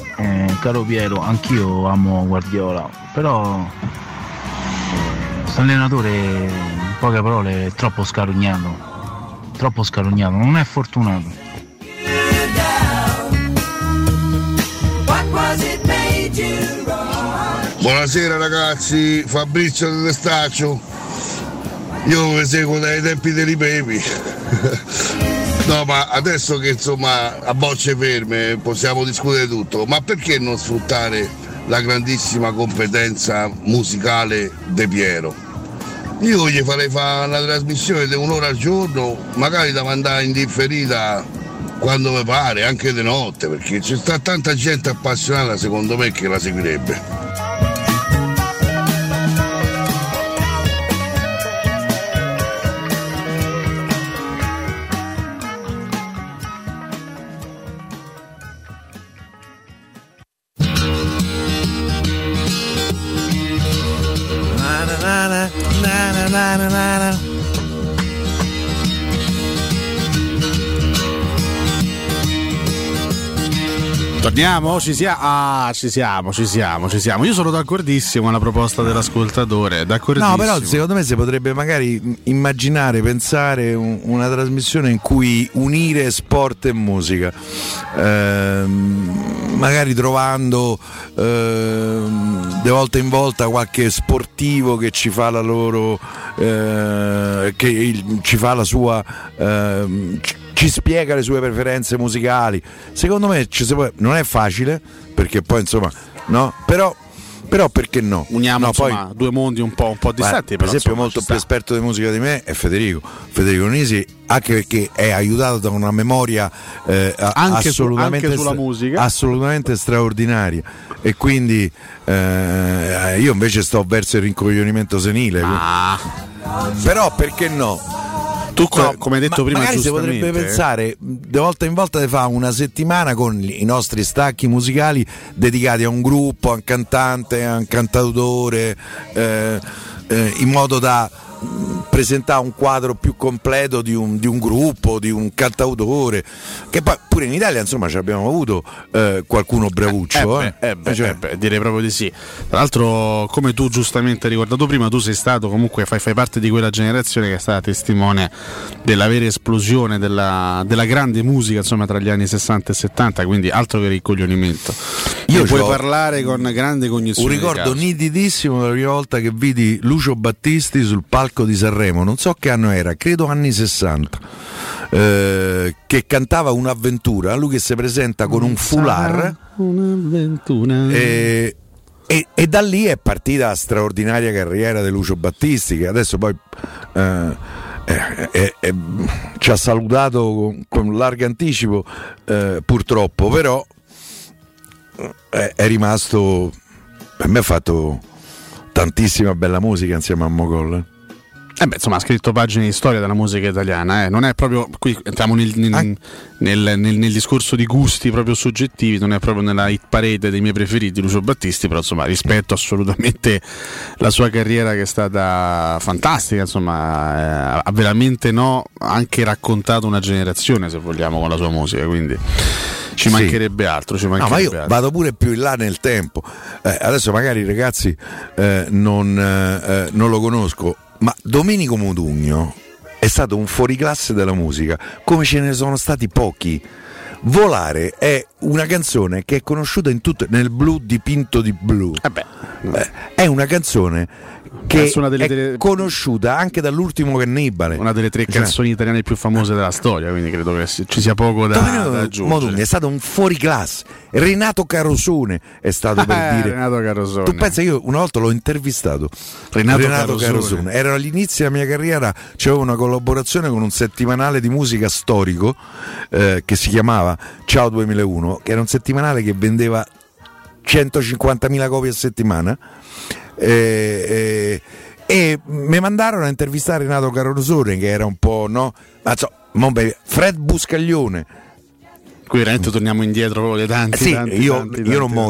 caro Piero, anch'io amo Guardiola, però questo allenatore, in poche parole, è troppo scarognato, non è fortunato. Buonasera ragazzi, Fabrizio del Testaccio, io vi seguo dai tempi dei Pepi. No, ma adesso che insomma a bocce ferme possiamo discutere tutto, ma perché non sfruttare la grandissima competenza musicale di Piero? Io gli farei fare una trasmissione di un'ora al giorno, magari da mandare in differita quando mi pare, anche di notte, perché ci sta tanta gente appassionata secondo me che la seguirebbe. Torniamo? Ci siamo. Io sono d'accordissimo alla proposta dell'ascoltatore, d'accordissimo. No, però secondo me si potrebbe magari immaginare, pensare una trasmissione in cui unire sport e musica, magari trovando di volta in volta qualche sportivo che ci fa la loro che ci fa la sua ci spiega le sue preferenze musicali. Secondo me non è facile, perché poi insomma no, però però perché no? Uniamo, no, insomma, poi due mondi un po' distanti. Per esempio, insomma, molto più esperto di musica di me è Federico Nisi, anche perché è aiutato da una memoria assolutamente straordinaria, e quindi io invece sto verso il rincoglionimento senile, però perché no? Tu come hai detto prima, si potrebbe pensare di volta in volta di fare una settimana con i nostri stacchi musicali dedicati a un gruppo, a un cantante, a un cantautore, in modo da presentare un quadro più completo di un gruppo, di un cantautore, che poi pure in Italia, insomma, ci abbiamo avuto qualcuno bravuccio. Direi proprio di sì. Tra l'altro, come tu giustamente hai ricordato prima, tu sei stato comunque, fai parte di quella generazione che è stata testimone della vera esplosione della grande musica, insomma, tra gli anni 60 e 70, quindi altro che ricoglionimento. Io puoi parlare con grande cognizione. Un ricordo nitidissimo della prima volta che vidi Lucio Battisti sul palco di Sanremo, non so che anno era, credo anni 60, che cantava Un'avventura, lui che si presenta con un foulard, un'avventura, e da lì è partita la straordinaria carriera di Lucio Battisti, che adesso poi ci ha salutato con largo anticipo, purtroppo, però è rimasto, per me ha fatto tantissima bella musica insieme a Mogol. Insomma, ha scritto pagine di storia della musica italiana, Non è proprio qui, entriamo nel discorso di gusti proprio soggettivi, non è proprio nella hit parade dei miei preferiti Lucio Battisti, però insomma rispetto assolutamente la sua carriera, che è stata fantastica, insomma, ha veramente anche raccontato una generazione, se vogliamo, con la sua musica, quindi ci mancherebbe altro. Ma io vado pure più in là nel tempo, adesso magari i ragazzi non lo conosco, ma Domenico Modugno è stato un fuoriclasse della musica, come ce ne sono stati pochi. Volare è una canzone che è conosciuta in tutto, nel blu dipinto di blu. È una canzone che è conosciuta anche dall'ultimo Cannibale, una delle tre canzoni italiane più famose della storia, quindi credo che ci sia poco da aggiungere. Modugno è stato un fuoriclasse. Renato Carosone è stato per dire. Renato Carosone. Tu pensa, io una volta l'ho intervistato. Renato Carosone. Era all'inizio della mia carriera, c'avevo una collaborazione con un settimanale di musica storico che si chiamava Ciao 2001, che era un settimanale che vendeva 150.000 copie a settimana. E mi mandarono a intervistare Renato Carosone, che era un po', Fred Buscaglione. Qui veramente torniamo indietro le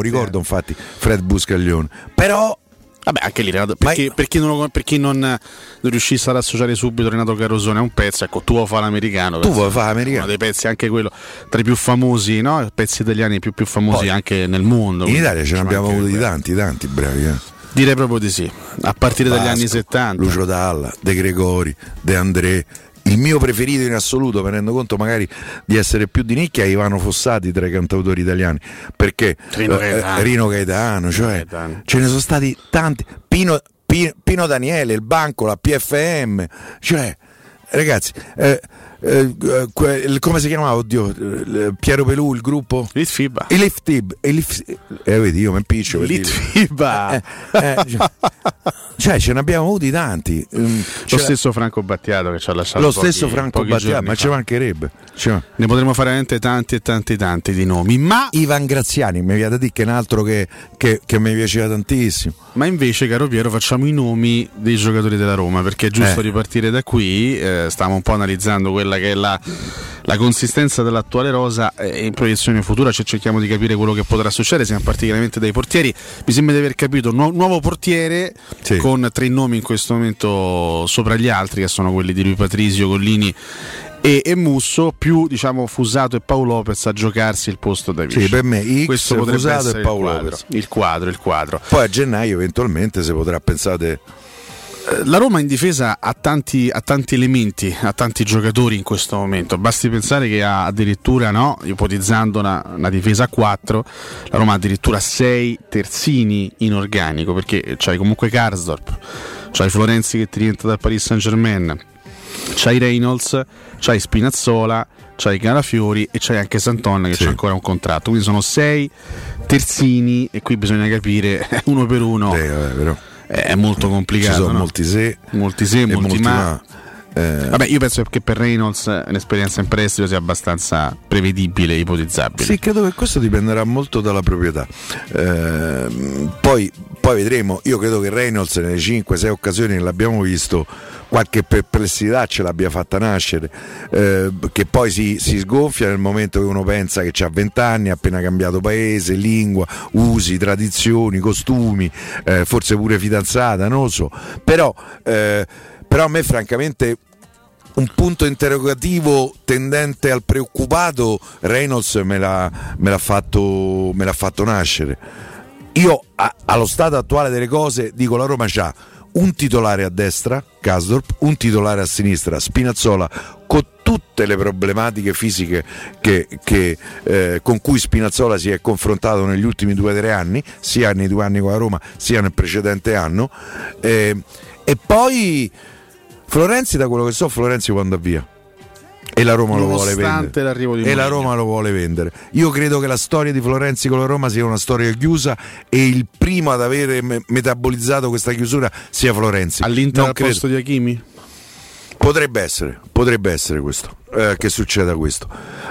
ricordo, infatti, Fred Buscaglione. Però anche lì Renato, per chi non riuscisse ad associare subito Renato Carosone a un pezzo, ecco, Tu vuoi fare l'americano, uno dei pezzi, anche quello tra i più famosi, pezzi italiani più famosi, poi, anche nel mondo. In Italia ce ne abbiamo avuti tanti bravi, Direi proprio di sì, a partire dagli anni 70. Lucio Dalla, De Gregori, De André. Il mio preferito in assoluto, tenendo conto magari di essere più di nicchia, è Ivano Fossati tra i cantautori italiani, perché Rino Gaetano, ce ne sono stati tanti, Pino Daniele, il Banco, la PFM, ragazzi, come si chiamava? Oddio, Piero Pelù, il gruppo? Litfiba. E Litfiba. Vedi, io mi impiccio. Litfiba. Ce ne abbiamo avuti tanti. Lo stesso Franco Battiato, che ci ha lasciato. Lo stesso Franco Battiato, ma ci mancherebbe. Ne potremmo fare veramente tanti di nomi. Ma Ivan Graziani, mi viene da dire che è un altro che mi piaceva tantissimo. Ma invece, caro Piero, facciamo i nomi dei giocatori della Roma, perché è giusto ripartire da qui. Stiamo un po' analizzando quella che è la consistenza dell'attuale rosa, e in proiezione futura cerchiamo di capire quello che potrà succedere. Siamo particolarmente dai portieri, mi sembra di aver capito, nuovo portiere con tre nomi in questo momento sopra gli altri, che sono quelli di Rui Patrizio, Collini e Musso, più Fusato e Paolo Lopez a giocarsi il posto da vice. Per me questo potrebbe Fusato essere e Paolo Lopez. Il quadro. Poi a gennaio eventualmente si potrà pensare. La Roma in difesa ha tanti elementi, ha tanti giocatori in questo momento. Basti pensare che ha addirittura, ipotizzando una difesa a 4, la Roma ha addirittura 6 terzini in organico, perché c'hai comunque Karsdorp, c'hai Florenzi che ti rientra dal Paris Saint-Germain, c'hai Reynolds, c'hai Spinazzola, c'hai Calafiori e c'hai anche Santon che sì, c'è ancora un contratto, quindi sono 6 terzini e qui bisogna capire uno per uno, vero. È molto complicato. Ci sono molti se, molti ma. Vabbè, io penso che per Reynolds un'esperienza in prestito sia abbastanza prevedibile e ipotizzabile. Sì, credo che questo dipenderà molto dalla proprietà. Poi vedremo. Io credo che Reynolds nelle 5-6 occasioni che l'abbiamo visto qualche perplessità ce l'abbia fatta nascere, che poi si sgonfia nel momento che uno pensa che c'ha 20 anni, ha appena cambiato paese, lingua, usi, tradizioni, costumi, forse pure fidanzata, non lo so, però a me francamente un punto interrogativo tendente al preoccupato Reynolds me l'ha fatto nascere. Io allo stato attuale delle cose dico, la Roma c'ha un titolare a destra, Kasdorp, un titolare a sinistra, Spinazzola, con tutte le problematiche fisiche che con cui Spinazzola si è confrontato negli ultimi 2 o 3 anni, sia nei 2 anni con la Roma sia nel precedente anno, e poi Florenzi, da quello che so Florenzi quando via e la Roma lo vuole vendere. Io credo che la storia di Florenzi con la Roma sia una storia chiusa e il primo ad avere metabolizzato questa chiusura sia Florenzi. All'Inter al posto di Hakimi? Potrebbe essere questo, che succeda questo,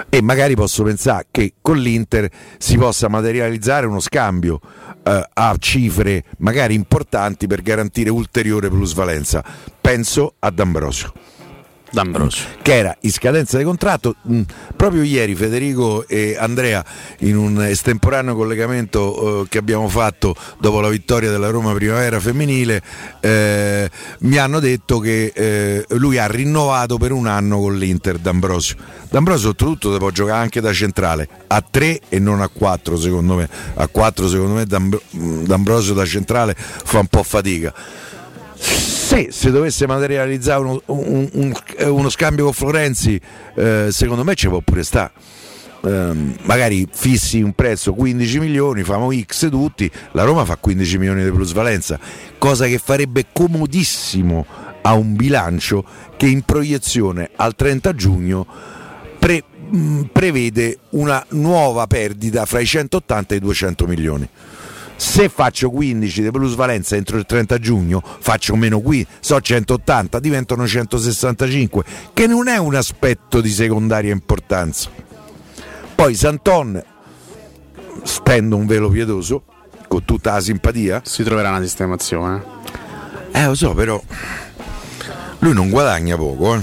e magari posso pensare che con l'Inter si possa materializzare uno scambio a cifre magari importanti per garantire ulteriore plusvalenza. Penso a D'Ambrosio, che era in scadenza di contratto. Proprio ieri Federico e Andrea, in un estemporaneo collegamento che abbiamo fatto dopo la vittoria della Roma Primavera femminile, mi hanno detto che lui ha rinnovato per 1 anno con l'Inter. D'Ambrosio oltretutto può giocare anche da centrale a 3 e non a 4, secondo me. A 4 secondo me D'Ambrosio da centrale fa un po' fatica. Se dovesse materializzare uno scambio con Florenzi, secondo me ci può pure stare. Magari fissi un prezzo 15 milioni, famo X tutti, la Roma fa 15 milioni di plusvalenza, cosa che farebbe comodissimo a un bilancio che in proiezione al 30 giugno prevede una nuova perdita fra i 180 e i 200 milioni. Se faccio 15 di plusvalenza entro il 30 giugno, faccio meno qui, so 180, diventano 165, che non è un aspetto di secondaria importanza. Poi Santon, stendo un velo pietoso, con tutta la simpatia, si troverà una sistemazione. Lo so, però lui non guadagna poco, eh.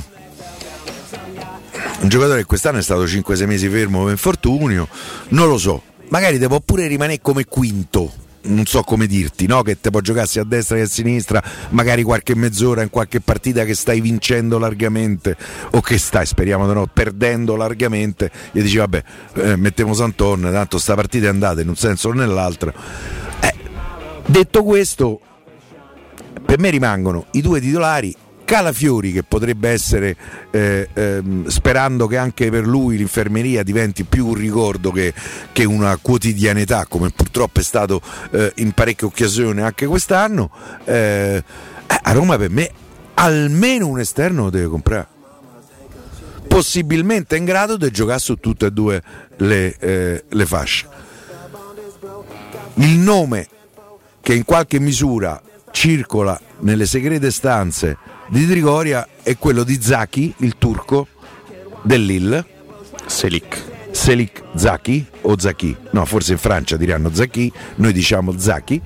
Un giocatore che quest'anno è stato 5-6 mesi fermo per infortunio, non lo so, magari te può pure rimanere come quinto, non so come dirti, no? Che te può giocarsi a destra che a sinistra, magari qualche mezz'ora in qualche partita che stai vincendo largamente o che stai, speriamo di no, perdendo largamente, e dici vabbè, mettiamo Santon, tanto sta partita è andata in un senso o nell'altro. Detto questo, per me rimangono i 2 titolari, Calafiori, che potrebbe essere, sperando che anche per lui l'infermeria diventi più un ricordo che una quotidianità, come purtroppo è stato in parecchie occasioni anche quest'anno. A Roma per me almeno un esterno lo deve comprare, possibilmente in grado di giocare su tutte e 2 le fasce. Il nome che in qualche misura circola nelle segrete stanze di Trigoria è quello di Zaki, il turco del Lille. Selic Zaki o Zaki, no, forse in Francia diranno Zaki, noi diciamo Zaki,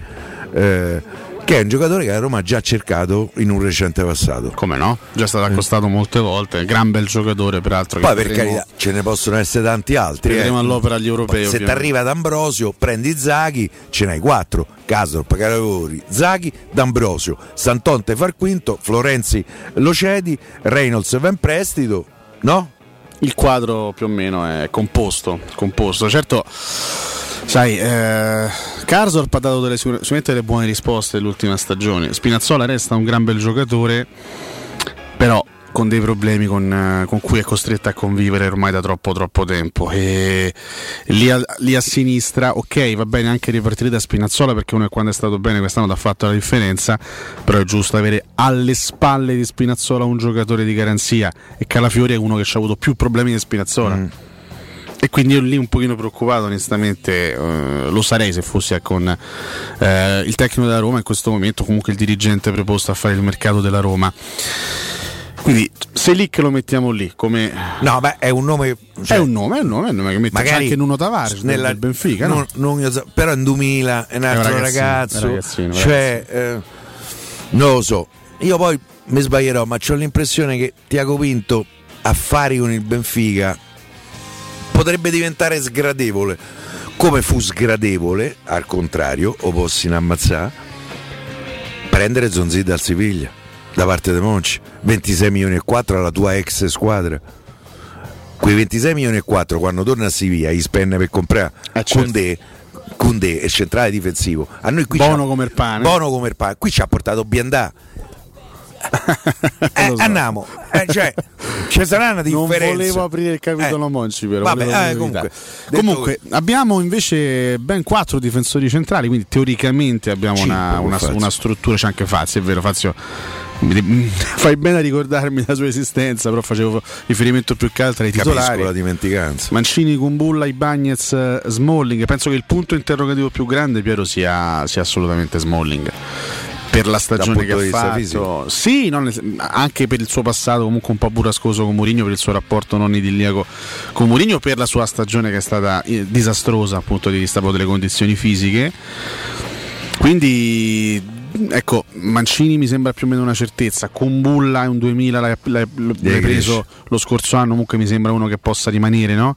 che è un giocatore che la Roma ha già cercato in un recente passato, come no? Già stato accostato molte volte, gran bel giocatore peraltro. Poi per carità ce ne possono essere tanti altri, vedremo all'opera agli europei. Se ti arriva D'Ambrosio prendi Zaki, ce n'hai 4: Kasdorp, Calafiori, Zaki, D'Ambrosio, Santon te fa il quinto, Florenzi lo cedi, Reynolds va in prestito, no? Il quadro più o meno è composto. Certo, sai, Kasdorp ha dato sicuramente delle buone risposte dell'ultima stagione, Spinazzola resta un gran bel giocatore, però con dei problemi con cui è costretta a convivere ormai da troppo tempo, e lì a sinistra, ok, va bene anche ripartire da Spinazzola, perché uno, quando è stato bene quest'anno, ha fatto la differenza, però è giusto avere alle spalle di Spinazzola un giocatore di garanzia, e Calafiori è uno che ci ha avuto più problemi di Spinazzola. E quindi io lì un pochino preoccupato, onestamente, lo sarei se fossi con il tecnico della Roma in questo momento, comunque il dirigente preposto a fare il mercato della Roma. Quindi Selic lo mettiamo lì come... No, beh, è un nome, cioè... è un nome che mette anche Nuno Tavares nella Benfica, no? Però in 2000 è un altro ragazzino, cioè non lo so, io poi mi sbaglierò, ma c'ho l'impressione che Tiago Pinto, affari con il Benfica, potrebbe diventare sgradevole, come fu sgradevole, al contrario, o possi in ammazzà, prendere Zonzi dal Siviglia da parte de Monchi, 26,4 milioni alla tua ex squadra. Quei 26,4 milioni quando torna a Siviglia gli spende per comprare Kanté e centrale difensivo. A noi qui Buono come il pane. Qui ci ha portato Biandà. Andiamo, cioè ci sarà una differenza. Non volevo aprire il capitolo Monchi, però vabbè, comunque abbiamo invece ben 4 difensori centrali, quindi teoricamente abbiamo una struttura. C'è anche Fazio, è vero, Fazio, fai bene a ricordarmi la sua esistenza, però facevo riferimento più che altro ai titolari, la dimenticanza. Mancini, Kumbulla, Ibañez, Smalling. Penso che il punto interrogativo più grande, Piero, sia assolutamente Smalling, per la stagione che ha fatto fisico. Sì, anche per il suo passato comunque un po' burrascoso con Mourinho, per il suo rapporto non idilliaco con Mourinho, per la sua stagione che è stata disastrosa dal punto di vista proprio delle condizioni fisiche. Quindi ecco, Mancini mi sembra più o meno una certezza. Kumbulla è un 2000, l'hai preso lo scorso anno, comunque mi sembra uno che possa rimanere, no?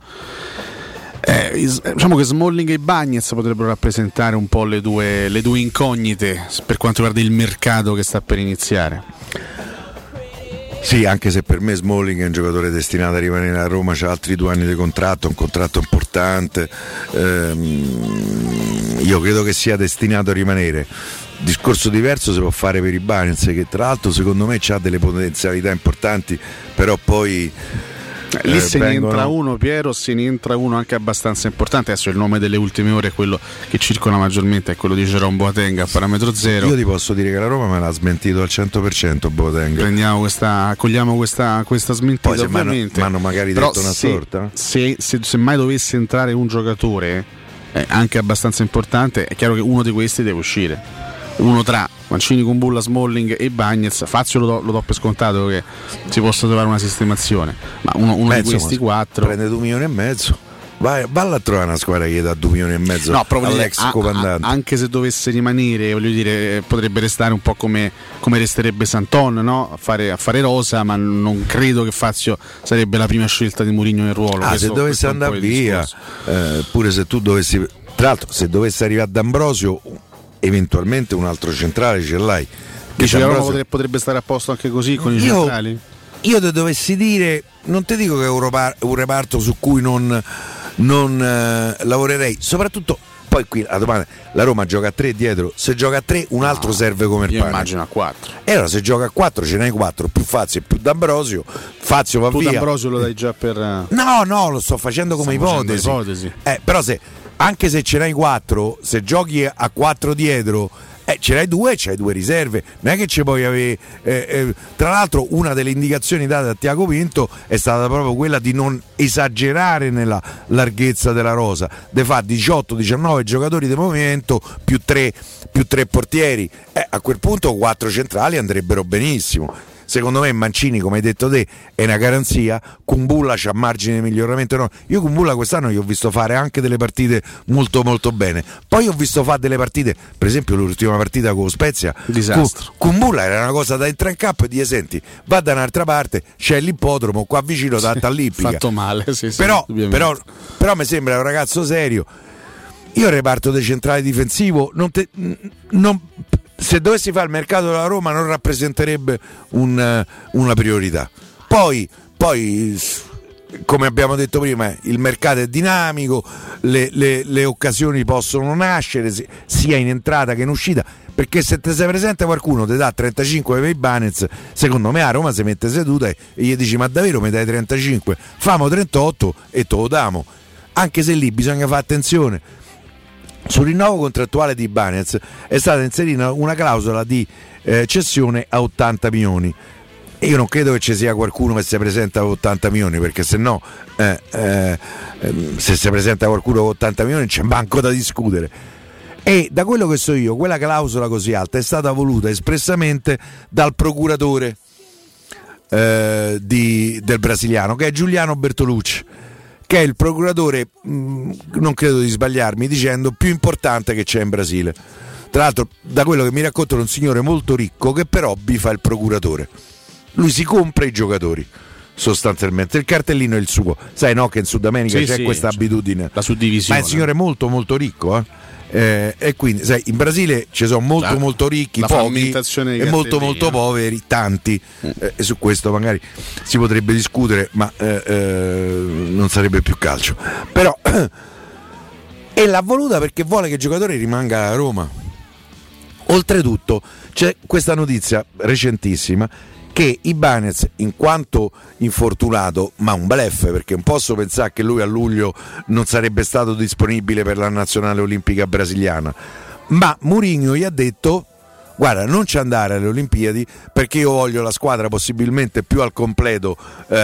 Diciamo che Smalling e Bagnez potrebbero rappresentare un po' le due incognite per quanto riguarda il mercato che sta per iniziare. Sì, anche se per me Smalling è un giocatore destinato a rimanere a Roma, c'ha altri 2 anni di contratto, un contratto importante, io credo che sia destinato a rimanere. Discorso diverso si può fare per Ibañez, che tra l'altro secondo me ha delle potenzialità importanti, però poi lì se ne entra uno anche abbastanza importante. Adesso il nome delle ultime ore, è quello che circola maggiormente, è quello di Jerome Boateng a parametro zero. Io ti posso dire che la Roma me l'ha smentito al 100% Boateng. Accogliamo questa smentita. Poi se ovviamente mi hanno magari detto però una sorta, se mai dovesse entrare un giocatore anche abbastanza importante, è chiaro che uno di questi deve uscire, uno tra Mancini, Kumbulla, Smalling e Bagnez. Fazio lo do per scontato che si possa trovare una sistemazione, ma uno di questi 4 prende 2,5 milioni. Valla a trovare una squadra che dà 2,5 milioni all'ex comandante. Anche se dovesse rimanere, voglio dire, potrebbe restare un po' come resterebbe Santon, no? a fare rosa, ma non credo che Fazio sarebbe la prima scelta di Mourinho nel ruolo. Se dovesse andare via, pure se tu dovessi, tra l'altro, se dovesse arrivare D'Ambrosio, eventualmente un altro centrale ce l'hai. Dice la Roma potrebbe stare a posto anche così con i centrali? Io te dovessi dire, non ti dico che è un reparto su cui non lavorerei, soprattutto poi qui la domanda, la Roma gioca a 3 dietro, se gioca a 3 un altro serve come il pane. Immagino a 4. E allora se gioca a 4 ce n'hai 4, più Fazio e più D'Ambrosio. Fazio va via. D'Ambrosio lo dai già per... No, lo sto facendo come ipotesi. Però se... Anche se ce n'hai 4, se giochi a 4 dietro, ce n'hai 2 e c'hai 2 riserve. Non è che ci puoi avere. Tra l'altro, una delle indicazioni date a Tiago Pinto è stata proprio quella di non esagerare nella larghezza della rosa, de fa 18-19 giocatori di movimento più 3 portieri. A quel punto 4 centrali andrebbero benissimo. Secondo me Mancini, come hai detto te, è una garanzia. Kumbulla c'ha margine di miglioramento, no? Io Kumbulla quest'anno gli ho visto fare anche delle partite molto bene. Poi ho visto fare delle partite, per esempio l'ultima partita con Spezia, disastro. Kumbulla era una cosa da entrare in campo e dire: senti, va da un'altra parte, c'è l'ippodromo qua vicino, da Allippica. Fatto male, sì, però mi sembra un ragazzo serio. Io reparto del centrale difensivo se dovessi fare il mercato della Roma non rappresenterebbe una priorità. Poi come abbiamo detto prima, il mercato è dinamico, le occasioni possono nascere sia in entrata che in uscita, perché se te sei presente qualcuno ti dà 35 per i Banez, secondo me a Roma si mette seduta e gli dici: ma davvero mi dai 35? Famo 38 e te lo damo. Anche se lì bisogna fare attenzione. Sul rinnovo contrattuale di Banez è stata inserita una clausola di cessione a 80 milioni. Io non credo che ci sia qualcuno che si presenta con 80 milioni, perché se no se si presenta qualcuno con 80 milioni c'è manco da discutere. E da quello che so io, quella clausola così alta è stata voluta espressamente dal procuratore del brasiliano, che è Giuliano Bertolucci, che è il procuratore, non credo di sbagliarmi dicendo, più importante che c'è in Brasile. Tra l'altro, da quello che mi raccontano, un signore molto ricco che però bifa il procuratore. Lui si compra i giocatori, sostanzialmente il cartellino è il suo, sai, no, che in Sud America sì, c'è questa abitudine, la suddivisione. Ma è un signore molto molto ricco, eh? E quindi sai, in Brasile ci sono molto molto ricchi, pochi, e molto molto poveri, tanti, e su questo magari si potrebbe discutere, ma non sarebbe più calcio. Però e l'ha voluta perché vuole che il giocatore rimanga a Roma. Oltretutto c'è questa notizia recentissima che Ibanez, in quanto infortunato, ma un blef, perché non posso pensare che lui a luglio non sarebbe stato disponibile per la nazionale olimpica brasiliana, ma Mourinho gli ha detto: guarda, non ci andare alle Olimpiadi perché io voglio la squadra possibilmente più al completo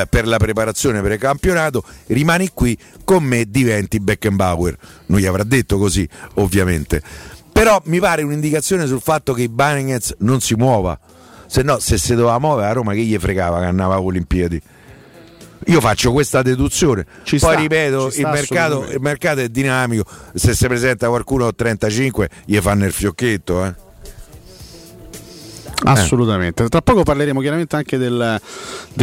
per la preparazione per il campionato, rimani qui con me, diventi Beckenbauer. Non gli avrà detto così ovviamente, però mi pare un'indicazione sul fatto che Ibanez non si muova. Se no, se si doveva muovere a Roma, che gli fregava che andava a Olimpiadi? Io faccio questa deduzione. Poi ripeto, il mercato è dinamico. Se si presenta qualcuno a 35 gli fanno il fiocchetto, eh. Assolutamente. Tra poco parleremo chiaramente anche del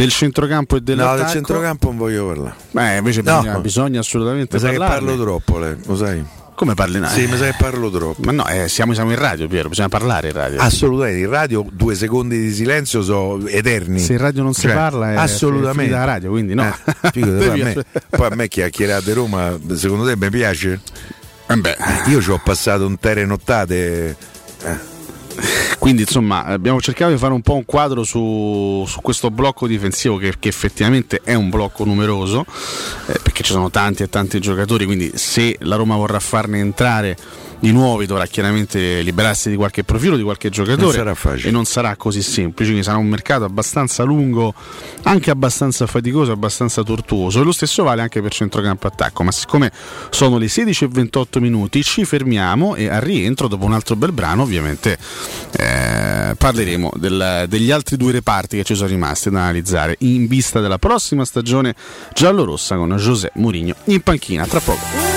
centrocampo e dell'attacco. No, del centrocampo non voglio parlare. Invece no. bisogna assolutamente parlare. Sai che parlo troppo, lo sai. Come parli? Sì, mi sa che parlo troppo. Ma no, siamo in radio, Piero, bisogna parlare in radio. Assolutamente, in radio 2 secondi di silenzio sono eterni. Se in radio non si parla, è assolutamente la radio, quindi no. Poi a me chiacchierate Roma, secondo te mi piace? Io ci ho passato intere nottate. Quindi insomma abbiamo cercato di fare un po' un quadro su questo blocco difensivo che effettivamente è un blocco numeroso, perché ci sono tanti e tanti giocatori, quindi se la Roma vorrà farne entrare di nuovi dovrà chiaramente liberarsi di qualche profilo, di qualche giocatore, e non sarà così semplice, quindi sarà un mercato abbastanza lungo, anche abbastanza faticoso, abbastanza tortuoso, e lo stesso vale anche per centrocampo attacco. Ma siccome sono le 16:28 ci fermiamo e al rientro, dopo un altro bel brano ovviamente, parleremo degli altri 2 reparti che ci sono rimasti da analizzare in vista della prossima stagione giallorossa con José Mourinho in panchina. Tra poco.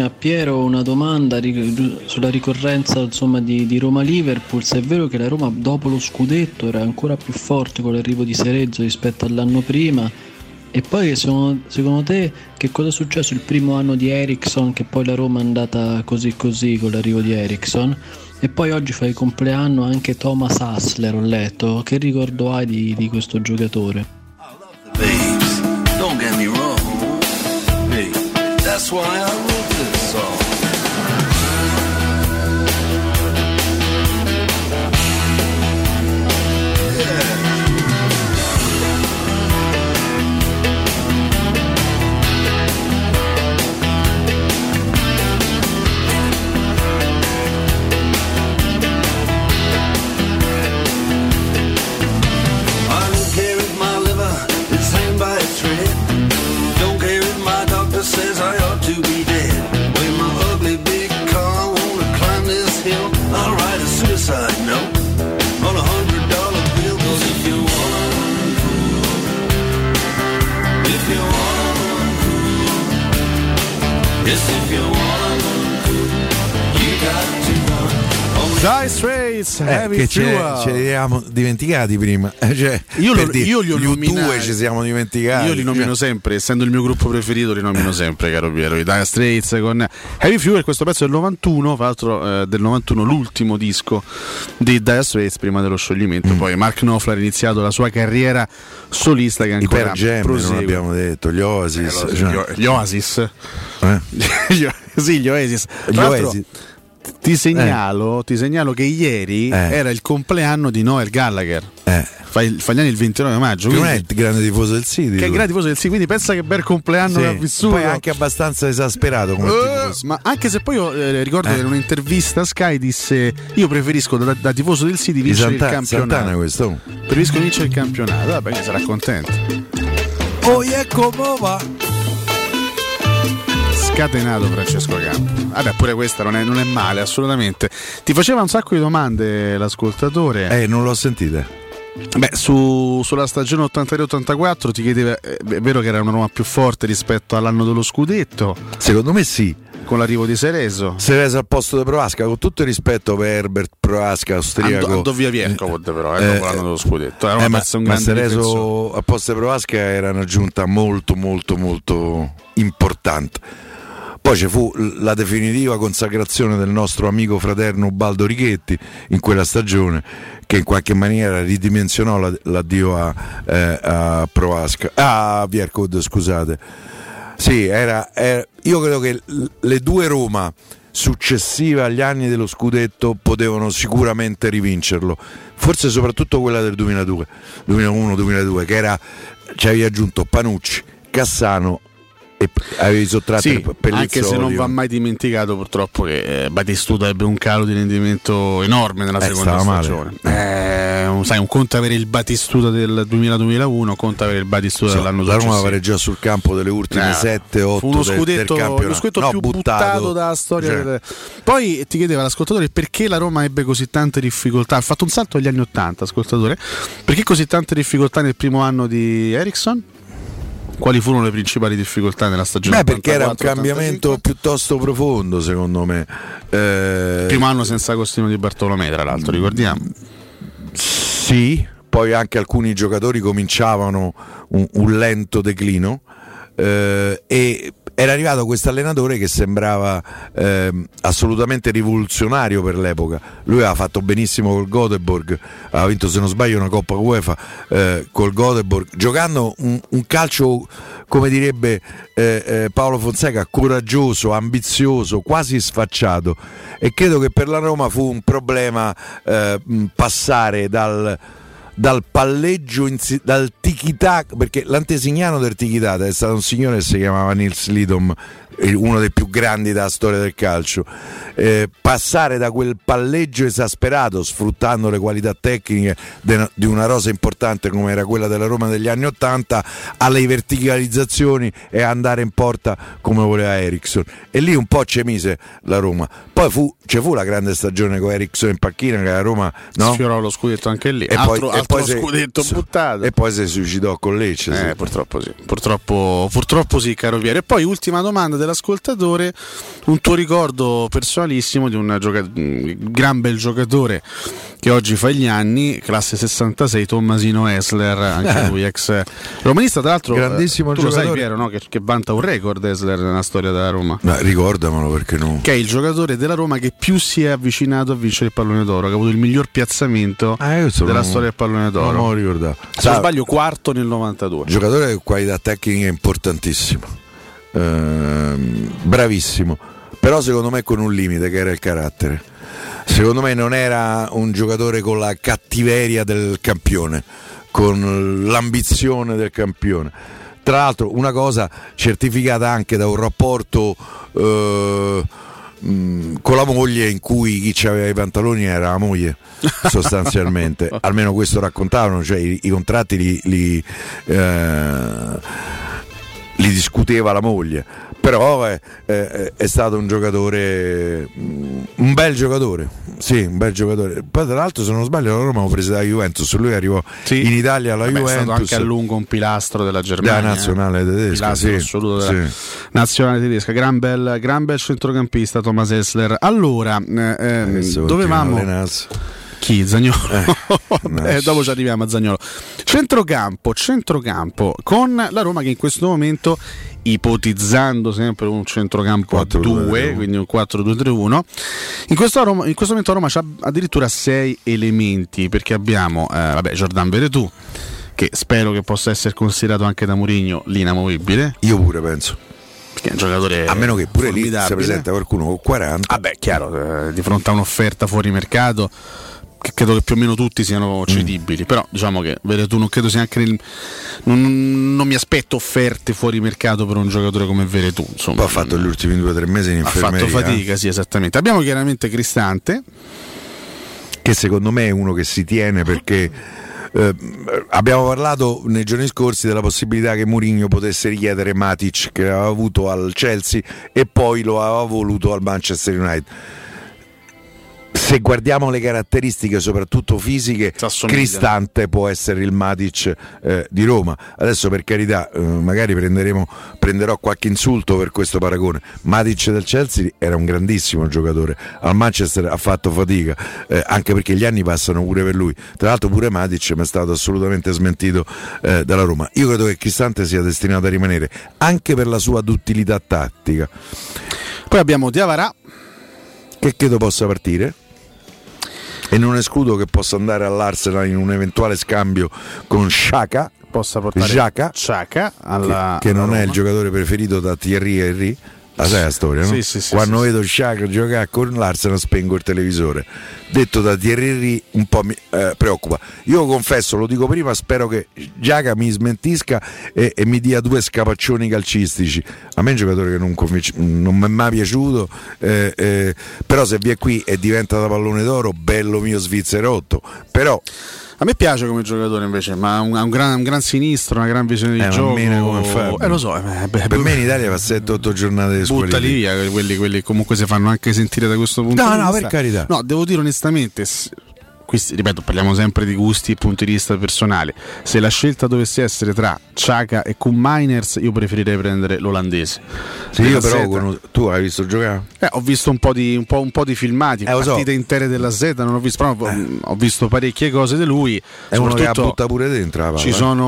A Piero una domanda sulla ricorrenza di Roma-Liverpool, se è vero che la Roma dopo lo scudetto era ancora più forte con l'arrivo di Serezo rispetto all'anno prima, e poi secondo te che cosa è successo il primo anno di Eriksson, che poi la Roma è andata così così con l'arrivo di Eriksson, e poi oggi fa il compleanno anche Thomas Hassler, ho letto, che ricordo hai di questo giocatore? That's why I wrote this song. Dice Race, che ce li eravamo dimenticati prima. Cioè, io li ho nominati. Ci siamo dimenticati. Io li nomino sempre, essendo il mio gruppo preferito, li nomino sempre, caro Piero. I Dire Straits con Heavy Fever, questo pezzo del 91, tra l'altro del 91, l'ultimo disco dei Dire Straits prima dello scioglimento. Poi Mark Knopfler ha iniziato la sua carriera solista, che ancora prosegue. Non abbiamo detto gli Oasis, gli Oasis. Sì, gli Oasis. Gli Oasis. Ti segnalo che ieri era il compleanno di Noel Gallagher. Fa gli anni il 29 maggio. Che quindi, non è il grande tifoso del City. Che è il grande tifoso del City, quindi pensa che bel compleanno che ha vissuto. Poi è anche abbastanza esasperato come tifoso. Ma anche se poi io ricordo che in un'intervista a Sky disse: io preferisco da tifoso del City vincere il campionato. Santana questo. Preferisco vincere il campionato. Vabbè, che sarà contento. Oh, ecco, va. Scatenato Francesco Campo. Vabbè, pure questa non è male, assolutamente. Ti faceva un sacco di domande l'ascoltatore. Non l'ho sentita. Beh, sulla stagione 83-84 ti chiedeva, è vero che era una Roma più forte rispetto all'anno dello scudetto? Secondo me sì. Con l'arrivo di Sereso al posto di Proasca, con tutto il rispetto per Herbert Proasca austriaco. Andò via Vierco, però l'anno dello scudetto. Era ma Sereso al posto di Proasca era un'aggiunta molto molto molto importante. Poi ci fu la definitiva consacrazione del nostro amico fraterno Ubaldo Righetti in quella stagione, che in qualche maniera ridimensionò l'addio a Proasca, a Viercod, scusate. Sì, io credo che le due Roma successive agli anni dello scudetto potevano sicuramente rivincerlo, forse soprattutto quella del 2001-2002, che era, ci avevi aggiunto Panucci, Cassano e avevi sottratto Pellizzoli. Anche se non va mai dimenticato purtroppo che Batistuta ebbe un calo di rendimento enorme nella seconda stagione. Sai, un conto avere il Batistuta del 2000-2001, conto avere il Batistuta dell'anno successivo. La Roma aveva già sul campo delle ultime 7-8 del campionato. Lo scudetto più buttato dalla storia. Poi ti chiedeva l'ascoltatore perché la Roma ebbe così tante difficoltà. Ha fatto un salto agli anni 80, ascoltatore. Perché così tante difficoltà nel primo anno di Eriksson? Quali furono le principali difficoltà nella stagione? Beh, perché 84, era un cambiamento 85. Piuttosto profondo, secondo me. Primo anno senza Agostino Di Bartolomei, tra l'altro, ricordiamo. Sì, poi anche alcuni giocatori cominciavano un lento declino, e era arrivato questo allenatore che sembrava assolutamente rivoluzionario per l'epoca. Lui aveva fatto benissimo col Göteborg, aveva vinto, se non sbaglio, una Coppa UEFA col Göteborg, giocando un calcio, come direbbe Paolo Fonseca, coraggioso, ambizioso, quasi sfacciato. E credo che per la Roma fu un problema passare dal palleggio, dal tiki-taka, perché l'antesignano del tiki-taka è stato un signore che si chiamava Nils Lidom, uno dei più grandi della storia del calcio, passare da quel palleggio esasperato, sfruttando le qualità tecniche di una rosa importante come era quella della Roma degli anni 80, alle verticalizzazioni e andare in porta come voleva Eriksson, e lì un po' ci mise la Roma. Poi ci fu la grande stagione con Eriksson in panchina, che la Roma sfiorò lo scudetto anche lì, e poi scudetto buttato, e poi si suicidò con Lecce. Sì. Purtroppo sì, caro Piero. E poi ultima domanda dell'ascoltatore, un tuo ricordo personalissimo di un gran bel giocatore che oggi fa gli anni, classe 66, Tommasino Esler, anche lui ex romanista, tra l'altro grandissimo giocatore. Lo sai, Piero, che vanta un record Esler nella storia della Roma. Ma ricordamelo, perché no, che è il giocatore della Roma che più si è avvicinato a vincere il pallone d'oro, che ha avuto il miglior piazzamento della storia del pallone d'oro. Non lo ricordavo. Se non sbaglio quarto nel 92. Giocatore di qualità tecnica importantissima, bravissimo, però secondo me con un limite, che era il carattere. Secondo me non era un giocatore con la cattiveria del campione, con l'ambizione del campione. Tra l'altro, una cosa certificata anche da un rapporto con la moglie, in cui chi aveva i pantaloni era la moglie, sostanzialmente. Almeno questo raccontavano, cioè i contratti li discuteva la moglie, però è stato un giocatore, un bel giocatore, sì, un bel giocatore. Poi tra l'altro, se non sbaglio, la Roma l'ho presa da Juventus, lui arrivò in Italia alla Juventus. È stato anche a lungo un pilastro della Germania, della nazionale tedesca, pilastro assoluto della nazionale tedesca. Gran bel centrocampista Thomas Hessler. Allora, dovevamo... Chi? Zaniolo? Dopo ci arriviamo a Zaniolo. Centrocampo con la Roma che in questo momento, ipotizzando sempre un centrocampo 4, a 2, quindi un 4-2-3-1, in questo momento la Roma ha addirittura 6 elementi, perché abbiamo Jordan Veretout, che spero che possa essere considerato anche da Mourinho l'inamovibile. Io pure penso, perché è un giocatore, a meno che pure lì si presenta qualcuno con 40. Vabbè, chiaro, di fronte a un'offerta fuori mercato che credo che più o meno tutti siano cedibili, però diciamo che Veretù non credo sia anche nel, non mi aspetto offerte fuori mercato per un giocatore come Veretù, insomma. Poi ha fatto gli ultimi 2 o 3 mesi in infermeria, ha fatto fatica, sì, esattamente. Abbiamo chiaramente Cristante, che secondo me è uno che si tiene perché abbiamo parlato nei giorni scorsi della possibilità che Mourinho potesse richiedere Matic, che aveva avuto al Chelsea e poi lo aveva voluto al Manchester United. Se guardiamo le caratteristiche soprattutto fisiche, Cristante può essere il Matic di Roma. Adesso, per carità, magari prenderò qualche insulto per questo paragone. Matic del Chelsea era un grandissimo giocatore, al Manchester ha fatto fatica, anche perché gli anni passano pure per lui. Tra l'altro pure Matic mi è stato assolutamente smentito dalla Roma. Io credo che Cristante sia destinato a rimanere, anche per la sua duttilità tattica. Poi abbiamo Diawara, che credo possa partire, e non escludo che possa andare all'Arsenal in un eventuale scambio con Xhaka, possa portare Xhaka alla, che alla non Roma. È il giocatore preferito da Thierry. La sai la storia, no? Sì, quando vedo Xhaka giocare con l'Arsenal spengo il televisore. Detto da Thierry un po' mi preoccupa. Io confesso, lo dico prima, spero che Xhaka mi smentisca e mi dia 2 scapaccioni calcistici. A me è un giocatore che non mi è mai piaciuto, però se vi è qui e diventa da pallone d'oro, bello mio svizzerotto. Però a me piace come giocatore invece, ma un gran sinistro, una gran visione di gioco. Lo so, per me in Italia fa 7-8 giornate di squalifica. Buttali via quelli comunque si fanno anche sentire da questo punto di vista. No, per carità. No, devo dire onestamente, qui, ripeto, parliamo sempre di gusti e punti di vista personale. Se la scelta dovesse essere tra Xhaka e Koopmeiners, io preferirei prendere l'olandese. Sì, io però tu hai visto giocare? Ho visto un po' di filmati, partite intere della Zeta, non ho visto, però ho visto parecchie cose di lui. È uno che la butta pure dentro. Palla,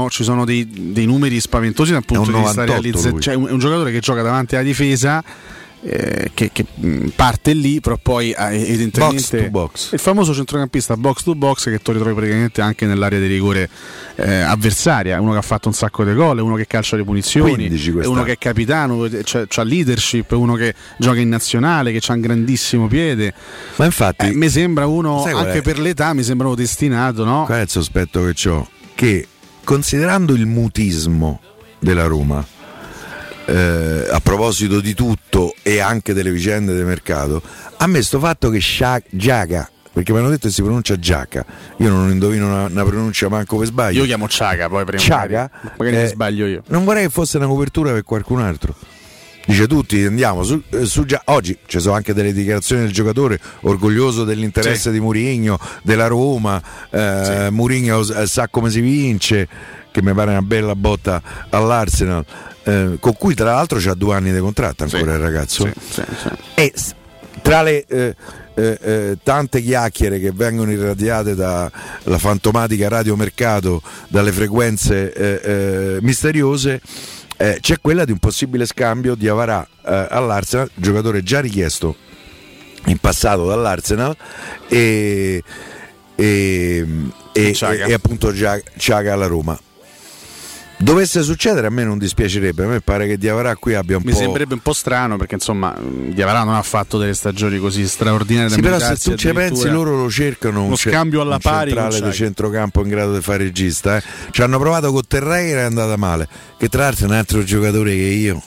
ci sono dei numeri spaventosi dal punto di vista realizzato. Cioè, è un giocatore che gioca davanti alla difesa. Che parte lì, però poi evidentemente box to box. Il famoso centrocampista box to box, che tu ritrovi praticamente anche nell'area di rigore avversaria. Uno che ha fatto un sacco di gol, uno che calcia le punizioni, uno che è capitano, c'ha leadership, uno che gioca in nazionale, che c'ha un grandissimo piede. Ma infatti mi sembra uno, anche per l'età, mi sembra uno destinato, no? Qual è il sospetto che c'ho? Che considerando il mutismo della Roma, a proposito di tutto e anche delle vicende del mercato, a me sto fatto che Xhaka, perché mi hanno detto che si pronuncia Xhaka, io non indovino una pronuncia manco per sbaglio, io chiamo Xhaka, poi magari mi sbaglio io, non vorrei che fosse una copertura per qualcun altro. Dice tutti andiamo su oggi ci sono anche delle dichiarazioni del giocatore orgoglioso dell'interesse di Mourinho, della Roma, Mourinho sa come si vince, che mi pare una bella botta all'Arsenal, con cui tra l'altro c'ha 2 anni di contratto ancora il ragazzo. E tra le tante chiacchiere che vengono irradiate dalla fantomatica Radio Mercato, dalle frequenze misteriose, c'è quella di un possibile scambio di Diawara all'Arsenal, giocatore già richiesto in passato dall'Arsenal, e appunto Xhaka alla Roma. Dovesse succedere, a me non dispiacerebbe, a me pare che Diawara qui abbia un po'... Mi sembrerebbe un po' strano, perché insomma Diawara non ha fatto delle stagioni così straordinarie da però se tu ci pensi, loro lo cercano uno scambio alla pari, un centrale di centrocampo in grado di fare regista, ci hanno provato con Terreira, è andata male, che tra l'altro è un altro giocatore che io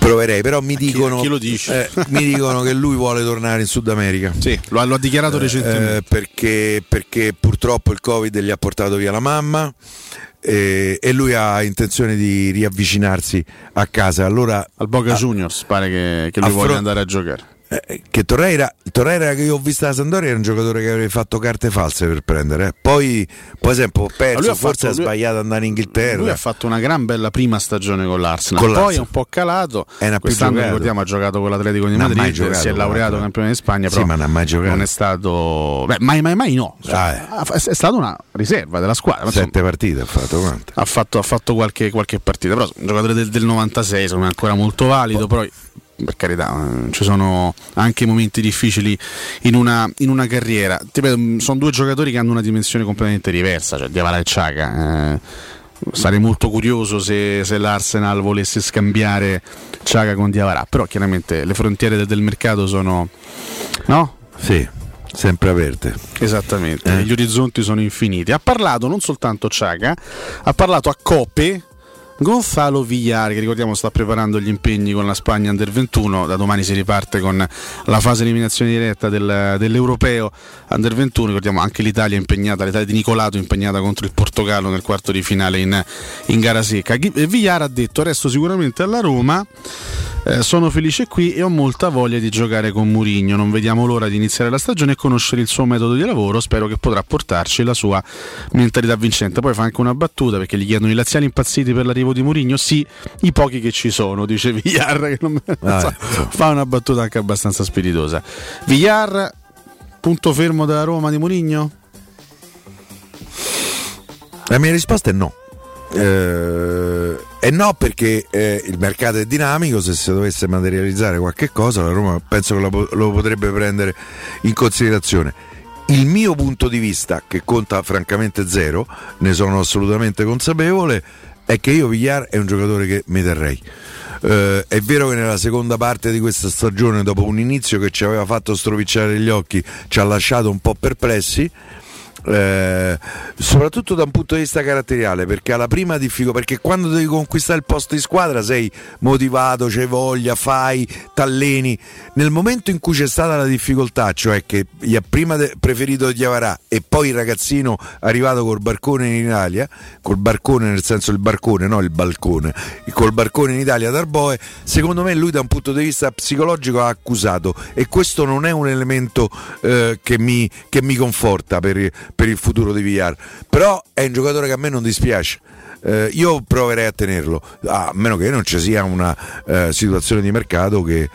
proverei, però mi dicono che lui vuole tornare in Sud America. Sì, lo ha dichiarato recentemente, perché purtroppo il Covid gli ha portato via la mamma, e lui ha intenzione di riavvicinarsi a casa. Allora al Boca Juniors pare che lui voglia andare a giocare, che Torreira che io ho visto alla Sampdoria era un giocatore che aveva fatto carte false per prendere, poi sempre ho perso, forse ha sbagliato andare in Inghilterra. Lui ha fatto una gran bella prima stagione con l'Arsenal, poi è un po' calato, quest'anno ricordiamo ha giocato con l'Atletico di Madrid, si è laureato campione di Spagna, però non ha mai giocato, non è stato mai no, è stata una riserva della squadra, ma 7 partite ha fatto, quante? Ha fatto qualche partita, però un giocatore del 96 secondo me è ancora molto valido, però per carità ci sono anche momenti difficili in una carriera. Sono 2 giocatori che hanno una dimensione completamente diversa, cioè Diawara e Xhaka. Sarei molto curioso se l'Arsenal volesse scambiare Xhaka con Diawara, però chiaramente le frontiere del mercato sono, no? Sì. sempre aperte. Esattamente, gli orizzonti sono infiniti. Ha parlato non soltanto Ciaga, ha parlato a coppe Gonzalo Villar, che ricordiamo sta preparando gli impegni con la Spagna Under 21. Da domani si riparte con la fase eliminazione diretta dell'Europeo Under 21. Ricordiamo anche l'Italia impegnata, l'Italia di Nicolato impegnata contro il Portogallo nel quarto di finale in gara secca. Villar ha detto: resto sicuramente alla Roma, sono felice qui e ho molta voglia di giocare con Mourinho. Non vediamo l'ora di iniziare la stagione e conoscere il suo metodo di lavoro. Spero che potrà portarci la sua mentalità vincente. Poi fa anche una battuta perché gli chiedono: i laziali impazziti per l'arrivo di Mourinho? Sì, i pochi che ci sono, dice Villar, che fa una battuta anche abbastanza spiritosa. Villar, punto fermo della Roma di Mourinho? La mia risposta è no. E no, perché il mercato è dinamico. Se si dovesse materializzare qualche cosa, la Roma penso che lo potrebbe prendere in considerazione. Il mio punto di vista, che conta francamente zero, ne sono assolutamente consapevole, è che io Villar è un giocatore che mi terrei. È vero che nella seconda parte di questa stagione, dopo un inizio che ci aveva fatto stropicciare gli occhi, ci ha lasciato un po' perplessi, soprattutto da un punto di vista caratteriale, perché alla prima difficoltà, perché quando devi conquistare il posto di squadra sei motivato, c'hai voglia, fai, t'alleni. Nel momento in cui c'è stata la difficoltà, cioè che gli ha prima preferito Diavarà e poi il ragazzino arrivato col barcone in Italia, col barcone nel senso il barcone, no il balcone, col barcone in Italia d'Arboe, secondo me lui da un punto di vista psicologico ha accusato, e questo non è un elemento che mi conforta per il futuro di Villar. Però è un giocatore che a me non dispiace, io proverei a tenerlo, a meno che non ci sia una situazione di mercato che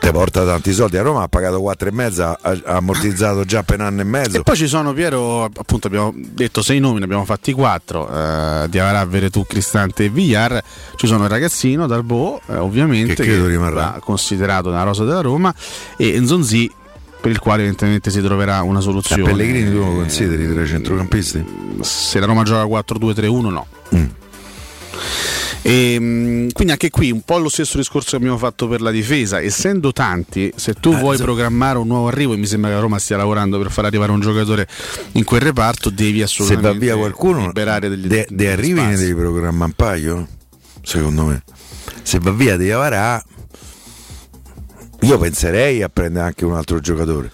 te porta tanti soldi. A Roma ha pagato 4,5, ha ammortizzato già per 1,5 anni. E poi ci sono, Piero, appunto abbiamo detto 6 nomi, ne abbiamo fatti 4, Diavarà, Veretù, Cristante e Villar. Ci sono il ragazzino Darbo, ovviamente, che credo rimarrà considerato nella rosa della Roma, e Nzonzi, per il quale evidentemente si troverà una soluzione. A Pellegrini tu lo consideri tra i centrocampisti? Se la Roma gioca 4-2-3-1 no. E, quindi anche qui un po' lo stesso discorso che abbiamo fatto per la difesa. Essendo tanti, se tu vuoi programmare un nuovo arrivo, e mi sembra che la Roma stia lavorando per far arrivare un giocatore in quel reparto, devi assolutamente, se va via qualcuno, liberare degli arrivi, ne devi programmare un paio, secondo me. Se va via Diavarà, io penserei a prendere anche un altro giocatore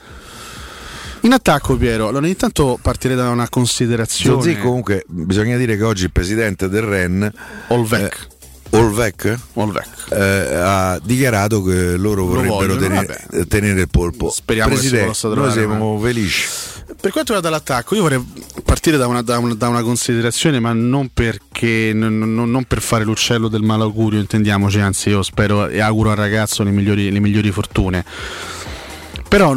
in attacco. Piero, allora intanto partirei da una considerazione. Zozzi, comunque bisogna dire che oggi il presidente del Ren, Olvec, ha dichiarato che loro vorrebbero tenere il polpo. Speriamo presidente, che si possa trovare. Noi siamo felici. Per quanto riguarda l'attacco, io vorrei partire da una considerazione, ma non perché non per fare l'uccello del malaugurio, intendiamoci, anzi io spero e auguro al ragazzo le migliori fortune. Però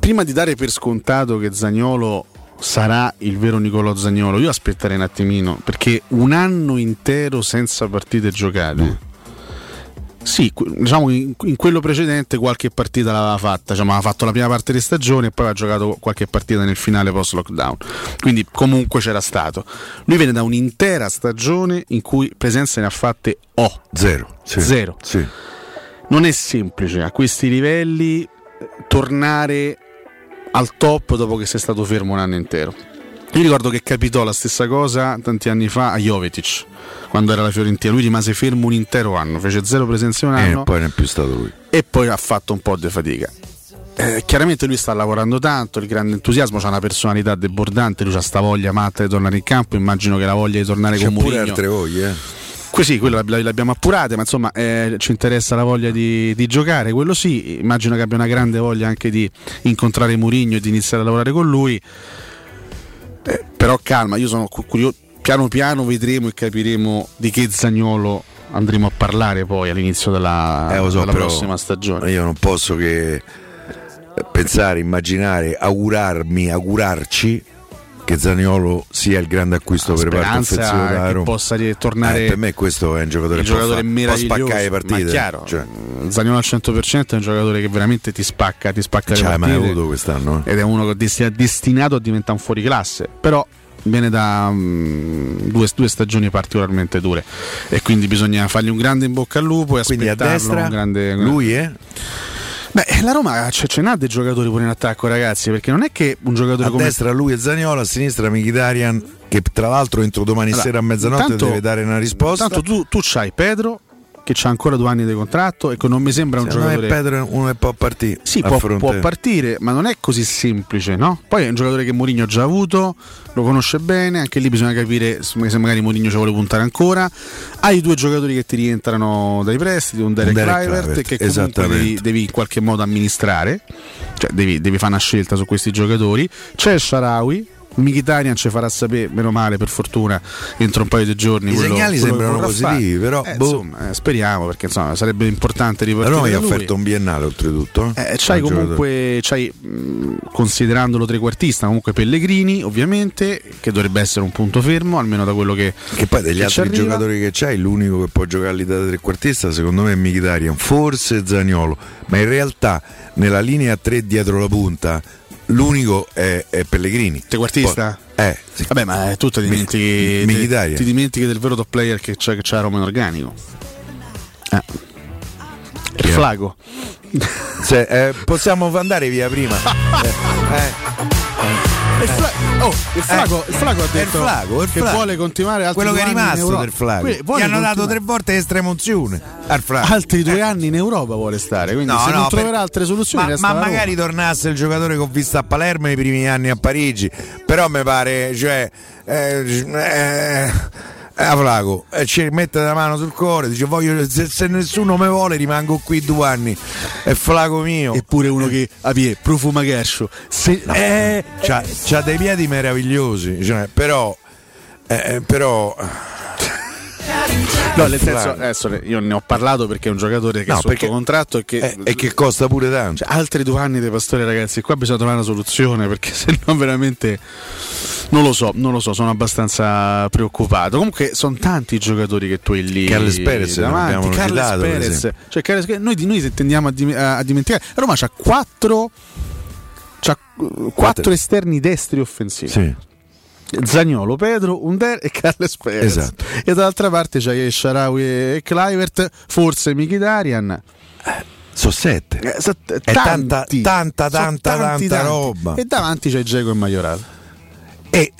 prima di dare per scontato che Zaniolo sarà il vero Nicolò Zaniolo, io aspetterei un attimino, perché un anno intero senza partite giocate. Sì, diciamo in quello precedente qualche partita l'aveva fatta, diciamo, aveva fatto la prima parte di stagione e poi aveva giocato qualche partita nel finale post lockdown, quindi comunque c'era stato. Lui viene da un'intera stagione in cui presenze ne ha fatte zero. Sì. Non è semplice a questi livelli tornare al top dopo che sei stato fermo un anno intero. Io ricordo che capitò la stessa cosa tanti anni fa a Jovetic, quando era la Fiorentina. Lui rimase fermo un intero anno, fece 0 presenze un anno, e poi non è più stato lui, e poi ha fatto un po' di fatica. Chiaramente lui sta lavorando tanto, il grande entusiasmo, c'ha una personalità debordante, lui c'ha sta voglia matta di tornare in campo. Immagino che la voglia di tornare c'è con Mourinho, pure altre voglie, Sì, quello l'abbiamo appurate, ma insomma ci interessa la voglia di giocare, quello sì. Immagino che abbia una grande voglia anche di incontrare Mourinho e di iniziare a lavorare con lui. Però calma, io sono curioso, piano piano vedremo e capiremo di che Zaniolo andremo a parlare poi all'inizio della prossima stagione. Io non posso che pensare, immaginare, augurarci che Zaniolo sia il grande acquisto per parte della Roma, che possa tornare. Per me questo è un giocatore meraviglioso, può spaccare le partite, ma chiaro, cioè. Zaniolo al 100% è un giocatore che veramente ti spacca le partite, mai avuto quest'anno, ed è uno che è destinato a diventare un fuoriclasse. Però viene da due stagioni particolarmente dure, e quindi bisogna fargli un grande in bocca al lupo e quindi aspettarlo a destra, un grande lui Beh, la Roma ce n'ha dei giocatori pure in attacco, ragazzi, perché non è che un giocatore a come... destra lui e Zaniolo, a sinistra Mkhitaryan, che tra l'altro entro domani sera a mezzanotte deve dare una risposta. Tanto tu c'hai Pedro che c'ha ancora 2 anni di contratto, ecco, non mi sembra un giocatore. Pedro uno può partire. Sì, può partire, ma non è così semplice, no? Poi è un giocatore che Mourinho ha già avuto, lo conosce bene, anche lì bisogna capire se magari Mourinho ci vuole puntare ancora. Hai 2 giocatori che ti rientrano dai prestiti, un Derek Clivert, che comunque devi in qualche modo amministrare, cioè devi fare una scelta su questi giocatori. C'è Sharawi, Mkhitaryan ci farà sapere, meno male, per fortuna, entro un paio di giorni. I segnali sembrano positivi, però speriamo, perché insomma sarebbe importante ripartire. Però mi ha offerto un biennale oltretutto. C'hai comunque, considerandolo trequartista, comunque Pellegrini, ovviamente, che dovrebbe essere un punto fermo, almeno da quello che poi degli altri giocatori che c'hai, l'unico che può giocarli da trequartista secondo me è Mkhitaryan, forse Zaniolo, ma in realtà nella linea 3 dietro la punta l'unico è Pellegrini. Trequartista? Sì. Vabbè, ma tu ti dimentichi del vero top player che c'ha Roma in organico. Il Flago. Cioè, possiamo andare via prima. Il Flago ha detto che vuole continuare altri 2 anni. Quello che è rimasto del Flago. Gli hanno dato 3 volte estremozione al Flago. Altri 2 anni in Europa vuole stare, quindi non troverà altre soluzioni. Ma magari tornasse il giocatore che ho visto a Palermo nei primi anni a Parigi. Però mi pare, a Flago ci mette la mano sul cuore, dice se nessuno me vuole rimango qui 2 anni, è Flago mio. Eppure uno che a piedi profuma cascio, c'ha dei piedi meravigliosi, però no, nel senso, adesso io ne ho parlato perché è un giocatore che è sotto contratto e che costa pure tanto, altri 2 anni dei pastori, ragazzi, qua bisogna trovare una soluzione, perché se no veramente non lo so, sono abbastanza preoccupato. Comunque sono tanti i giocatori che tu hai lì, Carles Perez davanti, noi tendiamo a dimenticare. Roma c'ha 4 esterni destri offensivi, sì. Zaniolo, Pedro, Under e Carles Perez, esatto. E dall'altra parte c'è Sharawi e Clivert, forse Mkhitaryan. Sono 7, è tanta roba. E davanti c'è Dzeko e Majoral. E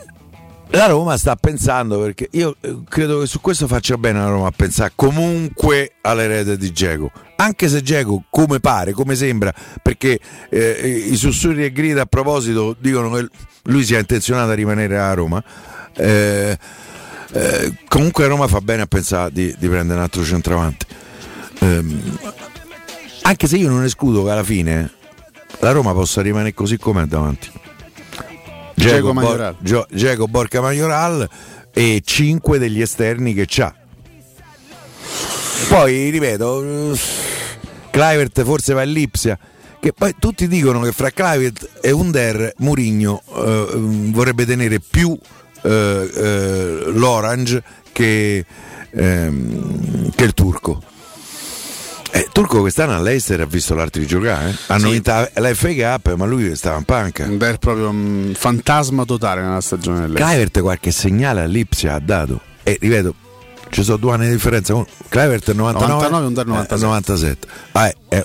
la Roma sta pensando, perché io credo che su questo faccia bene la Roma a pensare comunque all'erede di Dzeko, anche se Dzeko, come pare, come sembra, perché i sussurri e grida a proposito dicono che lui sia intenzionato a rimanere a Roma, comunque la Roma fa bene a pensare di prendere un altro centravanti, anche se io non escludo che alla fine la Roma possa rimanere così com'è davanti Dzeko, Borca Majoral e 5 degli esterni che c'ha. Poi ripeto, Clivert forse va all'Ipsia, che poi tutti dicono che fra Clivert e Under Mourinho vorrebbe tenere più l'Orange che il turco. Turco quest'anno all'Eister ha visto l'altro giocare, hanno vinto la FA Cup, ma lui stava in panca. Un bel proprio fantasma totale nella stagione dell'Eister. Clivert qualche segnale all'Ipsia ha dato, e ripeto, ci sono 2 anni di differenza. Clivert 99 e Under 97.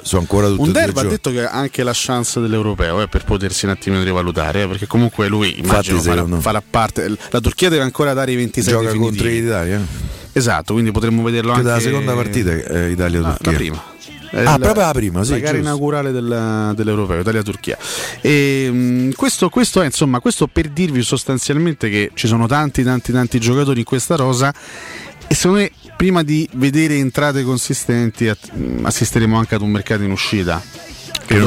Sono ancora tutti Under va detto che ha anche la chance dell'Europeo per potersi un attimino rivalutare, perché comunque lui immagino farà parte. La Turchia deve ancora dare i 26 gioca definitivi. Contro l'Italia. Esatto, quindi potremmo vederlo anche dalla seconda partita Italia-Turchia. La prima. Proprio la prima, sì. La gara inaugurale dell'Europeo, Italia-Turchia. Questo è, insomma, questo per dirvi sostanzialmente che ci sono tanti giocatori in questa rosa, e secondo me prima di vedere entrate consistenti assisteremo anche ad un mercato in uscita che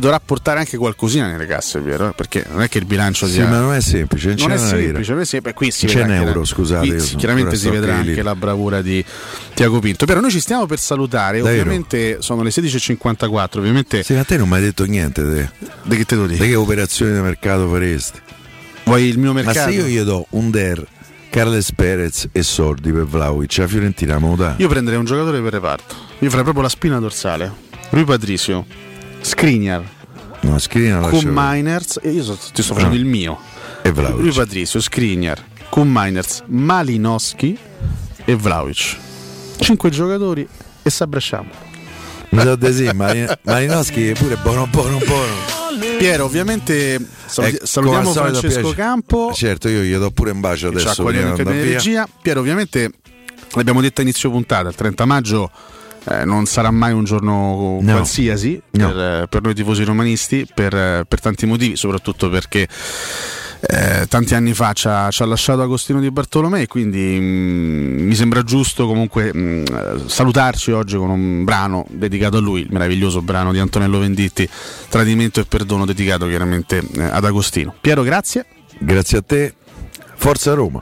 dovrà portare anche qualcosina nelle casse, vero? Perché non è che il bilancio ma non è semplice, non è semplice. Qui si c'è un euro, scusate, chiaramente si vedrà anche la bravura di Tiago Pinto. Però noi ci stiamo per salutare, davvero. Ovviamente sono le 16:54, ovviamente. Se a te non mi hai detto niente di che te lo dico? Di che operazioni di mercato faresti? Vuoi il mio mercato? Ma se io gli do Under, Carles Perez e soldi per Vlahovic, la Fiorentina me lo dà. Io prenderei un giocatore per reparto, io farei proprio la spina dorsale. Rui Patricio, Skriniar con Miners, e io ti sto facendo il mio. E Vlahovic. Rui Patricio, Skriniar con Miners, Malinowski e Vlahovic. 5 giocatori e s'abbracciamo. Mi sa di sì, Malinowski pure buono. Piero, ovviamente salutiamo Francesco Campo. Certo, io gli do pure un bacio adesso. Piero, ovviamente l'abbiamo detto a inizio puntata, il 30 maggio non sarà mai un giorno qualsiasi per noi tifosi romanisti, per tanti motivi, soprattutto perché tanti anni fa ci ha lasciato Agostino Di Bartolomei, quindi mi sembra giusto comunque salutarci oggi con un brano dedicato a lui, il meraviglioso brano di Antonello Venditti, Tradimento e Perdono, dedicato chiaramente ad Agostino. Piero, grazie. Grazie a te. Forza Roma.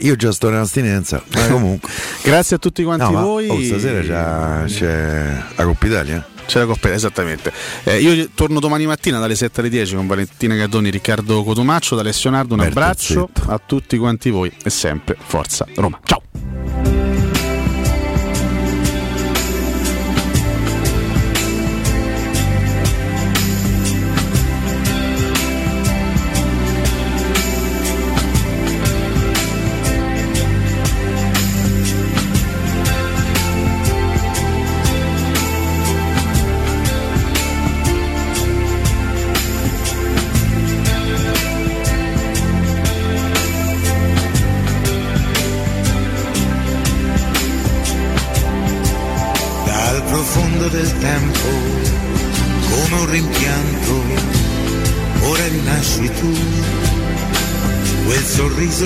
Io già sto nella astinenza, ma comunque grazie a tutti quanti voi. Stasera c'è la Coppa Italia. C'è la Coppa, esattamente. Io torno domani mattina dalle 7 alle 10 con Valentina Gaddoni, Riccardo Cotomaccio, da Alessio Nardo. Un abbraccio a tutti quanti voi e sempre Forza Roma. Ciao.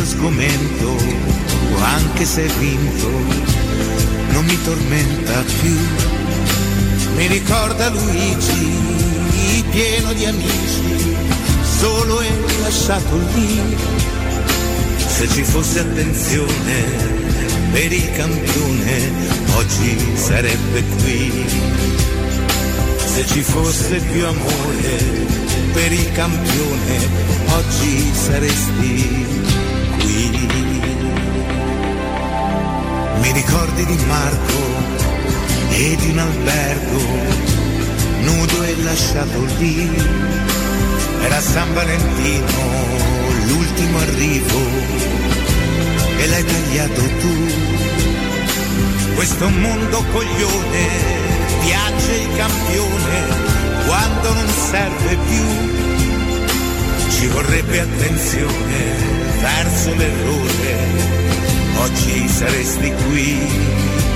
Sgomento, anche se vinto, non mi tormenta più. Mi ricorda Luigi, pieno di amici, solo e lasciato lì. Se ci fosse attenzione per il campione, oggi sarebbe qui. Se ci fosse più amore per il campione, oggi saresti. Mi ricordi di Marco e di un albergo, nudo e lasciato lì. Era San Valentino, l'ultimo arrivo, e l'hai tagliato tu. Questo mondo coglione piace il campione quando non serve più. Ci vorrebbe attenzione verso l'errore, oggi saresti qui.